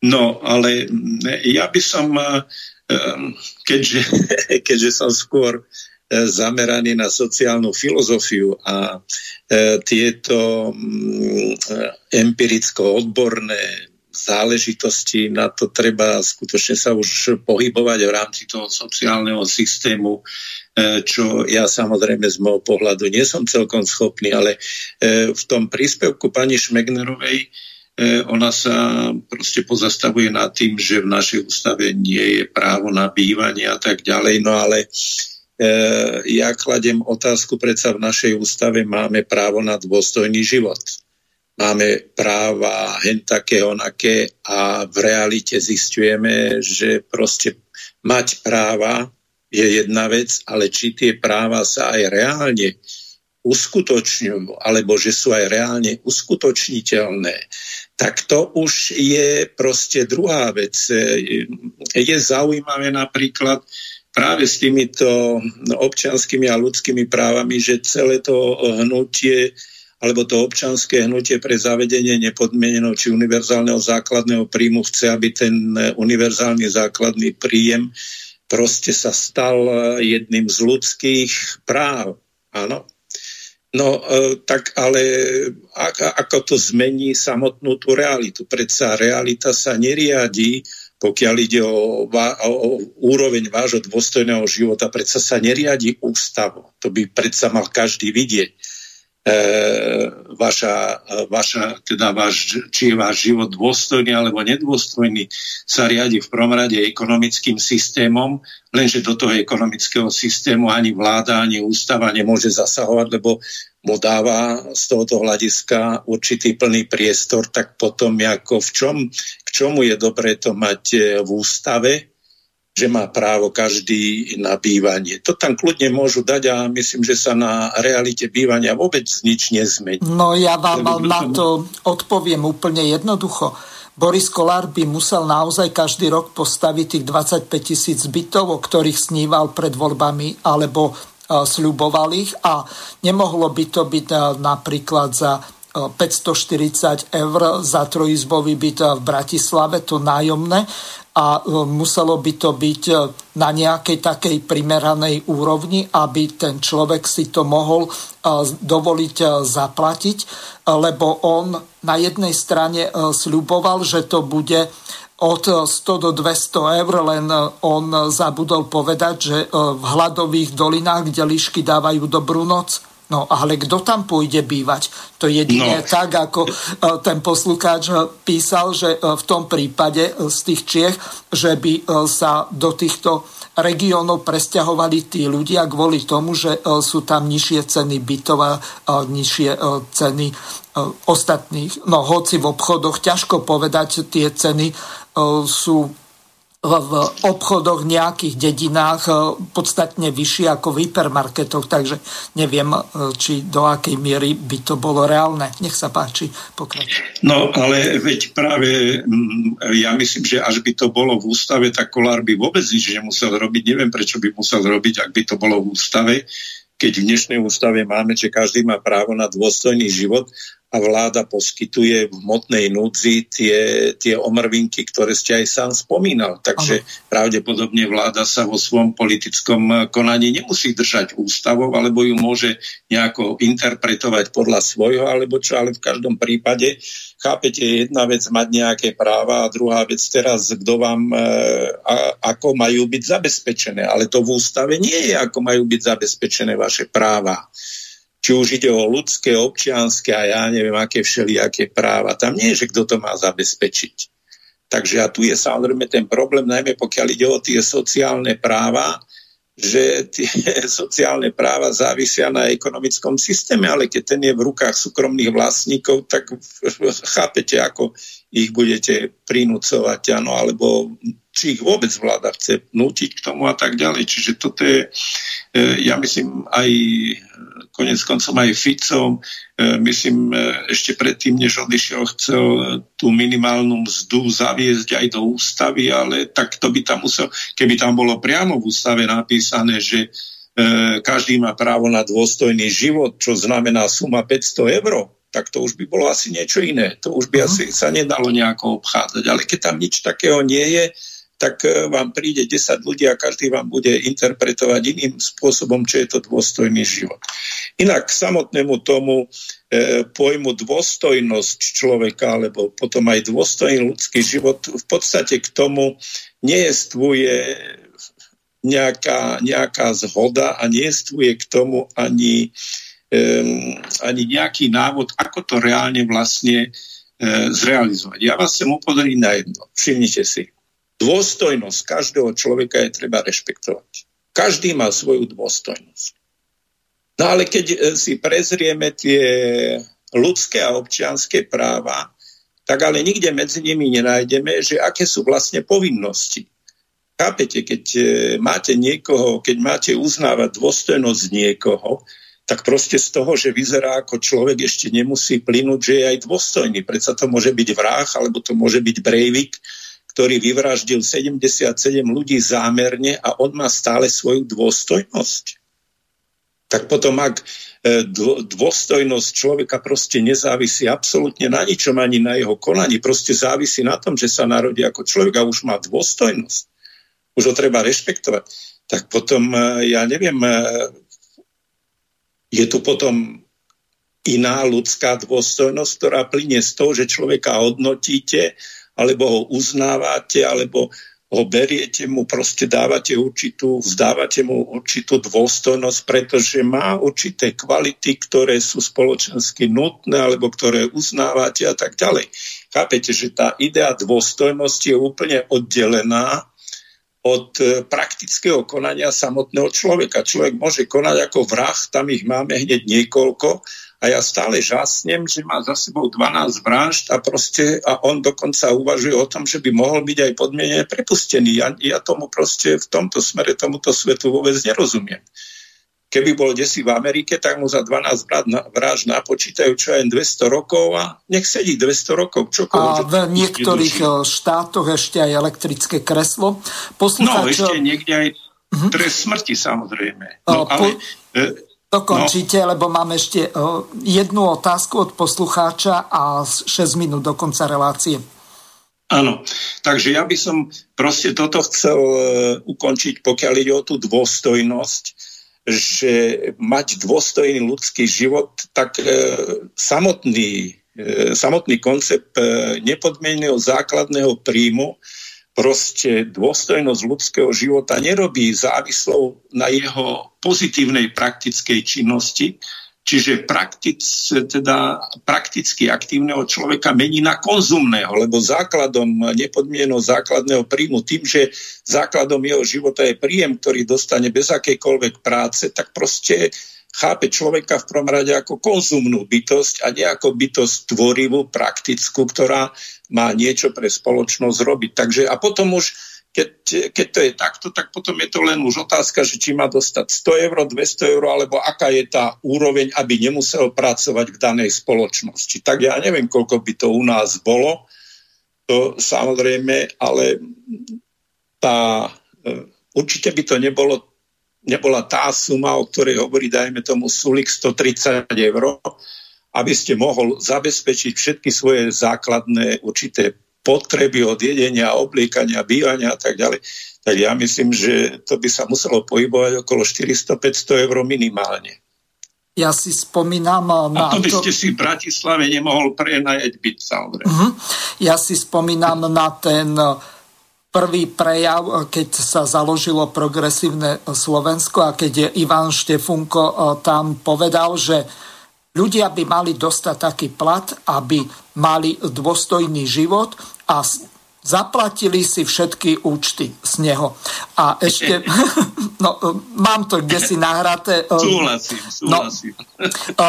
No, ale ja by som, keďže som skôr zameraný na sociálnu filozofiu a tieto empiricko-odborné záležitosti, na to treba skutočne sa už pohybovať v rámci toho sociálneho systému, čo ja samozrejme z môjho pohľadu nie som celkom schopný, ale v tom príspevku pani Šmegnerovej ona sa proste pozastavuje nad tým, že v našej ústave nie je právo na bývanie a tak ďalej, no ale ja kladiem otázku, predsa v našej ústave máme právo na dôstojný život. Máme práva hen také, onaké a v realite zistujeme, že proste mať práva je jedna vec, ale či tie práva sa aj reálne uskutočňujú, alebo že sú aj reálne uskutočniteľné, tak to už je proste druhá vec. Je zaujímavé napríklad práve s týmito občianskymi a ľudskými právami, že celé to hnutie, alebo to občianske hnutie pre zavedenie nepodmieneného či univerzálneho základného príjmu chce, aby ten univerzálny základný príjem proste sa stal jedným z ľudských práv. Áno. No, tak ale ako to zmení samotnú tú realitu? Predsa realita sa neriadí, pokiaľ ide o úroveň vášho dôstojného života, predsa sa neriadi ústavu. To by predsa mal každý vidieť. Či je váš život dôstojný alebo nedôstojný, sa riadi v prvom rade ekonomickým systémom, lenže do toho ekonomického systému ani vláda, ani ústava nemôže zasahovať, lebo mu dáva z tohoto hľadiska určitý plný priestor, tak potom ako k čomu je dobré to mať v ústave, že má právo každý na bývanie. To tam kľudne môžu dať a myslím, že sa na realite bývania vôbec nič nezmení. No ja vám na to odpoviem úplne jednoducho. Boris Kollár by musel naozaj každý rok postaviť tých 25 000 bytov, o ktorých sníval pred voľbami, alebo sľuboval ich, a nemohlo by to byť napríklad za 540 eur za trojizbový byt v Bratislave, to nájomné, a muselo by to byť na nejakej takej primeranej úrovni, aby ten človek si to mohol dovoliť zaplatiť, lebo on na jednej strane sľuboval, že to bude od 100 do 200 eur, len on zabudol povedať, že v hladových dolinách, kde líšky dávajú dobrú noc. No ale kto tam pôjde bývať? To jedine tak, ako ten poslucháč písal, že v tom prípade z tých Čiech, že by sa do týchto regiónov presťahovali tí ľudia kvôli tomu, že sú tam nižšie ceny bytov a nižšie ceny ostatných. No hoci v obchodoch, ťažko povedať, tie ceny sú v obchodoch nejakých dedinách podstatne vyššie ako v hypermarketoch, takže neviem, či do akej miery by to bolo reálne. Nech sa páči, pokračuj. No, ale veď práve ja myslím, že až by to bolo v ústave, tak Kollár by vôbec nič nemusel robiť. Neviem, prečo by musel robiť, ak by to bolo v ústave, keď v dnešnej ústave máme, že každý má právo na dôstojný život a vláda poskytuje v hmotnej núdzi tie omrvinky, ktoré ste aj sám spomínal. Takže pravdepodobne vláda sa vo svojom politickom konaní nemusí držať ústavou, alebo ju môže nejako interpretovať podľa svojho, alebo čo, ale v každom prípade, chápete, jedna vec mať nejaké práva a druhá vec teraz, kto vám ako majú byť zabezpečené. Ale to v ústave nie je, ako majú byť zabezpečené vaše práva. či už ide o ľudské, občianske a ja neviem, aké všelijaké práva. Tam nie je, že kto to má zabezpečiť. Takže a tu je samozrejme ten problém, najmä pokiaľ ide o tie sociálne práva, že tie sociálne práva závisia na ekonomickom systéme, ale keď ten je v rukách súkromných vlastníkov, tak chápete, ako ich budete prinúcovať, áno, alebo či ich vôbec vláda chce nútiť k tomu a tak ďalej. Čiže toto je, ja myslím, aj konec koncom aj Ficom, myslím, ešte predtým, než odišiel, chcel tú minimálnu mzdu zaviesť aj do ústavy, ale tak to by tam musel, keby tam bolo priamo v ústave napísané, že každý má právo na dôstojný život, čo znamená suma 500 €, tak to už by bolo asi niečo iné. To už by asi sa nedalo nejako obchádzať. Ale keď tam nič takého nie je, tak vám príde 10 ľudí a každý vám bude interpretovať iným spôsobom, čo je to dôstojný život. Inak k samotnému tomu pojmu dôstojnosť človeka, alebo potom aj dôstojný ľudský život, v podstate k tomu nejestvuje nejaká zhoda a nejestvuje k tomu ani nejaký návod, ako to reálne vlastne zrealizovať. Ja vás chcem upozorniť na jedno. Všimnite si. Dôstojnosť každého človeka je treba rešpektovať. Každý má svoju dôstojnosť. No ale keď si prezrieme tie ľudské a občianske práva, tak ale nikde medzi nimi nenájdeme, že aké sú vlastne povinnosti. Chápete, keď máte niekoho, keď máte uznávať dôstojnosť niekoho, tak proste z toho, že vyzerá ako človek, ešte nemusí plynúť, že je aj dôstojný. Predsa to môže byť vrah, alebo to môže byť Breivik, ktorý vyvraždil 77 ľudí zámerne a on má stále svoju dôstojnosť. Tak potom, ak dôstojnosť človeka proste nezávisí absolútne na ničom, ani na jeho konaní, proste závisí na tom, že sa narodí ako človek a už má dôstojnosť. Už ho treba rešpektovať. Tak potom, ja neviem... Je tu potom iná ľudská dôstojnosť, ktorá plynie z toho, že človeka hodnotíte, alebo ho uznávate, alebo ho beriete, mu proste vzdávate mu určitú dôstojnosť, pretože má určité kvality, ktoré sú spoločensky nutné, alebo ktoré uznávate a tak ďalej. Chápete, že tá idea dôstojnosti je úplne oddelená od praktického konania samotného človeka. Človek môže konať ako vrah, tam ich máme hneď niekoľko a ja stále žasnem, že má za sebou 12 vražd a on dokonca uvažuje o tom, že by mohol byť aj podmienene prepustený. Ja tomu proste v tomto smere, tomuto svetu vôbec nerozumiem. Keby bol desi v Amerike, tak mu za 12 vražd napočítajú čo aj 200 rokov a nech sedí 200 rokov. A v niektorých štátoch ešte aj elektrické kreslo. Poslúchať, no, ešte niekde aj trest smrti, samozrejme. No, ale... Dokončite, lebo mám ešte jednu otázku od poslucháča a 6 minút do konca relácie. Áno, takže ja by som proste toto chcel ukončiť, pokiaľ ide o tú dôstojnosť, že mať dôstojný ľudský život, tak samotný koncept nepodmieneného základného príjmu, proste dôstojnosť ľudského života nerobí závislou na jeho pozitívnej praktickej činnosti, čiže prakticky aktívneho človeka mení na konzumného, lebo základom nepodmieneného základného príjmu, tým, že základom jeho života je príjem, ktorý dostane bez akejkoľvek práce, tak proste chápe človeka v prvom rade ako konzumnú bytosť a nie ako bytosť tvorivú, praktickú, ktorá má niečo pre spoločnosť robiť. Takže a potom už keď to je takto, tak potom je to len už otázka, že či má dostať 100 €, 200 €, alebo aká je tá úroveň, aby nemusel pracovať v danej spoločnosti. Tak ja neviem, koľko by to u nás bolo, to samozrejme, ale určite by to nebola tá suma, o ktorej hovorí, dajme tomu, Sulík 130 €, aby ste mohol zabezpečiť všetky svoje základné určité potreby od jedenia, obliekania, bývania a tak ďalej, tak ja myslím, že to by sa muselo pohybovať okolo 400–500 € minimálne. Ja si spomínam... A to by ste si v Bratislave nemohol prenajať byt, samozrejme. Ja si spomínam na ten prvý prejav, keď sa založilo progresívne Slovensko a keď Ivan Štefunko tam povedal, že ľudia by mali dostať taký plat, aby mali dôstojný život a zaplatili si všetky účty z neho. A ešte, no, mám to kde si nahraté. Súhlasím. No,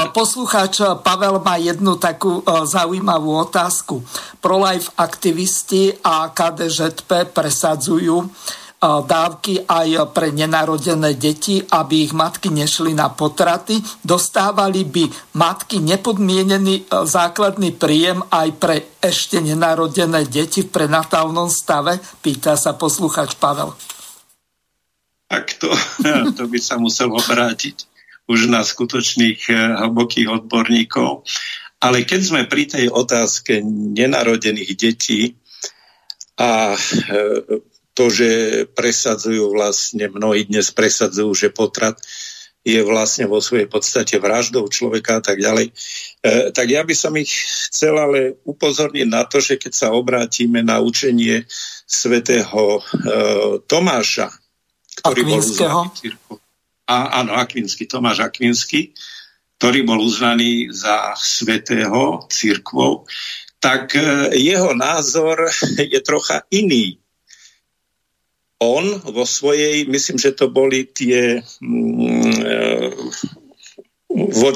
poslucháč Pavel má jednu takú zaujímavú otázku. Pro-life aktivisti a KDŽP presadzujú dávky aj pre nenarodené deti, aby ich matky nešli na potraty. Dostávali by matky nepodmienený základný príjem aj pre ešte nenarodené deti v prenatálnom stave? Pýta sa poslucháč Pavel. Tak to by sa muselo obrátiť už na skutočných hlbokých odborníkov. Ale keď sme pri tej otázke nenarodených detí a to, že presadzujú vlastne, mnohí dnes presadzujú, že potrat je vlastne vo svojej podstate vraždou človeka a tak ďalej. Tak ja by som ich chcel ale upozorniť na to, že keď sa obrátime na učenie svätého Tomáša, ktorý bol uznaný cirkvou. Áno, Akvínsky, Tomáš Akvínsky, ktorý bol uznaný za svätého cirkvou, tak jeho názor je trocha iný. On vo svojej, myslím, že to boli tie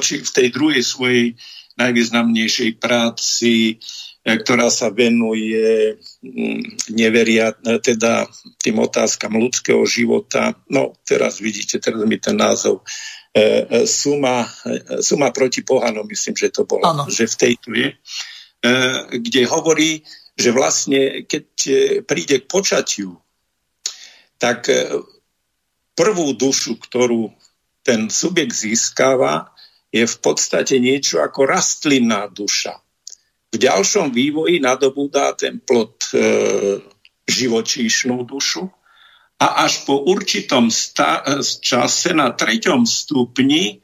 v tej druhej svojej najvýznamnejšej práci, ktorá sa venuje teda tým otázkam ľudského života. No, teraz vidíte, teraz mi ten názov Suma proti pohanom, myslím, že to bolo, ano. Že v tejto je, kde hovorí, že vlastne, keď príde k počatiu, tak prvú dušu, ktorú ten subjekt získava, je v podstate niečo ako rastlinná duša. V ďalšom vývoji nadobúdá ten plod živočíšnu dušu a až po určitom čase na 3. stupni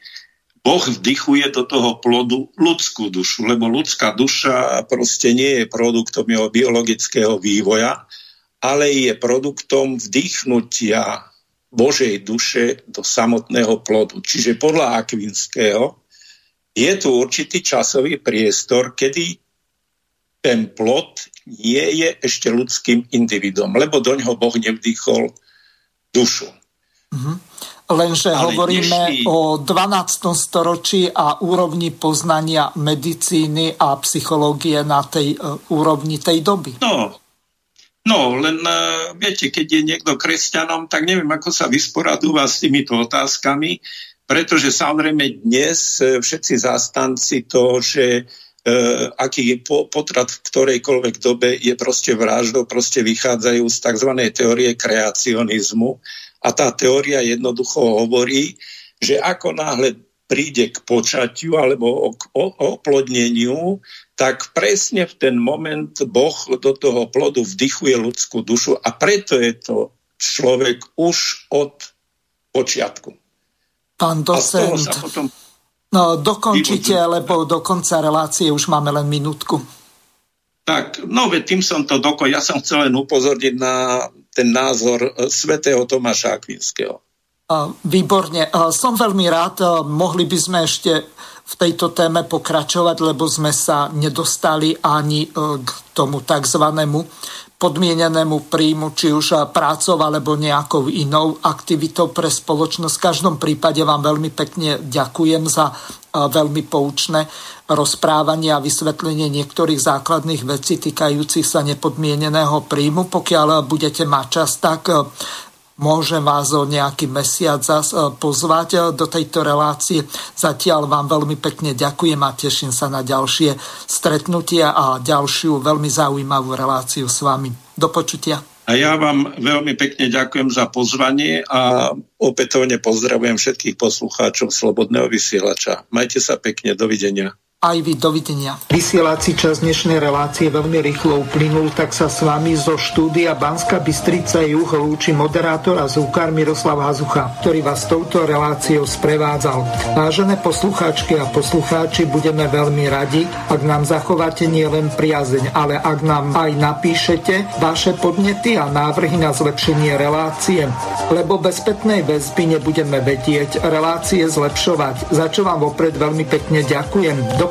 Boh vdychuje do toho plodu ľudskú dušu, lebo ľudská duša proste nie je produktom jeho biologického vývoja, ale je produktom vdýchnutia Božej duše do samotného plodu. Čiže podľa Akvinského je tu určitý časový priestor, kedy ten plod nie je ešte ľudským individom, lebo doňho Boh nevdýchol dušu. Mhm. Lenže hovoríme o 12. storočí a úrovni poznania medicíny a psychológie na tej úrovni tej doby. No, len viete, keď je niekto kresťanom, tak neviem, ako sa vysporadúva s týmito otázkami, pretože samozrejme dnes všetci zástanci toho, že aký potrat v ktorejkoľvek dobe je proste vraždou, proste vychádzajú z tzv. Teórie kreacionizmu. A tá teória jednoducho hovorí, že ako náhle príde k počatiu alebo k oplodneniu, tak presne v ten moment Boh do toho plodu vdychuje ľudskú dušu a preto je to človek už od počiatku. Pán docent, dokončite, lebo do konca relácie už máme len minútku. Tak, tým som to dokončil. Ja som chcel len upozorniť na ten názor svätého Tomáša Akvinského. Výborne. Som veľmi rád. Mohli by sme ešte v tejto téme pokračovať, lebo sme sa nedostali ani k tomu takzvanému podmienenému príjmu, či už prácou alebo nejakou inou aktivitou pre spoločnosť. V každom prípade vám veľmi pekne ďakujem za veľmi poučné rozprávanie a vysvetlenie niektorých základných vecí týkajúcich sa nepodmieneného príjmu. Pokiaľ budete mať čas, tak môžem vás o nejaký mesiac pozvať do tejto relácie. Zatiaľ vám veľmi pekne ďakujem a teším sa na ďalšie stretnutia a ďalšiu veľmi zaujímavú reláciu s vami. Do počutia. A ja vám veľmi pekne ďakujem za pozvanie a opätovne pozdravujem všetkých poslucháčov Slobodného vysielača. Majte sa pekne, dovidenia. Aj vy, dovidenia. Vysielací čas dnešnej relácie veľmi rýchlo uplynul, tak sa s vami zo štúdia Banská Bystrica Juh lúči moderátor a zvukár Miroslav Hazucha, ktorý vás touto reláciou sprevádzal. Vážené poslucháčky a poslucháči, budeme veľmi radi, ak nám zachováte nielen priazeň, ale ak nám aj napíšete vaše podnety a návrhy na zlepšenie relácie, lebo bez spätnej väzby nebudeme vedieť relácie zlepšovať, za čo vám vopred veľmi pekne ďakujem. Do